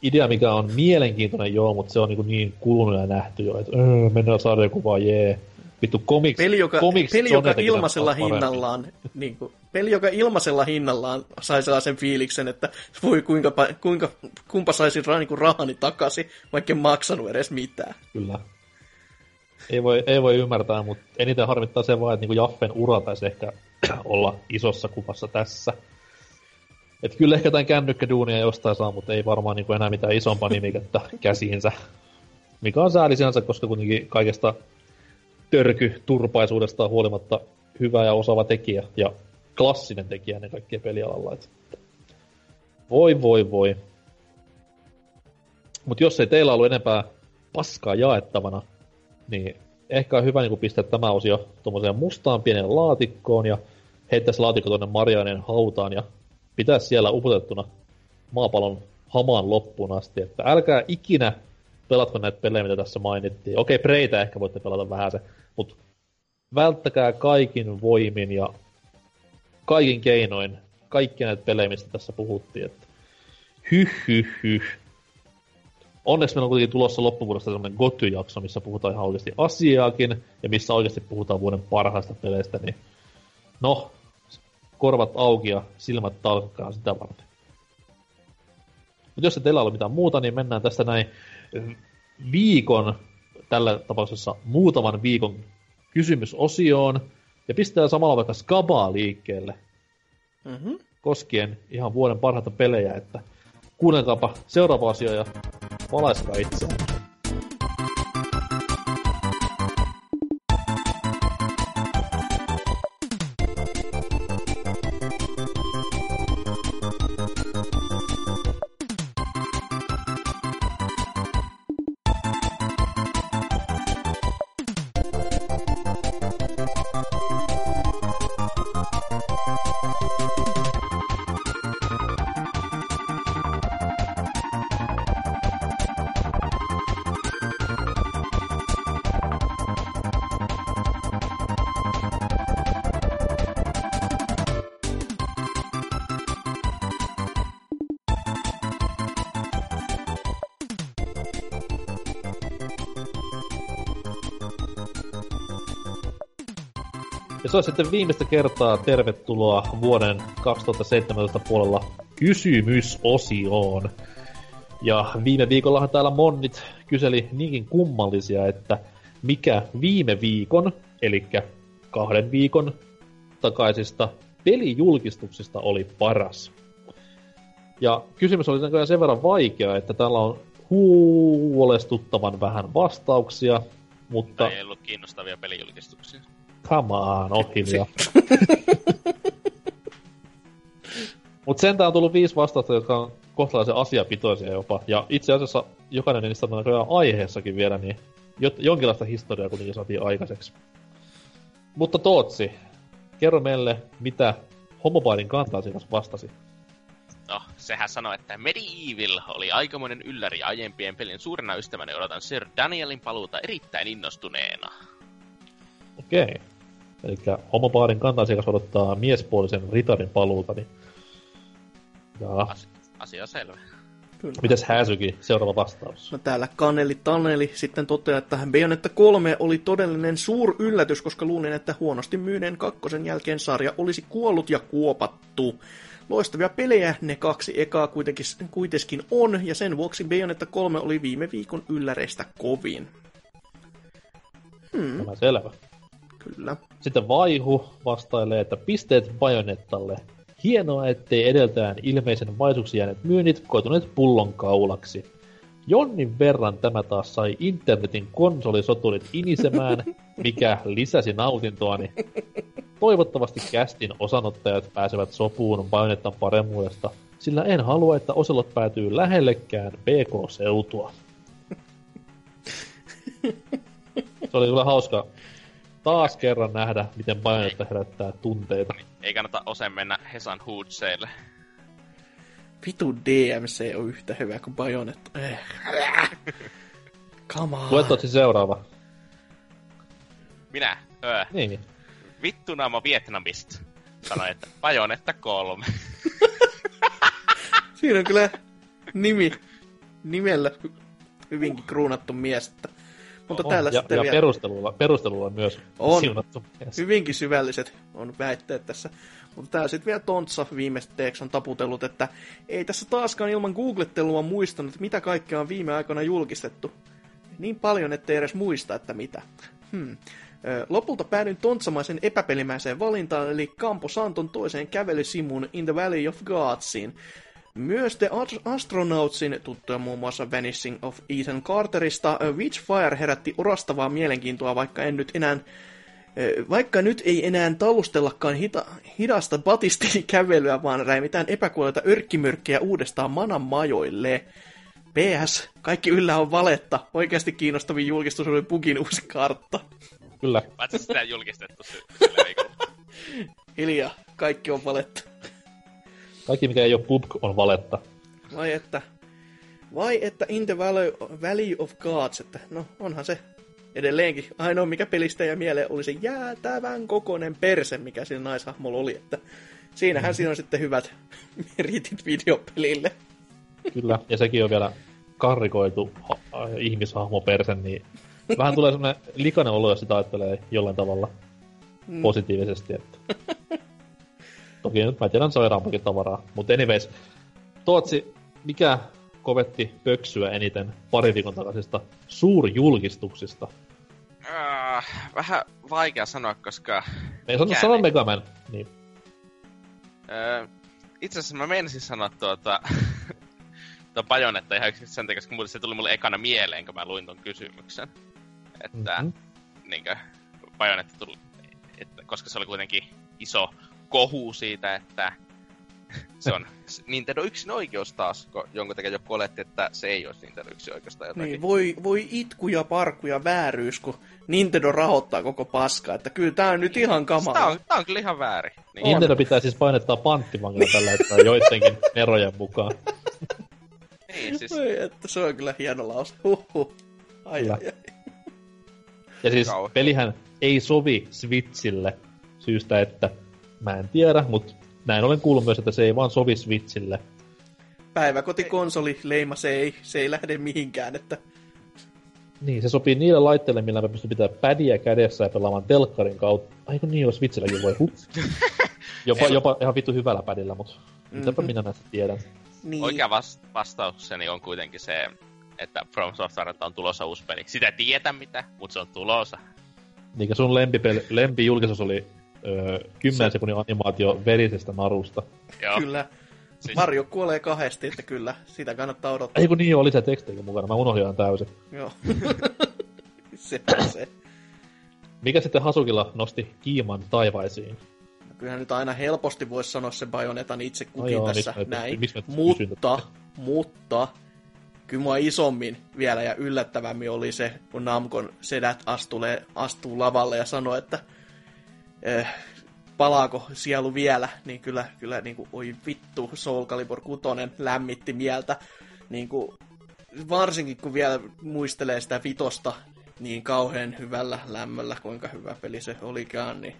Idea, mikä on mielenkiintoinen joo, mutta se on niinku niin kulunut ja nähty jo, että öö, mennään sarjakuvaan, jee. Vittu komiks, peli, joka, komiks peli, joka ilmaisella hinnallaan, niin kuin, peli, joka ilmaisella hinnallaan sai sellaisen fiiliksen, että voi kuinka, kuinka, kumpa saisin niin rahani takaisin, vaikka en maksanut edes mitään. Kyllä. Ei voi, ei voi ymmärtää, mutta eniten harmittaa se vaan, että niin Jaffen ura taisi ehkä olla isossa kuvassa tässä. Et kyllä ehkä tämän kännykkäduunia jostain saa, mutta ei varmaan niin kuin enää mitään isompaa nimikettä käsiinsä. Mikä on sääli sinänsä, koska kuitenkin kaikesta... törky turpaisuudestaan huolimatta hyvä ja osaava tekijä ja klassinen tekijä ennen kaikkea pelialalla. Et voi, voi, voi. Mutta jos ei teillä ollut enempää paskaa jaettavana, niin ehkä on hyvä niin kun pistää tämä osio tuommoiseen mustaan pienen laatikkoon ja heittää se laatikko tuonne Mariainen hautaan ja pitää siellä upotettuna maapallon hamaan loppuun asti. Että älkää ikinä pelatko näitä pelejä, mitä tässä mainittiin. Okei, Preitä ehkä voitte pelata vähän se, mutta välttäkää kaikin voimin ja kaikin keinoin kaikkia näitä pelejä, mistä tässä puhuttiin. Että hyh, hyh, hyh. Onneksi meillä on kuitenkin tulossa loppuvuodesta sellainen G O T Y-jakso, missä puhutaan ihan oikeasti asiaakin ja missä oikeasti puhutaan vuoden parhaista peleistä. Niin no, korvat auki ja silmät talkkaan sitä varten. Mutta jos ei teillä ole mitään muuta, niin mennään tästä näin viikon, tällä tapauksessa muutaman viikon kysymysosioon. Ja pistää samalla vaikka skabaa liikkeelle. Mm-hmm. Koskien ihan vuoden parhaita pelejä, että kuunnelkaapa seuraava asia ja valaiskaa itseään. Se on sitten viimeistä kertaa tervetuloa vuoden kaksituhattaseitsemäntoista puolella kysymysosioon. Ja viime viikollahan täällä monnit kyseli niinkin kummallisia, että mikä viime viikon, eli kahden viikon takaisista pelijulkistuksista oli paras. Ja kysymys oli näköjään sen verran vaikea, että täällä on huolestuttavan vähän vastauksia, mutta... Ei ollut kiinnostavia pelijulkistuksia. Come on, oot hiljaa. Mut sentään on tullut viisi vastausta, jotka on kohtalaisen asiapitoisia jopa. Ja itse asiassa jokainen niistä on näköjään aiheessakin vielä, niin jot, jonkinlaista historiaa kuitenkin saatiin aikaiseksi. Mutta Tootsi, kerro meille, mitä homopainin kanta-asiakas vastasi. No, sehän sanoi, että Medieval oli aikamoinen ylläri aiempien pelien suurena ystävänä. Odotan Sir Danielin paluuta erittäin innostuneena. Okei. Elikkä homopaarin kanta-asiakas odottaa miespuolisen ritarin paluuta, niin... As- asia selvä. Kyllä. Mitäs Hatsuki? Seuraava vastaus. No täällä Kaneli Taneli sitten toteaa, että Bayonetta kolme oli todellinen suur yllätys, koska luulin, että huonosti myyneen kakkosen jälkeen sarja olisi kuollut ja kuopattu. Loistavia pelejä ne kaksi ekaa kuitenkin, kuitenkin on, ja sen vuoksi Bayonetta kolme oli viime viikon ylläreistä kovin. Hmm. Tämä selvä. Kyllä. Sitten Vaihu vastailee, että pisteet Bayonettalle. Hienoa, ettei edeltään ilmeisen vaisuksi jääneet myynnit koituneet pullonkaulaksi. Jonnin verran tämä taas sai internetin konsolisoturit inisemään, mikä lisäsi nautintoani. Toivottavasti kästin osanottajat pääsevät sopuun Bayonettan paremmuudesta, sillä en halua, että Oselot päätyy lähellekään P K-seutua. Se oli kyllä hauska taas kerran nähdä, miten Bayonetta herättää tunteita. Ei kannata osen mennä Hesan Hoodseille. Vitu D M C on yhtä hyvä kuin Bayonetta. Eh. Come on. Luet otsi seuraava. Minä? Öö. Niin. Vittunaama Vietnamista. Sanoin, että Bayonetta kolme. Siinä on kyllä nimi. Nimellä hyvinkin kruunattu mies, että... Mutta on, täällä ja sitten ja vielä... perustelulla, perustelulla myös on siunattu. Hyvinkin syvälliset on väitteet tässä. Mutta täällä sitten vielä Tontsa viimeisteeksi on taputellut, että ei tässä taaskaan ilman googlettelua muistanut, mitä kaikkea on viime aikoina julkistettu. Niin paljon, ettei edes muista, että mitä. Hmm. Lopulta päädyin tontsamaisen epäpelimäiseen valintaan, eli Campo Santon toiseen kävelysimuun In the Valley of Godsiin. Myös The Astronautsin, tuttuja muun muassa Vanishing of Ethan Carterista, Witchfire herätti orastavaa mielenkiintoa, vaikka en nyt enää, vaikka nyt ei enää tallustellakaan hita, hidasta Batistin kävelyä, vaan räimitään epäkuolleita örkkimyrkkejä uudestaan manan majoille. P S, kaikki yllä on valetta. Oikeasti kiinnostavin julkistus oli Bugin uusi kartta. Kyllä. Paitsi sitä julkistettu sillä viikolla. Hiljaa, kaikki on valetta. Kaikki, mikä ei ole pubk, on valetta. Vai että, vai että In the Valley of Gods, että no onhan se edelleenkin. Ainoa mikä pelistä ja mieleen oli se jäätävän kokoinen perse, mikä siinä naishahmolla oli. Että siinähän mm. siinä on sitten hyvät meritit videopelille. Kyllä, ja sekin on vielä karrikoitu ha- ihmishahmo perse, niin vähän tulee semmoinen likainen olo, jos sitä ajattelee jollain tavalla mm. positiivisesti. Että... Toki nyt mä tiedän sairaampakin tavaraa. Mutta anyways, Tootsi, mikä kovetti pöksyä eniten pari viikon takaisista suurjulkistuksista? Äh, vähän vaikea sanoa, koska... Me ei sanonut sanoa Mega Man, niin. Öö, itse asiassa mä meinasin sanoa tuota... tuo Bayonetta ihan yksi sen takia, koska muuten se tuli mulle ekana mieleen, kun mä luin ton kysymyksen. Että mm-hmm. niinkö Bayonetta tuli... Että, koska se oli kuitenkin iso kohu siitä, että... Se on Nintendo yksin oikeus taas, kun jonkun takia joku oletti, että se ei olisi Nintendo yksin oikeus tai jotakin. Niin, voi, voi itku ja parkku ja vääryys, kun Nintendo rahoittaa koko paskaa, että kyllä tää on nyt ihan kamala. Tää on, tää on kyllä ihan väärin. Niin. Nintendo pitää siis painettaa panttivankilla tällä hetkellä joidenkin erojen mukaan. Niin, siis... Voi, että se on kyllä hieno lause. Huhhuh. Ai, ai, ai. Ja siis Kauhe. Pelihän ei sovi Switchille syystä, että mä en tiedä, mut näin olen kuullut myös, että se ei vaan sovi Switchille. Päiväkotikonsoli, leima, se ei, se ei lähde mihinkään, että... Niin, se sopii niille laitteille, millä mä pystyn pitää pädiä kädessä ja pelaamaan telkkarin kautta. Ai kun niin, jos Switchilläkin voi hups. Jopa, jopa ihan vittu hyvällä pädillä, mutta mm-hmm. mitäpä minä näistä tiedän. Niin. Oikea vasta- vastaukseni on kuitenkin se, että From Softwarelta on tulossa uusi peli. Sitä ei tietä mitä, mutta se on tulossa. Niinkä sun lempipeli, lempijulkisuus oli... Öö, kymmenen sekunnin animaatio verisestä narusta. Joo. Kyllä. Siis... Mario kuolee kahdesti, että kyllä, sitä kannattaa odottaa. Ei kun niin, oli se tekstiikin mukana, mä unohdin täysin. Joo. se se. Mikä sitten Hasukilla nosti kiiman taivaisiin? No, kyllähän nyt aina helposti voisi sanoa se Bayonetan itse kukin no tässä miksi näin, miksi mutta, mutta, kyllä mua isommin vielä ja yllättävämmin oli se, kun Namcon sedät astulee, astuu lavalle ja sanoo, että Eh, palaako sielu vielä, niin kyllä, kyllä niin kuin, oi vittu, Soul Calibur kuusi lämmitti mieltä. Niin kuin, varsinkin kun vielä muistelee sitä vitosta niin kauhean hyvällä lämmöllä, kuinka hyvä peli se olikaan. Niin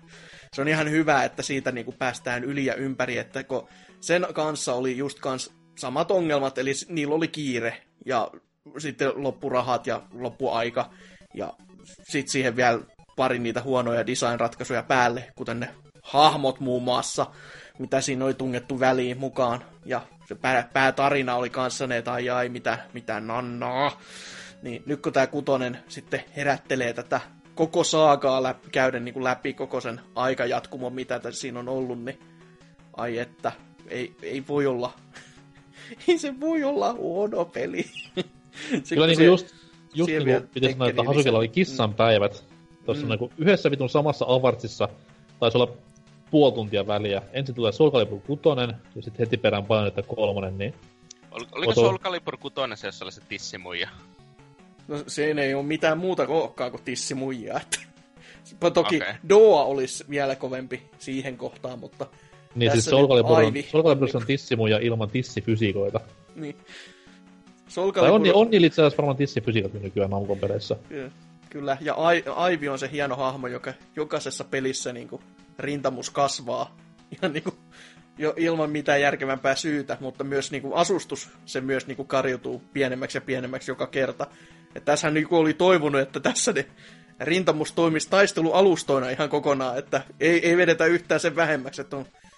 se on ihan hyvä, että siitä niin kuin päästään yli ja ympäri, että kun sen kanssa oli just kans samat ongelmat, eli niillä oli kiire ja sitten loppurahat ja loppuaika ja sitten siihen vielä pari niitä huonoja design-ratkaisuja päälle, kuten ne hahmot muun muassa, mitä siinä oli tungettu väliin mukaan. Ja se pää, päätarina oli kanssa ne, tai ai, mitä, mitä nannaa. Niin nyt kun tää kutonen sitten herättelee tätä koko saagaa läpi, käyden niin kuin läpi koko sen aikajatkumon, mitä siinä on ollut, niin ai että, ei, ei voi olla, ei se voi olla huono peli. Kyllä niin kuin just, just niin kuin pitäisi sanoa, että Hasukilla oli kissan päivät. Tuossa mm. niinku yhdessä vitun samassa avartsissa taisi olla puoli tuntia väliä. Ensin tulee Soul Calibur kutonen, ja sit heti perään Bayonetta kolmonen, niin... Ol, oliko Oto... Soul Calibur kutonen se, jossa oli se tissimuija? No siinä ei oo mitään muuta kookkaa kuin tissimuijaa. Toki okay. Doa olisi vielä kovempi siihen kohtaan, mutta... Niin siis Soul Calibur on tissimuija ilman tissifysiikoita. Niin. Soul Calibur... Tai on niillä itse asiassa varmaan tissifysiikat nykyään Namcon peleissä. Yeah. Kyllä, ja Aivi on se hieno hahmo, joka jokaisessa pelissä niin kuin, rintamus kasvaa ihan niin kuin, jo ilman mitään järkevämpää syytä, mutta myös niin kuin, asustus se myös niin kuin, karjutuu pienemmäksi ja pienemmäksi joka kerta. Että tässähän niin kuin, oli toivonut, että tässä ne rintamus toimisi taistelualustoina ihan kokonaan, että ei, ei vedetä yhtään sen vähemmäksi.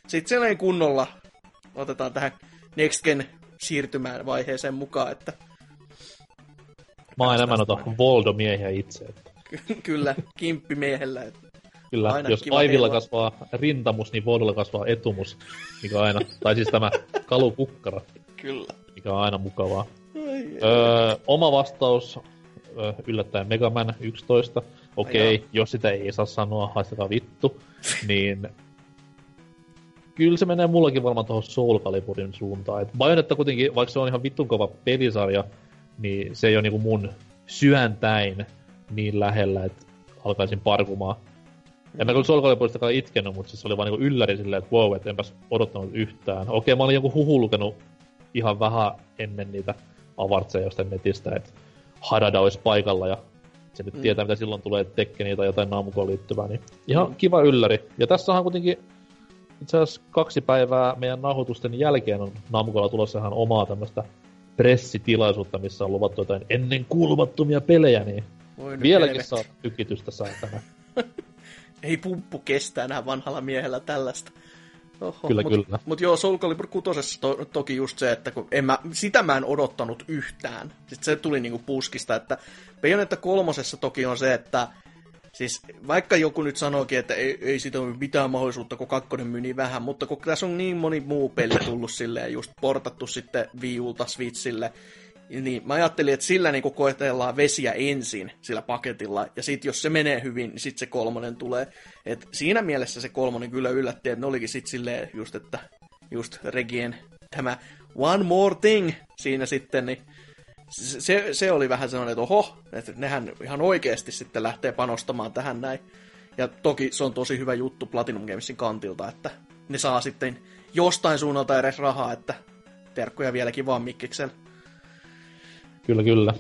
Sitten sellainen kunnolla otetaan tähän Next Gen siirtymään vaiheeseen mukaan, että mä enemmän ota Voldo-miehiä itse. Että. Kyllä, kimppimiehellä. Että. Kyllä, aina jos Aivilla heilaa. Kasvaa rintamus, niin Voldolla kasvaa etumus, mikä aina... tai siis tämä kalukukkara, kyllä. Mikä on aina mukavaa. Ai, öö, oma vastaus, öö, yllättäen Mega Man yksitoista. Okei, okay, jos sitä ei saa sanoa, haistakaa vittu. Niin... Kyllä se menee mullakin varmaan tuohon Soul Caliburin suuntaan. Et Bayonetta kuitenkin, vaikka se on ihan vittun kova pelisarja, niin se ei ole niinku mun syöntäin niin lähellä, että alkaisin parkumaan. En mä kyllä Soul Caliburistakaan itkenyt, mutta siis se oli vaan niinku ylläri silleen, että wow, et enpäs odottanut yhtään. Okei, mä olin jonkun huhu lukenut ihan vähän ennen niitä avartseja jostain netistä, että Hadada olisi paikalla ja se nyt mm. tietää, mitä silloin tulee, että Tekkeniä tai jotain Namcoon liittyvää, niin ihan mm. kiva ylläri. Ja tässähän kuitenkin itse asiassa kaksi päivää meidän nauhoitusten jälkeen on Namcoolla tulossa ihan omaa tämmöstä pressitilaisuutta, missä on luvattu jotain ennen kuulumattomia pelejä, niin voin vieläkin saa tykitystä saatana. Ei pumppu kestää enää vanhalla miehellä tällaista. Oho, kyllä, mut, kyllä. Mutta joo, Soul Calibur kuutosessa to, toki just se, että kun en mä, sitä mä en odottanut yhtään. Sitten se tuli niinku puskista, että Bayonetta kolmosessa toki on se, että siis vaikka joku nyt sanoikin, että ei, ei siitä ole mitään mahdollisuutta, kun kakkonen myy niin vähän, mutta kun tässä on niin moni muu peli tullut silleen, just portattu sitten Wii Ulta Switchille, niin mä ajattelin, että sillä niinku koetellaan vesiä ensin sillä paketilla, ja sitten jos se menee hyvin, niin sitten se kolmonen tulee. Et siinä mielessä se kolmonen kyllä yllätti, että ne olikin sitten silleen just, että just Regien tämä one more thing siinä sitten, niin se, se oli vähän sellainen, että oho, että nehän ihan oikeasti sitten lähtee panostamaan tähän näin. Ja toki se on tosi hyvä juttu Platinum Gamesin kantilta, että ne saa sitten jostain suunnalta edes rahaa, että terkkuja vieläkin vaan Mikkiksellä. Kyllä, kyllä.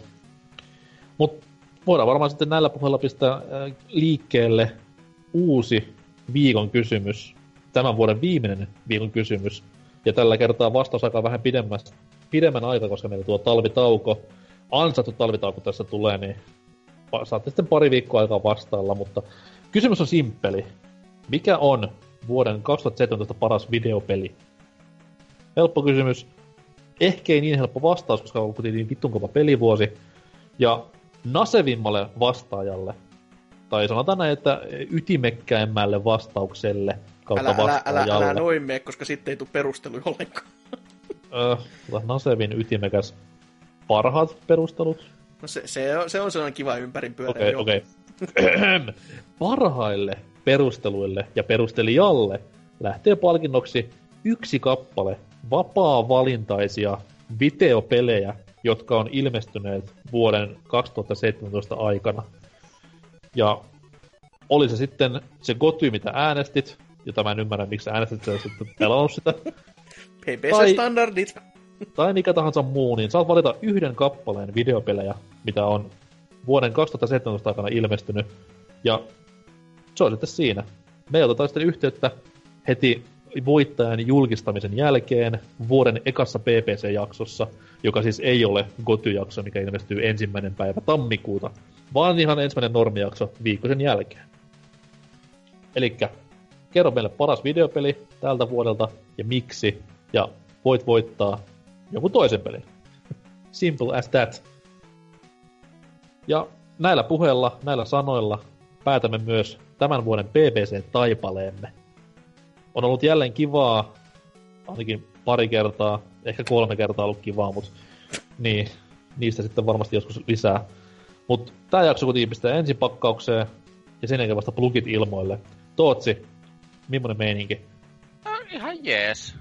Mutta voidaan varmaan sitten näillä puheilla pistää liikkeelle uusi viikon kysymys. Tämän vuoden viimeinen viikon kysymys. Ja tällä kertaa vastausaikaa vähän pidemmästä. pidemmän aikaa, koska meillä tuo talvitauko, ansattu talvitauko tässä tulee, niin saatte sitten pari viikkoa aikaa vastailla, mutta kysymys on simppeli. Mikä on vuoden kaksituhattaseitsemäntoista paras videopeli? Helppo kysymys. Ehkä ei niin helppo vastaus, koska on kuitenkin vittun kova pelivuosi. Ja nasevimmalle vastaajalle, tai sanotaan näin, että ytimekkäimmälle vastaukselle kautta älä, vastaajalle. Älä, älä, älä noin mene, koska sitten ei tule perustelu ollenkaan. Öh, Nasevin ytimekäs parhaat perustelut. No se, se, on, se on sellainen kiva ympärinpyöreä. Okei, okay, okay. Parhaille perusteluille ja perustelijalle lähtee palkinnoksi yksi kappale vapaa-valintaisia videopelejä, jotka on ilmestyneet vuoden kaksituhattaseitsemäntoista aikana. Ja oli se sitten se Goty, mitä äänestit, jota mä en ymmärrä, miksi äänestit, sä sitten pelannut sitä. P B C-standardit. Tai, tai mikä tahansa muu, niin saat valita yhden kappaleen videopelejä, mitä on vuoden kaksituhattaseitsemäntoista aikana ilmestynyt. Ja se on sitten siinä. Me otetaan sitten yhteyttä heti voittajan julkistamisen jälkeen vuoden ekassa P P C-jaksossa, joka siis ei ole Goty-jakso, mikä ilmestyy ensimmäinen päivä tammikuuta, vaan ihan ensimmäinen normijakso viikko sen jälkeen. Elikkä kerro meille paras videopeli tältä vuodelta ja miksi, ja voit voittaa joku toisen pelin. Simple as that. Ja näillä puheilla, näillä sanoilla päätämme myös tämän vuoden P B C-taipaleemme. On ollut jälleen kivaa, ainakin pari kertaa, ehkä kolme kertaa ollut kivaa, mutta niin, niistä sitten varmasti joskus lisää. Mutta tämä jakso kuitenkin pistää ensin pakkaukseen ja sen jälkeen vasta plugit ilmoille. Tootsi, millainen meininki? Äh, ihan jees.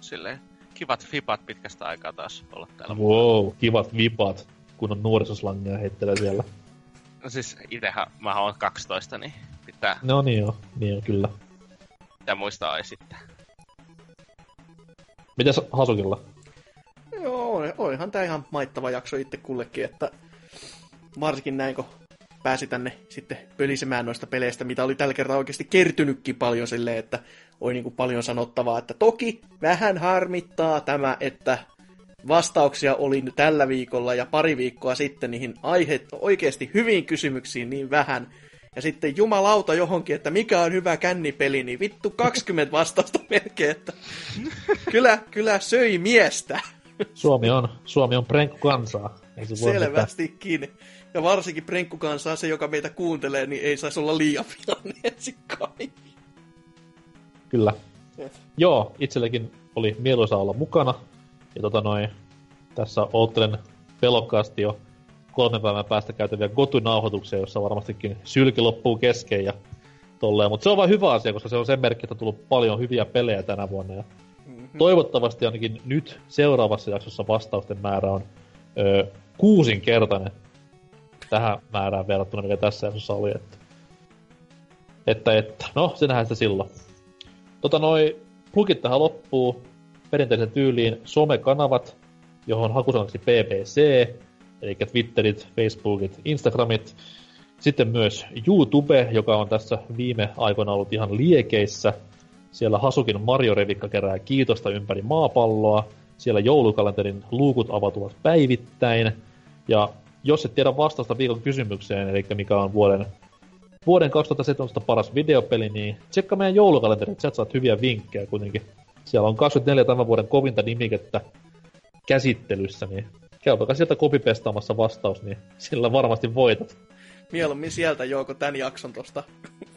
Silleen kivat vipat pitkästä aikaa taas olla täällä. Wow, kivat vipat, kun on nuorisoslangia heittelee siellä. No siis itehän, mä oon kaksitoista, niin pitää... No niin joo, niin joo, kyllä. Pitää muistaa esittää. Mitäs Hasukilla? Joo, olihan tää ihan maittava jakso itse kullekin, että varsinkin näin, kun pääsi tänne sitten pölisemään noista peleistä, mitä oli tällä kertaa oikeasti kertynytkin paljon silleen, että oli niin kuin paljon sanottavaa, että toki vähän harmittaa tämä, että vastauksia oli tällä viikolla ja pari viikkoa sitten niihin aihe- oikeasti hyviin kysymyksiin niin vähän. Ja sitten jumalauta johonkin, että mikä on hyvä kännipeli, niin vittu kaksikymmentä vastausta melkein, että kyllä, kyllä söi miestä. Suomi on, Suomi on prenkkukansaa. Selvästikin. Ja varsinkin prenkkukansaa, se joka meitä kuuntelee, niin ei saisi olla liian vihaneesi kai. Kyllä. Et. Joo, itsellekin oli mieluisa olla mukana. Ja tota noin, tässä oottelen pelokkaasti jo kolmen päivän päästä käytäviä Goty-nauhoituksia, jossa varmastikin sylki loppuu kesken ja tolleen. Mutta se on vain hyvä asia, koska se on sen merkki, että on tullut paljon hyviä pelejä tänä vuonna. Ja mm-hmm. Toivottavasti ainakin nyt seuraavassa jaksossa vastausten määrä on öö, kuusinkertainen tähän määrään verrattuna, mikä tässä jaksossa oli. Että, että, että. No, se nähdään sitä silloin. Tota noin, plugit tähän loppuu perinteisen tyyliin somekanavat, johon hakusanaksi P B C, eli Twitterit, Facebookit, Instagramit. Sitten myös YouTube, joka on tässä viime aikoina ollut ihan liekeissä. Siellä Hasukin Mario-revikka kerää kiitosta ympäri maapalloa. Siellä joulukalenterin luukut avautuvat päivittäin. Ja jos et tiedä vastausta viikon kysymykseen, eli mikä on vuoden vuoden kaksituhattaseitsemäntoista paras videopeli, niin tsekka meidän joulukalenterit, sieltä saat hyviä vinkkejä kuitenkin. Siellä on kaksikymmentäneljä tämän vuoden kovinta nimikettä käsittelyssä, niin käypäkä sieltä kopipestaamassa vastaus, niin sillä varmasti voitat. Mieluummin sieltä jooko tän jakson tosta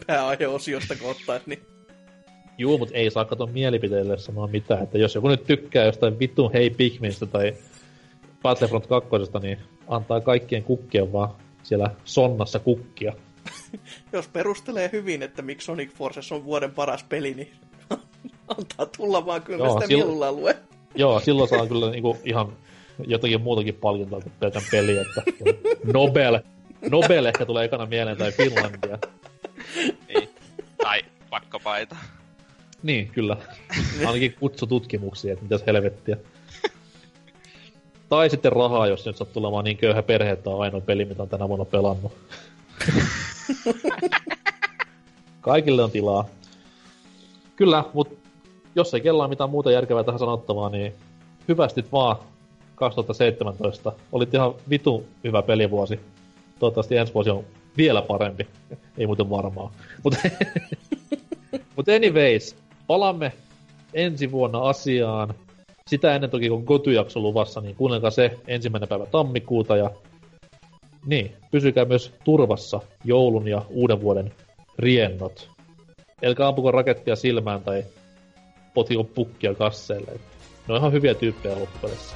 pääaihe-osiosta kohtaan, niin... Juu, mut ei saa katon mielipiteille sanoa mitään, että jos joku nyt tykkää jostain vitun Hei Pikministä tai Battlefront kaksi, niin antaa kaikkien kukkien vaan siellä sonnassa kukkia. Jos perustelee hyvin, että miksi Sonic Forces on vuoden paras peli, niin antaa tulla vaan kyllä joo, sitä sillo... mielulla lue. Joo, silloin saa kyllä niinku ihan jotakin muutakin palkintaa kuin pelkän peli, että Nobel, Nobel ehkä tulee ekana mieleen tai Finlandia. Niin, tai pakkapaita. Niin, kyllä. Ainakin kutsu tutkimuksiin, että mitäs helvettiä. Tai sitten rahaa, jos nyt saat tulemaan niin köyhä perhe, että on ainoa peli, mitä on tänä vuonna pelannut. Kaikille on tilaa. Kyllä, mutta jos ei kellaa mitään muuta järkevää tähän sanottavaa, niin hyvästit vaan kaksituhattaseitsemäntoista. Olit ihan vitun hyvä pelivuosi. Toivottavasti ensi vuosi on vielä parempi. Ei muuten varmaa. Mutta mut anyways, palaamme ensi vuonna asiaan. Sitä ennen toki, kun Goty-jakso luvassa, niin kuunnelkaa se ensimmäinen päivä tammikuuta. Ja niin, pysykää myös turvassa joulun ja uuden vuoden riennot. Elkä ampuko rakettia silmään tai potiko pukkia kasseille. Ne on ihan hyviä tyyppejä loppupeleissä.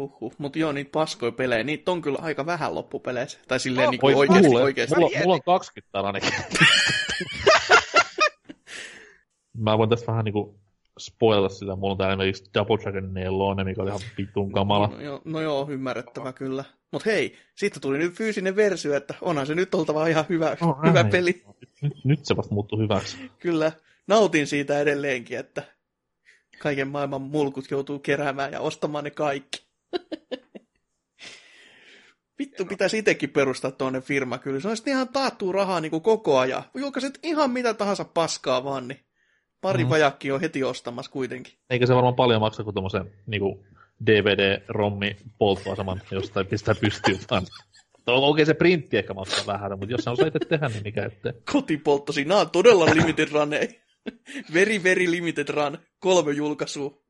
Uhuh. Mut joo, niitä paskoja pelejä, niitä on kyllä aika vähän loppupeleissä. Tai silleen no, niinku oikeesti oikeesti. Mulla, mulla on kaksikymmentä tällainen. Mä voin tässä vähän niinku spoilata sillä. Mulla on täällä esimerkiksi Double Dragon neljä, mikä oli ihan vitun kamala. No, no, joo, no joo, ymmärrettävä kyllä. Mut hei, siitä tuli nyt fyysinen versio, että onhan se nyt oltava ihan hyvä, no, hyvä näin. Peli. Nyt, nyt se vasta muuttui hyväksi. Kyllä, nautin siitä edelleenkin, että kaiken maailman mulkut joutuu keräämään ja ostamaan ne kaikki. Vittu, pitäisi itsekin perustaa tuonne firma kyllä. Se on sitten ihan taattua rahaa niin kuin koko ajan. Julkaiset ihan mitä tahansa paskaa vaan, niin pari mm. vajakki on heti ostamassa kuitenkin. Eikä se varmaan paljon maksa kuin tuommoisen niin kuin D V D-rommi-polttoaseman, jostain pistää pystyyn vaan. Okei, se printti ehkä maksaa vähän, mutta jos se on itse tehdä, niin mikä ettei. Kotipolttosi, nämä on todella limited runneja. Very, very limited run. Kolme julkaisua.